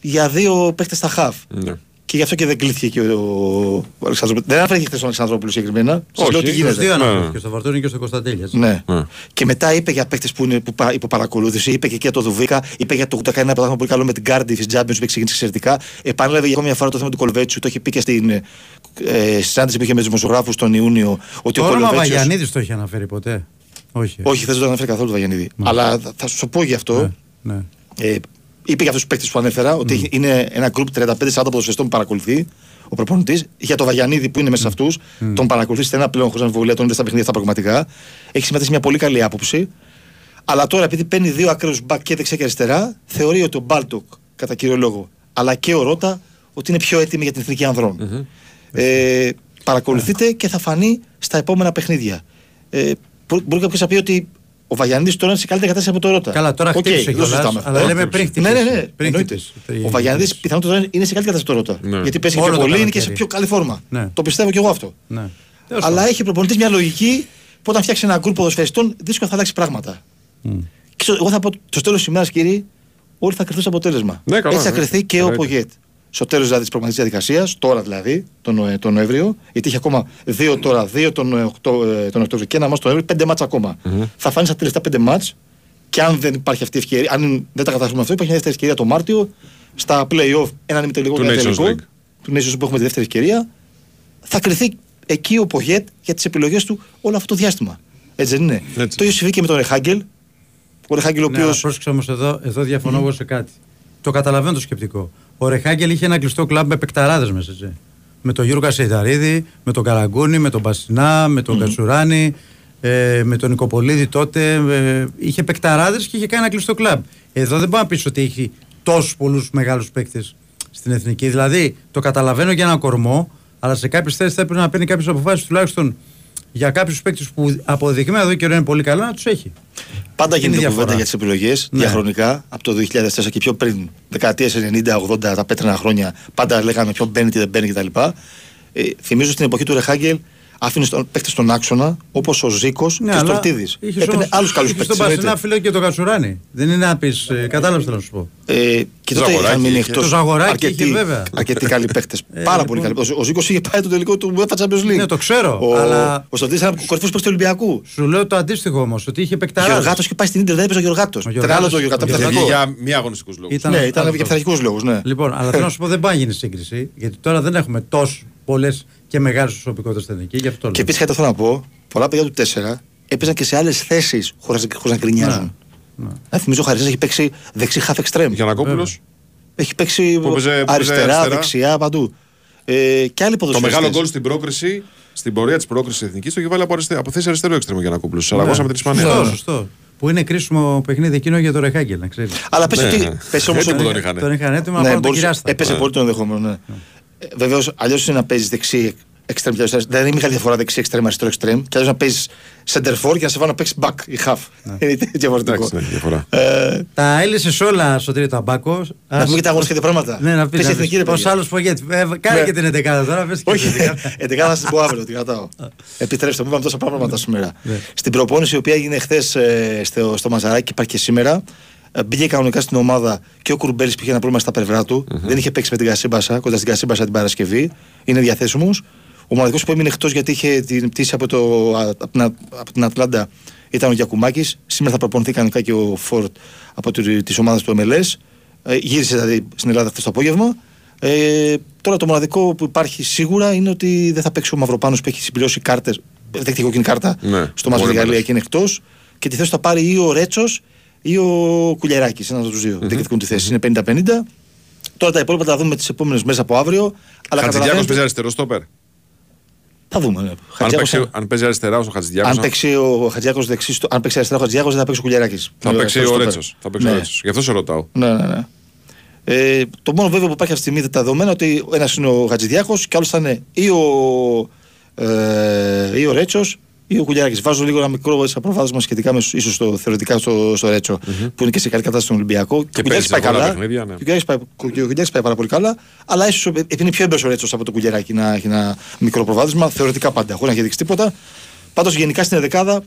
για δύο παίκτες στα Χαβ. Mm-hmm. Και γι' αυτό και δεν κλείθηκε και ο, ο Αλεξανδρόπουλος. Δεν άφερε χθες τον Αλεξανδρόπουλο συγκεκριμένα. Σας λέω τι γίνεται. Δύο ναι. Και στο Βαρτούνι και στο Κωνσταντέλια. Ναι. ναι. Και μετά είπε για παίκτες που είναι που υπό παρακολούθηση, είπε και εκεί το Δουβίκα, είπε για το ογδόντα ένα πρωτάθλημα πολύ καλό με την Cardiff της Champions League που ξεκίνησε εξαιρετικά. Επανέλαβε για ακόμη μια φορά το θέμα του Κολβέτσιου. Το είχε πει και στην ε, συνάντηση που είχε με τους δημοσιογράφους τον Ιούνιο. Ότι το ο όνομα Βαγιανίδης το είχε αναφέρει ποτέ? Όχι. Όχι, δεν το αναφέρει καθόλου το Βαγιανίδη. Αλλά θα σου πω γι' αυτό. Είπε για αυτούς τους παίκτες που ανέφερα ότι mm. είναι ένα γκρουπ τριάντα πέντε σαράντα ποδοσφαιριστών που παρακολουθεί ο προπονητής. Για τον Βαγιανίδη που είναι μέσα σε αυτούς, mm. τον παρακολουθεί στενά πλέον χωρίς αμφιβολία, τον είδε στα παιχνίδια αυτά πραγματικά. Έχει συμμετέχει μια πολύ καλή άποψη. Αλλά τώρα επειδή παίρνει δύο ακραίους μπακ και δεξιά και αριστερά, θεωρεί ότι ο Μπάλτοκ κατά κύριο λόγο αλλά και ο Ρότα ότι είναι πιο έτοιμοι για την εθνική ανδρών. Mm-hmm. Ε, παρακολουθείτε mm. και θα φανεί στα επόμενα παιχνίδια. Ε, μπορεί κάποιος να πει ότι ο Βαγιανίδης τώρα είναι σε καλύτερη κατάσταση από το Ρότα. Καλά, τώρα okay, χτύπησε κιόλας, αλλά λέμε ναι, πριν χτύπησε. Ναι, ναι, ναι. Πριν χτύπησε. Ο Βαγιανίδης πιθανότατα τώρα είναι σε καλύτερη κατάσταση από το Ρότα. Ναι. Γιατί πέσει πιο πολύ, είναι και σε πιο καλή φόρμα. Ναι. Το πιστεύω κι εγώ αυτό. Ναι. Αλλά έχει προπονητής μια λογική που όταν φτιάξει ένα γκρουπ ποδοσφαιριστών δύσκολα θα αλλάξει πράγματα. Mm. Και στο, εγώ θα πω στο τέλος της ημέρας, κύριε, όλοι θα κρυφθούν στο αποτέλεσμα. Ναι, καλά, έτσι θα κρυφθεί και ο Πογέτ. Στο τέλος δηλαδή της προγραμματικής διαδικασίας, τώρα δηλαδή, τον, τον Νοέμβριο, γιατί είχε ακόμα δύο τώρα, δύο τον, τον Οκτώβριο και ένα μάτς τον Νοέμβριο, πέντε μάτς ακόμα. Mm-hmm. Θα φάνει στα τελευταία πέντε μάτς, και αν δεν υπάρχει αυτή η ευκαιρία, αν δεν τα καταφέρουμε αυτό, υπάρχει μια δεύτερη ευκαιρία το Μάρτιο, στα play-off, έναν ημιτελικό και ένα τελικό, του Nations League που έχουμε τη δεύτερη ευκαιρία, θα κριθεί εκεί ο Πογέτ για τις επιλογές του όλο αυτό το διάστημα. Έτσι δεν είναι? Έτσι. Το ίδιο συμβεί και με τον Ρεχάγκελ. Ο Ρεχάγκελ ο οποίος. Πρόσεξε όμως εδώ, εδώ διαφωνώ εγώ mm-hmm. σε κάτι. Το καταλαβαίνω το σκεπτικό. Ο Ρεχάγκελ είχε ένα κλειστό κλαμπ με παικταράδες μέσα. Έτσι. Με τον Γιούργα Σεϊδαρίδη, με τον Καραγκούνη, με τον Μπασινά, με τον mm-hmm. Κατσουράνη, ε, με τον Νικοπολίδη τότε. Ε, είχε παικταράδες και είχε κάνει ένα κλειστό κλαμπ. Εδώ δεν μπορεί να πει ότι έχει τόσους πολλούς μεγάλους παίκτες στην εθνική. Δηλαδή το καταλαβαίνω για έναν κορμό, αλλά σε κάποιες θέσεις θα έπρεπε να παίρνει κάποιες αποφάσεις τουλάχιστον για κάποιους παίκτες που αποδεικμένα εδώ καιρό είναι πολύ καλά να τους έχει. Πάντα γίνεται κουβέντα για τις επιλογές ναι. διαχρονικά από το δύο χιλιάδες τέσσερα και πιο πριν, δεκαετίες ενενήντα ογδόντα, τα πέτρινα χρόνια, πάντα λέγαμε ποιον μπαίνει και δεν μπαίνει κτλ. Ε, θυμίζω στην εποχή του Ρεχάγκελ άφηνε τον παίκτη στον άξονα όπως ο Ζήκος ναι, και ο Στορτίδης. Έπαιρνε άλλους καλούς παίκτες. Στον Πασινά φίλε και τον Κατσουράνη. Δεν είναι να πεις, ε, κατάλαβες τι να σου πω. Ε, και τότε είχαν μείνει εκτός αρκετοί καλοί παίκτες. Πάρα πολύ καλοί. Ο Ζήκος είχε πάει το τελικό του UEFA Champions League. Ναι, το ξέρω. Ο Στορτίδης ήταν κορυφαίος παίκτης του Ολυμπιακού. Σου λέω το αντίστοιχο όμως, ότι είχε παικταράδες. Ο Γιωργάτος είχε πάει στην Ίντερ, δεν έπαιζε ο Γιωργάτος. Ήταν άλλο το Γιωργάτος. Για μη αγωνιστικούς λόγους. Ήταν για πειθαρχικούς λόγους. Λοιπόν, αλλά θέλω να σου πω δεν πάει να γίνει σύγκριση, γιατί τώρα δεν έχουμε τόσο πολλές και μεγάλες προσωπικότητες στην εθνική. Και επίσης κάτι θα θέλω να πω: πολλά παιδιά του τέσσερα έπαιζαν και σε άλλες θέσεις χωρίς να γκρινιάζουν. Να θυμίζω ο Χαριζάς έχει παίξει δεξί half extreme. Γιαννακόπουλος. Έχει παίξει που παίζε, αριστερά, αριστερά, δεξιά, παντού. Ε, και άλλοι ποδοσφαιριστές. Το μεγάλο γκολ στην πρόκριση, στην πορεία της πρόκρισης εθνικής, το είχε βάλει από, αριστε, από θέση αριστερό εξτρέμου για να κούπλουσε. Ναι. Σαραγώσα με την Ισπανία. Σωστό, σωστό. Που είναι κρίσιμο παιχνίδι εκείνο για το Ρεχάγκελ, να ξέρει. Αλλά πες ναι, ότι. Ναι. Πες όμως ότι. Τον είχαν, τον είχαν έτοιμο, ναι, μπορούσε, τον έπαιζε ναι. πολύ το ενδεχόμενο. Ναι. Ε, βεβαίως, αλλιώς είναι να παίζει δεξί εξτρέμ και αριστερά. Δεν είναι μεγάλη διαφορά δεξί εξτρέμ και αριστερό εξτρέμ. Και αλλιώς να παίζει σεντερφόρ και να σε βάλει να παίξει back ή half. Είναι διαφορετικό. Τα έλυσε όλα στο τρίτο αμπάκο. Να πούμε και τα αγωνιστικά πράγματα. Ναι, να πει ω άλλο πογέτη. Κάνε και την εντεκάδα τώρα. Όχι, εντεκάδα θα την πω αύριο, την κρατάω. Επιτρέψτε μου, είπαμε τόσα πράγματα σήμερα. Στην προπόνηση η οποία έγινε χθε στο Μαζαράκι, υπάρχει και σήμερα. Μπήκε κανονικά στην ομάδα και ο Κουρμπέλης που είχε ένα πρόβλημα στα περβρά του. Δεν είχε παίξει με την Κασίμπασα, κοντά στην Κασίμπασα την Παρασκευή. Είναι διαθέσιμο. Ο μοναδικός που έμεινε εκτός γιατί είχε την πτήση από, το, από, την, από την Ατλάντα ήταν ο Γιακουμάκης. Σήμερα θα προπονηθεί κανονικά και ο Φόρτ από τις ομάδες του εμ ελ ες. Ε, γύρισε δηλαδή στην Ελλάδα χθες το απόγευμα. Ε, τώρα το μοναδικό που υπάρχει σίγουρα είναι ότι δεν θα παίξει ο Μαυροπάνος που έχει συμπληρώσει κάρτες. Δέχτηκε κόκκινη κάρτα ναι, στο Μάτσο με τη Γαλλία και είναι εκτός. Και τη θέση θα πάρει ή ο Ρέτσος ή ο Κουλιεράκης. Ένας από τους δύο mm-hmm. διεκδικούν τη θέση. Mm-hmm. Είναι πενήντα πενήντα. Τώρα τα υπόλοιπα θα τα δούμε τις επόμενες μέρες από αύριο. Χατζηδιάκος παίζει αριστερό στόπερ. Θα δούμε. Ναι. Αν, παίξει, θα... αν παίζει αριστερά ο Χατζηδιάκος. Αν παίξει ο Χατζηδιάκος δεξί, αν παίξει αριστερά ο Χατζηδιάκος, δεν θα παίξει ο Κουλιεράκης. Θα παίξει ο Ρέτσος. Ναι. Γι' αυτό σε ρωτάω. Ναι, ναι, ναι. Ε, το μόνο βέβαια που υπάρχει αυτή τη στιγμή δεδομένα ότι ένας είναι ο Χατζηδιάκος και άλλος θα είναι ή ο, ε, ή ο Ρέτσος ή ο Κουλιεράκης. Βάζω λίγο ένα μικρό προβάδισμα σχετικά με ίσως το, θεωρητικά στο, στο Ρέτσο mm-hmm. που είναι και σε καλή κατάσταση στον Ολυμπιακό. Και ο Κουλιεράκης πάει καλά. Ο Κουλιεράκης πάει πάρα πολύ καλά. Αλλά ίσως επειδή είναι πιο έμπειρος ο Ρέτσος από τον Κουλιεράκη να έχει ένα μικρό προβάδισμα, θεωρητικά πάντα, χωρίς να έχει δείξει τίποτα. Πάντως γενικά στην ενδεκάδα,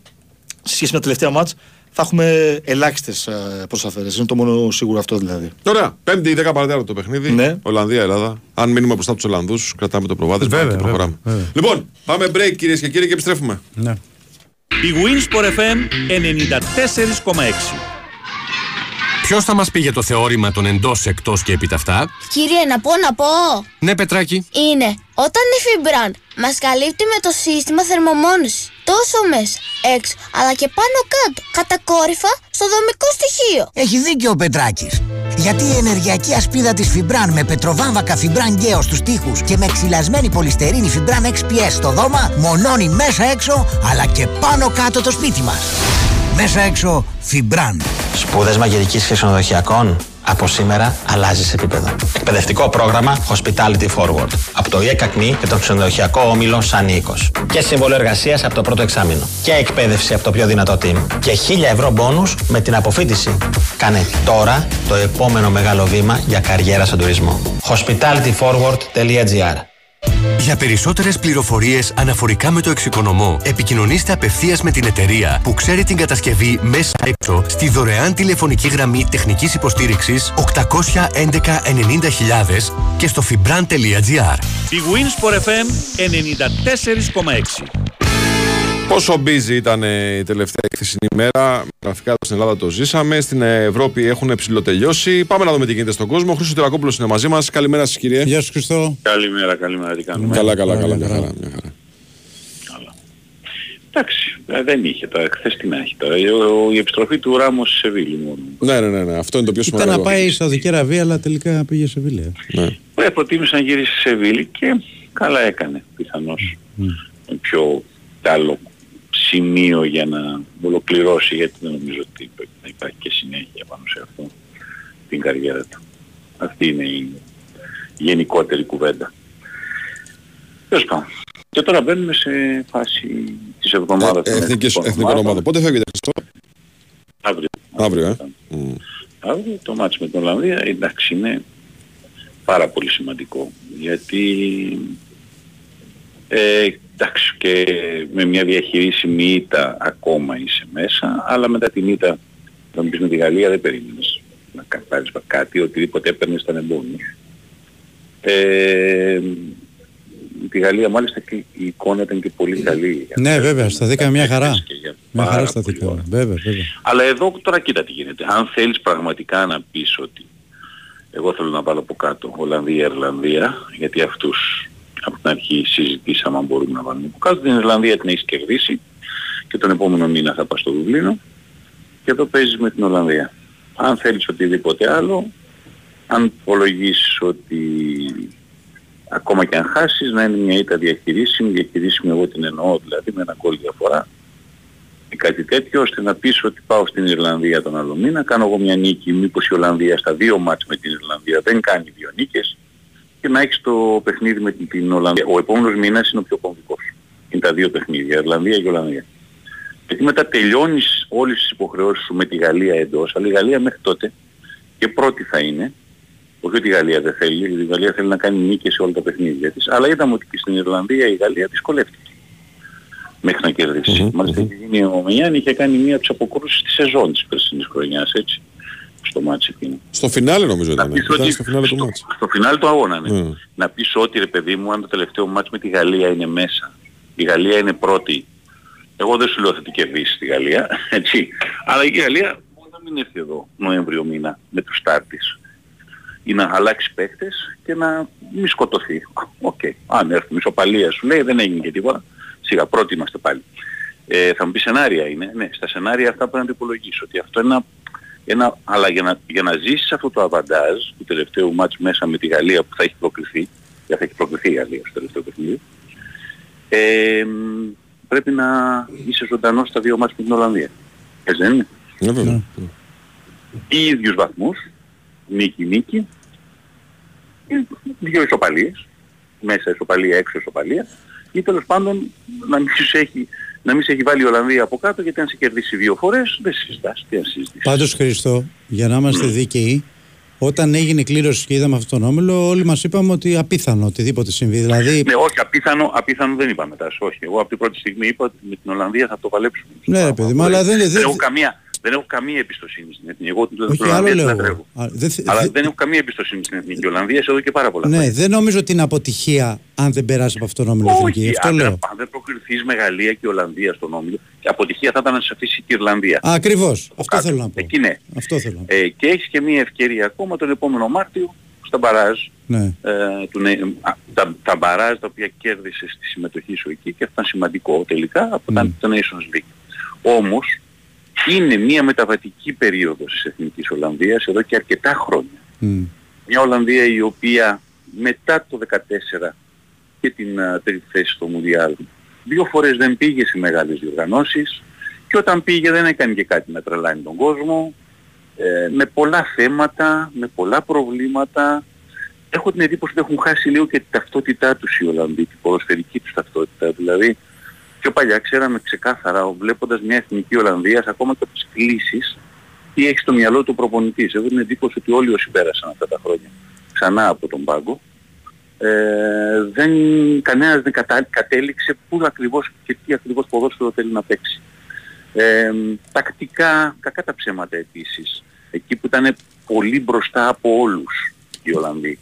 σε σχέση με τα τελευταία μάτς, θα έχουμε ελάχιστες προσαφέρειες. Είναι το μόνο σίγουρο αυτό δηλαδή. Τώρα, πέντε ή δέκα παρατέταρτο το παιχνίδι. Ναι. Ολλανδία-Ελλάδα. Αν μείνουμε μπροστά από τους Ολλανδούς, κρατάμε το προβάδισμα και προχωράμε. Βέβαια. Λοιπόν, πάμε break κυρίες και κύριοι και επιστρέφουμε. Ναι. Η bwinΣΠΟΡ εφ εμ ενενήντα τέσσερα κόμμα έξι. Ποιος θα μας πει για το θεώρημα των εντός, εκτός και επιταυτά? Κύριε, να πω, να πω. Ναι, Πετράκη. Είναι όταν η Φιμπραν μας καλύπτει με το σύστημα θερμομόνωσης τόσο μέσα, έξω, αλλά και πάνω κάτω, κατακόρυφα στο δομικό στοιχείο. Έχει δίκιο ο Πετράκης. Γιατί η ενεργειακή ασπίδα της Φιμπραν με πετροβάμβακα Φιμπραν Γκέο στους τοίχους και με ξυλασμένη πολυστερίνη Φιμπραν εξ πι ες στο δώμα μονώνει μέσα έξω, αλλά και πάνω κάτω το σπίτι μας. Μέσα έξω, Φιμπραν. Σπούδες μαγειρικής ξενοδοχειακών. Από σήμερα αλλάζεις επίπεδο. Εκπαιδευτικό πρόγραμμα Hospitality Forward. Από το ΙΕΚ ΑΚΜΗ και τον ξενοδοχειακό όμιλο Σανίκος. Και σύμβολο εργασίας από το πρώτο εξάμηνο. Και εκπαίδευση από το πιο δυνατό team. Και χίλια ευρώ μπόνους με την αποφοίτηση. Κάνε τώρα το επόμενο μεγάλο βήμα για καριέρα στον τουρισμό. hospitality forward τελεία gr. Για περισσότερες πληροφορίες αναφορικά με το εξοικονομώ, επικοινωνήστε απευθείας με την εταιρεία που ξέρει την κατασκευή μέσα έξω στη δωρεάν τηλεφωνική γραμμή τεχνικής υποστήριξης οκτώ ένα ένα εννιά μηδέν χιλιάδες και στο fibran τελεία gr. Η bwinΣΠΟΡ εφ εμ ενενήντα τέσσερα κόμμα έξι. Πόσο busy ήταν η τελευταία χθεσινή ημέρα, γραφικά στην Ελλάδα το ζήσαμε, στην Ευρώπη έχουν ψηλοτελειώσει. Πάμε να δούμε τι γίνεται στον κόσμο. Χρήστος Τερακόπουλος είναι μαζί μας. Καλημέρα σας κύριε. Γεια σας Χριστό. Καλημέρα, καλημέρα. Τι κάνουμε? Καλά, καλά, καλά. Μια χαρά, μια χαρά. Καλά. Εντάξει, δεν είχε τώρα, χθες τι να έχει τώρα. Η επιστροφή του Ράμος στη Σεβίλη μόνο. Ναι, ναι, ναι, αυτό είναι το πιο σημαντικό. Ήταν να πάει Σαουδική Αραβία, αλλά τελικά πήγε σε Σεβίλη. Ναι, προτίμησε να γυρίσει στη Σεβίλη και καλά έκανε πιθανώς. Πιο καλό σημείο για να ολοκληρώσει, γιατί δεν νομίζω ότι πρέπει να υπάρχει και συνέχεια πάνω σε αυτό την καριέρα του. Αυτή είναι η γενικότερη κουβέντα. Τέλος πάντων. Και τώρα μπαίνουμε σε φάση της εβδομάδας. Ε, εθνικής, εθνικών ομάδων. Πότε φεύγετε αυτό? Αύριο. Αύριο, ε. Mm. Αύριο το μάτσο με την Ολλανδία, εντάξει, είναι πάρα πολύ σημαντικό. Γιατί... Ε, εντάξει, και με μια διαχειρίσιμη ήττα ακόμα είσαι μέσα, αλλά μετά την ήττα, να μου πεις με τη Γαλλία, δεν περίμενες να πάρεις κάτι, οτιδήποτε έπαιρνες ήταν εμπόνους. Ε, τη Γαλλία μάλιστα και η εικόνα ήταν και πολύ καλή. Ναι βέβαια, σταθήκαμε μια χαρά. Μια χαρά σταθήκαμε, βέβαια, βέβαια. Αλλά εδώ τώρα κοίτα τι γίνεται. Αν θέλεις πραγματικά να πεις ότι εγώ θέλω να βάλω από κάτω Ολλανδία, Ιρλανδία, γιατί αυτούς... Από την αρχή συζητήσαμε αν μπορούμε να βάλουμε που κάτω. Την Ιρλανδία την έχεις κερδίσει και τον επόμενο μήνα θα πας στο Δουβλίνο και εδώ παίζεις με την Ολλανδία. Αν θέλεις οτιδήποτε άλλο, αν υπολογίσεις ότι ακόμα και αν χάσεις να είναι μια ήττα διαχειρίσιμη, διαχειρίσιμη εγώ την εννοώ δηλαδή με ένα γκολ διαφορά ή κάτι τέτοιο, ώστε να πεις ότι πάω στην Ιρλανδία τον άλλο μήνα, κάνω εγώ μια νίκη, μήπως η Ολλανδία στα δύο μάτς με την Ιρλανδία δεν κάνει δύο νίκες και να έχεις το παιχνίδι με την Ολλανδία. Ο επόμενος μήνας είναι ο πιο κομβικός. Είναι τα δύο παιχνίδια, Ιρλανδία και Ολλανδία. Γιατί μετά τελειώνεις όλες τις υποχρεώσεις σου με τη Γαλλία εντός, αλλά η Γαλλία μέχρι τότε και πρώτη θα είναι. Όχι ότι η Γαλλία δεν θέλει, γιατί η Γαλλία θέλει να κάνει νίκες σε όλα τα παιχνίδια της. Αλλά είδαμε ότι και στην Ιρλανδία η Γαλλία δυσκολεύτηκε μέχρι να κερδίσει. Mm-hmm. Μάλιστα είχε γίνει ο Μουγιάννη, είχε κάνει μία από τις αποκρούσεις της σεζόν της περσινής χρονιάς, έτσι, στο μάτς εκείνο. Στο φινάλε νομίζω ήταν. Ότι... Στο φινάλε του στο... το αγώνα, ναι. Mm. Να πεις ότι ρε παιδί μου, αν το τελευταίο μάτς με τη Γαλλία είναι μέσα, η Γαλλία είναι πρώτη. Εγώ δεν σου λέω θα την κερδίσει τη Γαλλία, έτσι. Αλλά η Γαλλία μπορεί να μην έρθει εδώ Νοέμβριο μήνα με τους στάρτης. Ή να αλλάξει παίκτες και να μην σκοτωθεί. Οκ. Okay. Αν έρθει μισοπαλία σου λέει δεν έγινε και τίποτα. Σιγά πρώτοι είμαστε πάλι. Ε, θα μου πει σενάρια είναι. Ναι, στα σενάρια αυτά πρέπει να το υπολογίσεις. Ότι αυτό είναι ένα, ένα... Αλλά για να, για να ζήσεις αυτό το αβαντάζ του τελευταίου μάτς μέσα με τη Γαλλία που θα έχει προκληθεί, γιατί θα έχει προκληθεί η Γαλλία στο τελευταίο παιχνίδι, ε, πρέπει να είσαι ζωντανός στα δύο μάτς με την Ολλανδία. Έτσι δεν είναι. Ναι. Οι ίδιους βαθμούς, νίκη-νίκη, δύο ισοπαλίες, μέσα ισοπαλία, έξω ισοπαλία, ή τέλος πάντων να μην σε έχει, έχει βάλει η Ολλανδία από κάτω, γιατί αν σε κερδίσει δύο φορές δεν συζητάς. Τι αν συζητήσεις. Πάντως Χριστό, για να είμαστε δίκαιοι, όταν έγινε κλήρωση και είδαμε αυτόν τον όμιλο, όλοι μας είπαμε ότι απίθανο οτιδήποτε συμβεί. Δηλαδή... Ναι, όχι, απίθανο, απίθανο δεν είπα μετά. Όχι, εγώ από την πρώτη στιγμή είπα ότι με την Ολλανδία θα το παλέψουμε. Ναι, παιδί μου, αλλά δεν, δεν, δεν, έχω καμία, δεν έχω καμία εμπιστοσύνη στην Εθνική. Εγώ την Ολλανδία δεν τρέχω. Δε, αλλά δε, δεν έχω καμία εμπιστοσύνη στην Εθνική. Η Ολλανδία εδώ και πάρα πολλά. Ναι, πάλι. Δεν νομίζω ότι είναι αποτυχία αν δεν περάσει από αυτόν τον όμιλο. Όχι, αυτό αν, λέω. Αν δεν προκριθείς με Γαλλία και Ολλανδία στον όμιλο, αποτυχία θα ήταν να σε αφήσει και η Ιρλανδία. Ακριβώς. Αυτό θέλω να πω. Εκεί ναι. Αυτό θέλω να πω. Ε, και έχεις και μία ευκαιρία ακόμα τον επόμενο Μάρτιο στα μπαράζ. Ναι. Ε, του, ναι, τα, τα μπαράζ τα οποία κέρδισες στη συμμετοχή σου εκεί και αυτό ήταν σημαντικό τελικά από mm. το Nations League. Όμως είναι μία μεταβατική περίοδος της Εθνικής Ολλανδίας εδώ και αρκετά χρόνια. Mm. Μια Ολλανδία η οποία μετά το δεκατέσσερα και την uh, τρίτη θέση στο Μουντιάλ δύο φορές δεν πήγε σε μεγάλες διοργανώσεις και όταν πήγε δεν έκανε και κάτι να τρελάνει τον κόσμο, ε, με πολλά θέματα, με πολλά προβλήματα. Έχω την εντύπωση ότι έχουν χάσει λίγο και την ταυτότητά τους οι Ολλανδοί, την ποδοσφαιρική τους ταυτότητα. Δηλαδή πιο παλιά ξέραμε ξεκάθαρα, βλέποντας μια εθνική Ολλανδία, ακόμα και από τις κλήσεις, τι έχει στο μυαλό του προπονητής. Έχω την εντύπωση ότι όλοι όσοι πέρασαν αυτά τα χρόνια ξανά από τον πάγκο, Ε, δεν, κανένας δεν κατα, κατέληξε πού ακριβώς και τι ακριβώς ποδόσφαιρο θέλει να παίξει. Ε, τακτικά, κακά τα ψέματα επίσης, εκεί που ήταν πολύ μπροστά από όλους οι Ολλανδοί,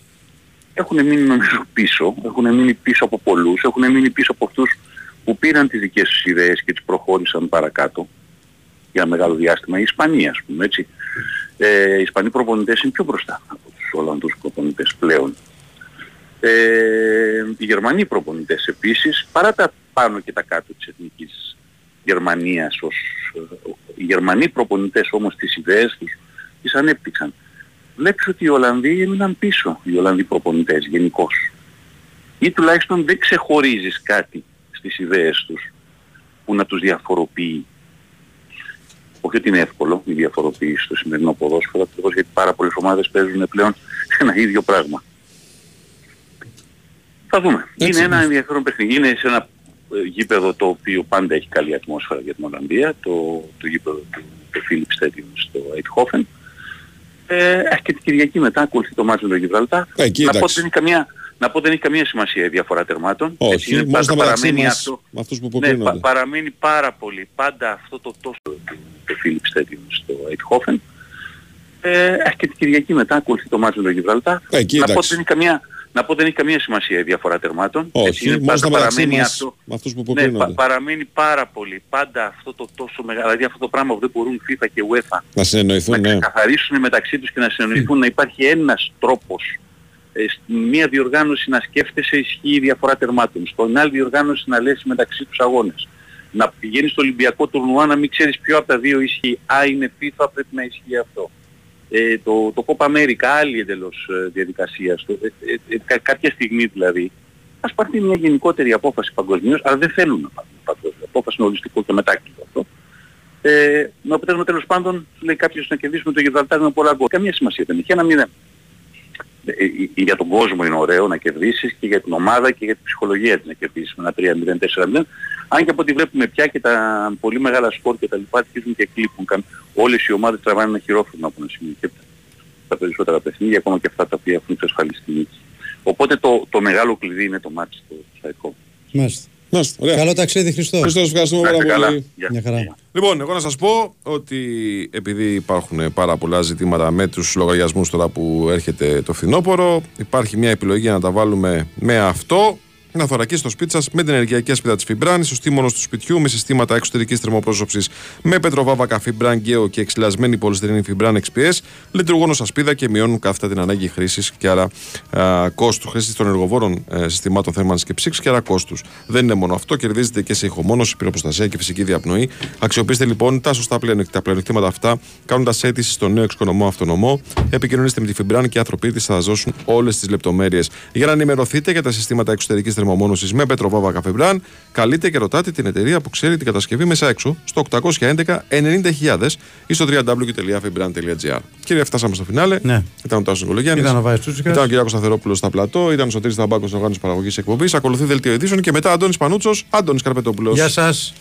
έχουν μείνει νομίζω πίσω, έχουν μείνει πίσω από πολλούς, έχουν μείνει πίσω από αυτούς που πήραν τις δικές τους ιδέες και τις προχώρησαν παρακάτω για μεγάλο διάστημα. Η Ισπανία, ας πούμε, έτσι. Ε, οι Ισπανοί προπονητές είναι πιο μπροστά από τους Ολλανδούς προπονητές πλέον. Ε, οι Γερμανοί προπονητές επίσης, παρά τα πάνω και τα κάτω της εθνικής Γερμανίας, ως, οι Γερμανοί προπονητές όμως τις ιδέες τους τις ανέπτυξαν. Βλέπεις ότι οι Ολλανδοί έμειναν πίσω, οι Ολλανδοί προπονητές γενικώς. Ή τουλάχιστον δεν ξεχωρίζεις κάτι στις ιδέες τους που να τους διαφοροποιεί. Όχι ότι είναι εύκολο η διαφοροποίηση στο σημερινό ποδόσφαιρο, ακριβώς γιατί πάρα πολλές ομάδες παίζουν πλέον ένα ίδιο πράγμα. Θα δούμε. Έτσι, είναι ένα ενδιαφέρον παιχνίδι. Είναι σε ένα γήπεδο το οποίο πάντα έχει καλή ατμόσφαιρα για την Ολλανδία, το, το γήπεδο του Φίλιπ Στέντιον στο Αιτχόφεν. Ε, και την Κυριακή μετά ακολουθεί το μάτσο με τον Γιβραλτάρ. Να πω ότι δεν έχει καμία, να πω, δεν έχει καμία σημασία η διαφορά τερμάτων. Όχι, είναι, μόνος πάντα, παραμένει, μας, αυτό, αυτούς που ναι, πα, παραμένει πάρα πολύ πάντα αυτό το τόσο του Φίλιπ Στέντιον στο Αιτχόφεν. Ε, και την Κυριακή μετά ακολουθεί το μάτσο με τον Γιβραλτάρ. Να πω ότι δεν έχει καμία... Να πω δεν έχει καμία σημασία η διαφορά τερμάτων. Όχι, είναι, πάντα, παραμένει, μας, αυτό, που ναι, πα, παραμένει πάρα πολύ πάντα αυτό το τόσο μεγάλο, δηλαδή αυτό το πράγμα που δεν μπορούν FIFA και UEFA να συνεννοηθούν, να ξεκαθαρίσουν ναι. μεταξύ τους και να συνεννοηθούν, να υπάρχει ένας τρόπος. Ε, μία διοργάνωση να σκέφτεσαι ισχύει η διαφορά τερμάτων, στον άλλη διοργάνωση να λες μεταξύ τους αγώνες. Να πηγαίνεις στο Ολυμπιακό τουρνουά να μην ξέρεις ποιο από τα δύο ισχύει. Α, είναι FIFA, πρέπει να ισχύει αυτό. ε, το, το Copa America, άλλη εντελώς διαδικασία. Ε, ε, ε, κα, κάποια στιγμή δηλαδή, ας πάρει μια γενικότερη απόφαση παγκοσμίως, αλλά δεν θέλουν να πάρουν παγκοσμίως. Απόφαση είναι ολιστικό και μετάκλητο αυτό. Ε, με αποτέλεσμα τέλος πάντων, λέει κάποιος, να κερδίσουμε το Γιβραλτάρ με πολλά γκολ. Καμία σημασία δεν έχει. Ένα μηδέν. Για τον κόσμο είναι ωραίο να κερδίσεις και για την ομάδα και για την ψυχολογία της να κερδίσεις με ένα τρία μηδέν τέσσερα μηδέν. Αν και από ό,τι βλέπουμε πια και τα πολύ μεγάλα σπορ και τα λοιπά αρχίζουν και κλείπουν. Όλες οι ομάδες τραβάνε ένα χειρόφρονο από ένα σημείο και τα περισσότερα παιχνίδια, ακόμα και αυτά τα οποία έχουν εξασφαλίσει τη νίκη. Οπότε το, το μεγάλο κλειδί είναι το μάτι στο Σαϊκό. Μάλιστα. Μάλιστα. Καλό ταξίδι, Χριστό. Χριστό, ευχαριστούμε πάρα πολύ. Yeah. Λοιπόν, εγώ να σας πω ότι επειδή υπάρχουν πάρα πολλά ζητήματα με τους λογαριασμούς τώρα που έρχεται το φθινόπωρο, υπάρχει μια επιλογή να τα βάλουμε με αυτό. Να θωρακίσει το σπίτι σας με την ενεργειακή ασπίδα της Φιμπράνης, ο στήμονος του σπιτιού με συστήματα εξωτερικής θερμοπρόσωψης με πετροβάβα, καφή, μπρανγκέο και εξυλασμένη πολυστηρινή Φιμπράν εξ πι ες, λειτουργούν ως ασπίδα και μειώνουν κάθετα την ανάγκη χρήσης και άρα α, κόστου. Χρήσης των ενεργοβόρων ε, συστημάτων θέρμανσης και ψύξης και άρα κόστους. Δεν είναι μόνο αυτό, κερδίζετε και σε ηχομόνωση, πυροπροστασία και φυσική διαπνοή. Αξιοποιήστε λοιπόν τα σωστά πλεονεκτήματα αυτά, κάνοντας αίτηση στο νέο εξοικονομό αυτονομό. Επικοινωνήστε με τη Φιμπράν και οι άνθρωποι της θα σας δώσουν όλες τις λεπτομέρειες. Για να ενημερωθείτε για τα συστήματα εξωτερικής θερμομόνωσης με Πετροβάβα Καφεμπράν, καλείτε και ρωτάτε την εταιρεία που ξέρει την κατασκευή μέσα έξω στο οκτώ ένα ένα ενενήντα χιλιάδες ή στο double-u double-u double-u τελεία fibran τελεία gr. Κύριε, φτάσαμε στο φινάλε. Ναι. Ήταν ο Τάσος Νικολογιάννης. Ήταν ο Βάιος Τσούτσικας. Ήταν ο Κυριάκος Σταθερόπουλος στα πλατό. Ήταν ο Σωτήρης Ταμπάκος στην οργάνωση παραγωγής εκπομπής. Ακολουθεί δελτίο ειδήσεων και μετά Αντώνης Πανούτσος, Αντώνης Καρπετόπουλος. Γεια σας.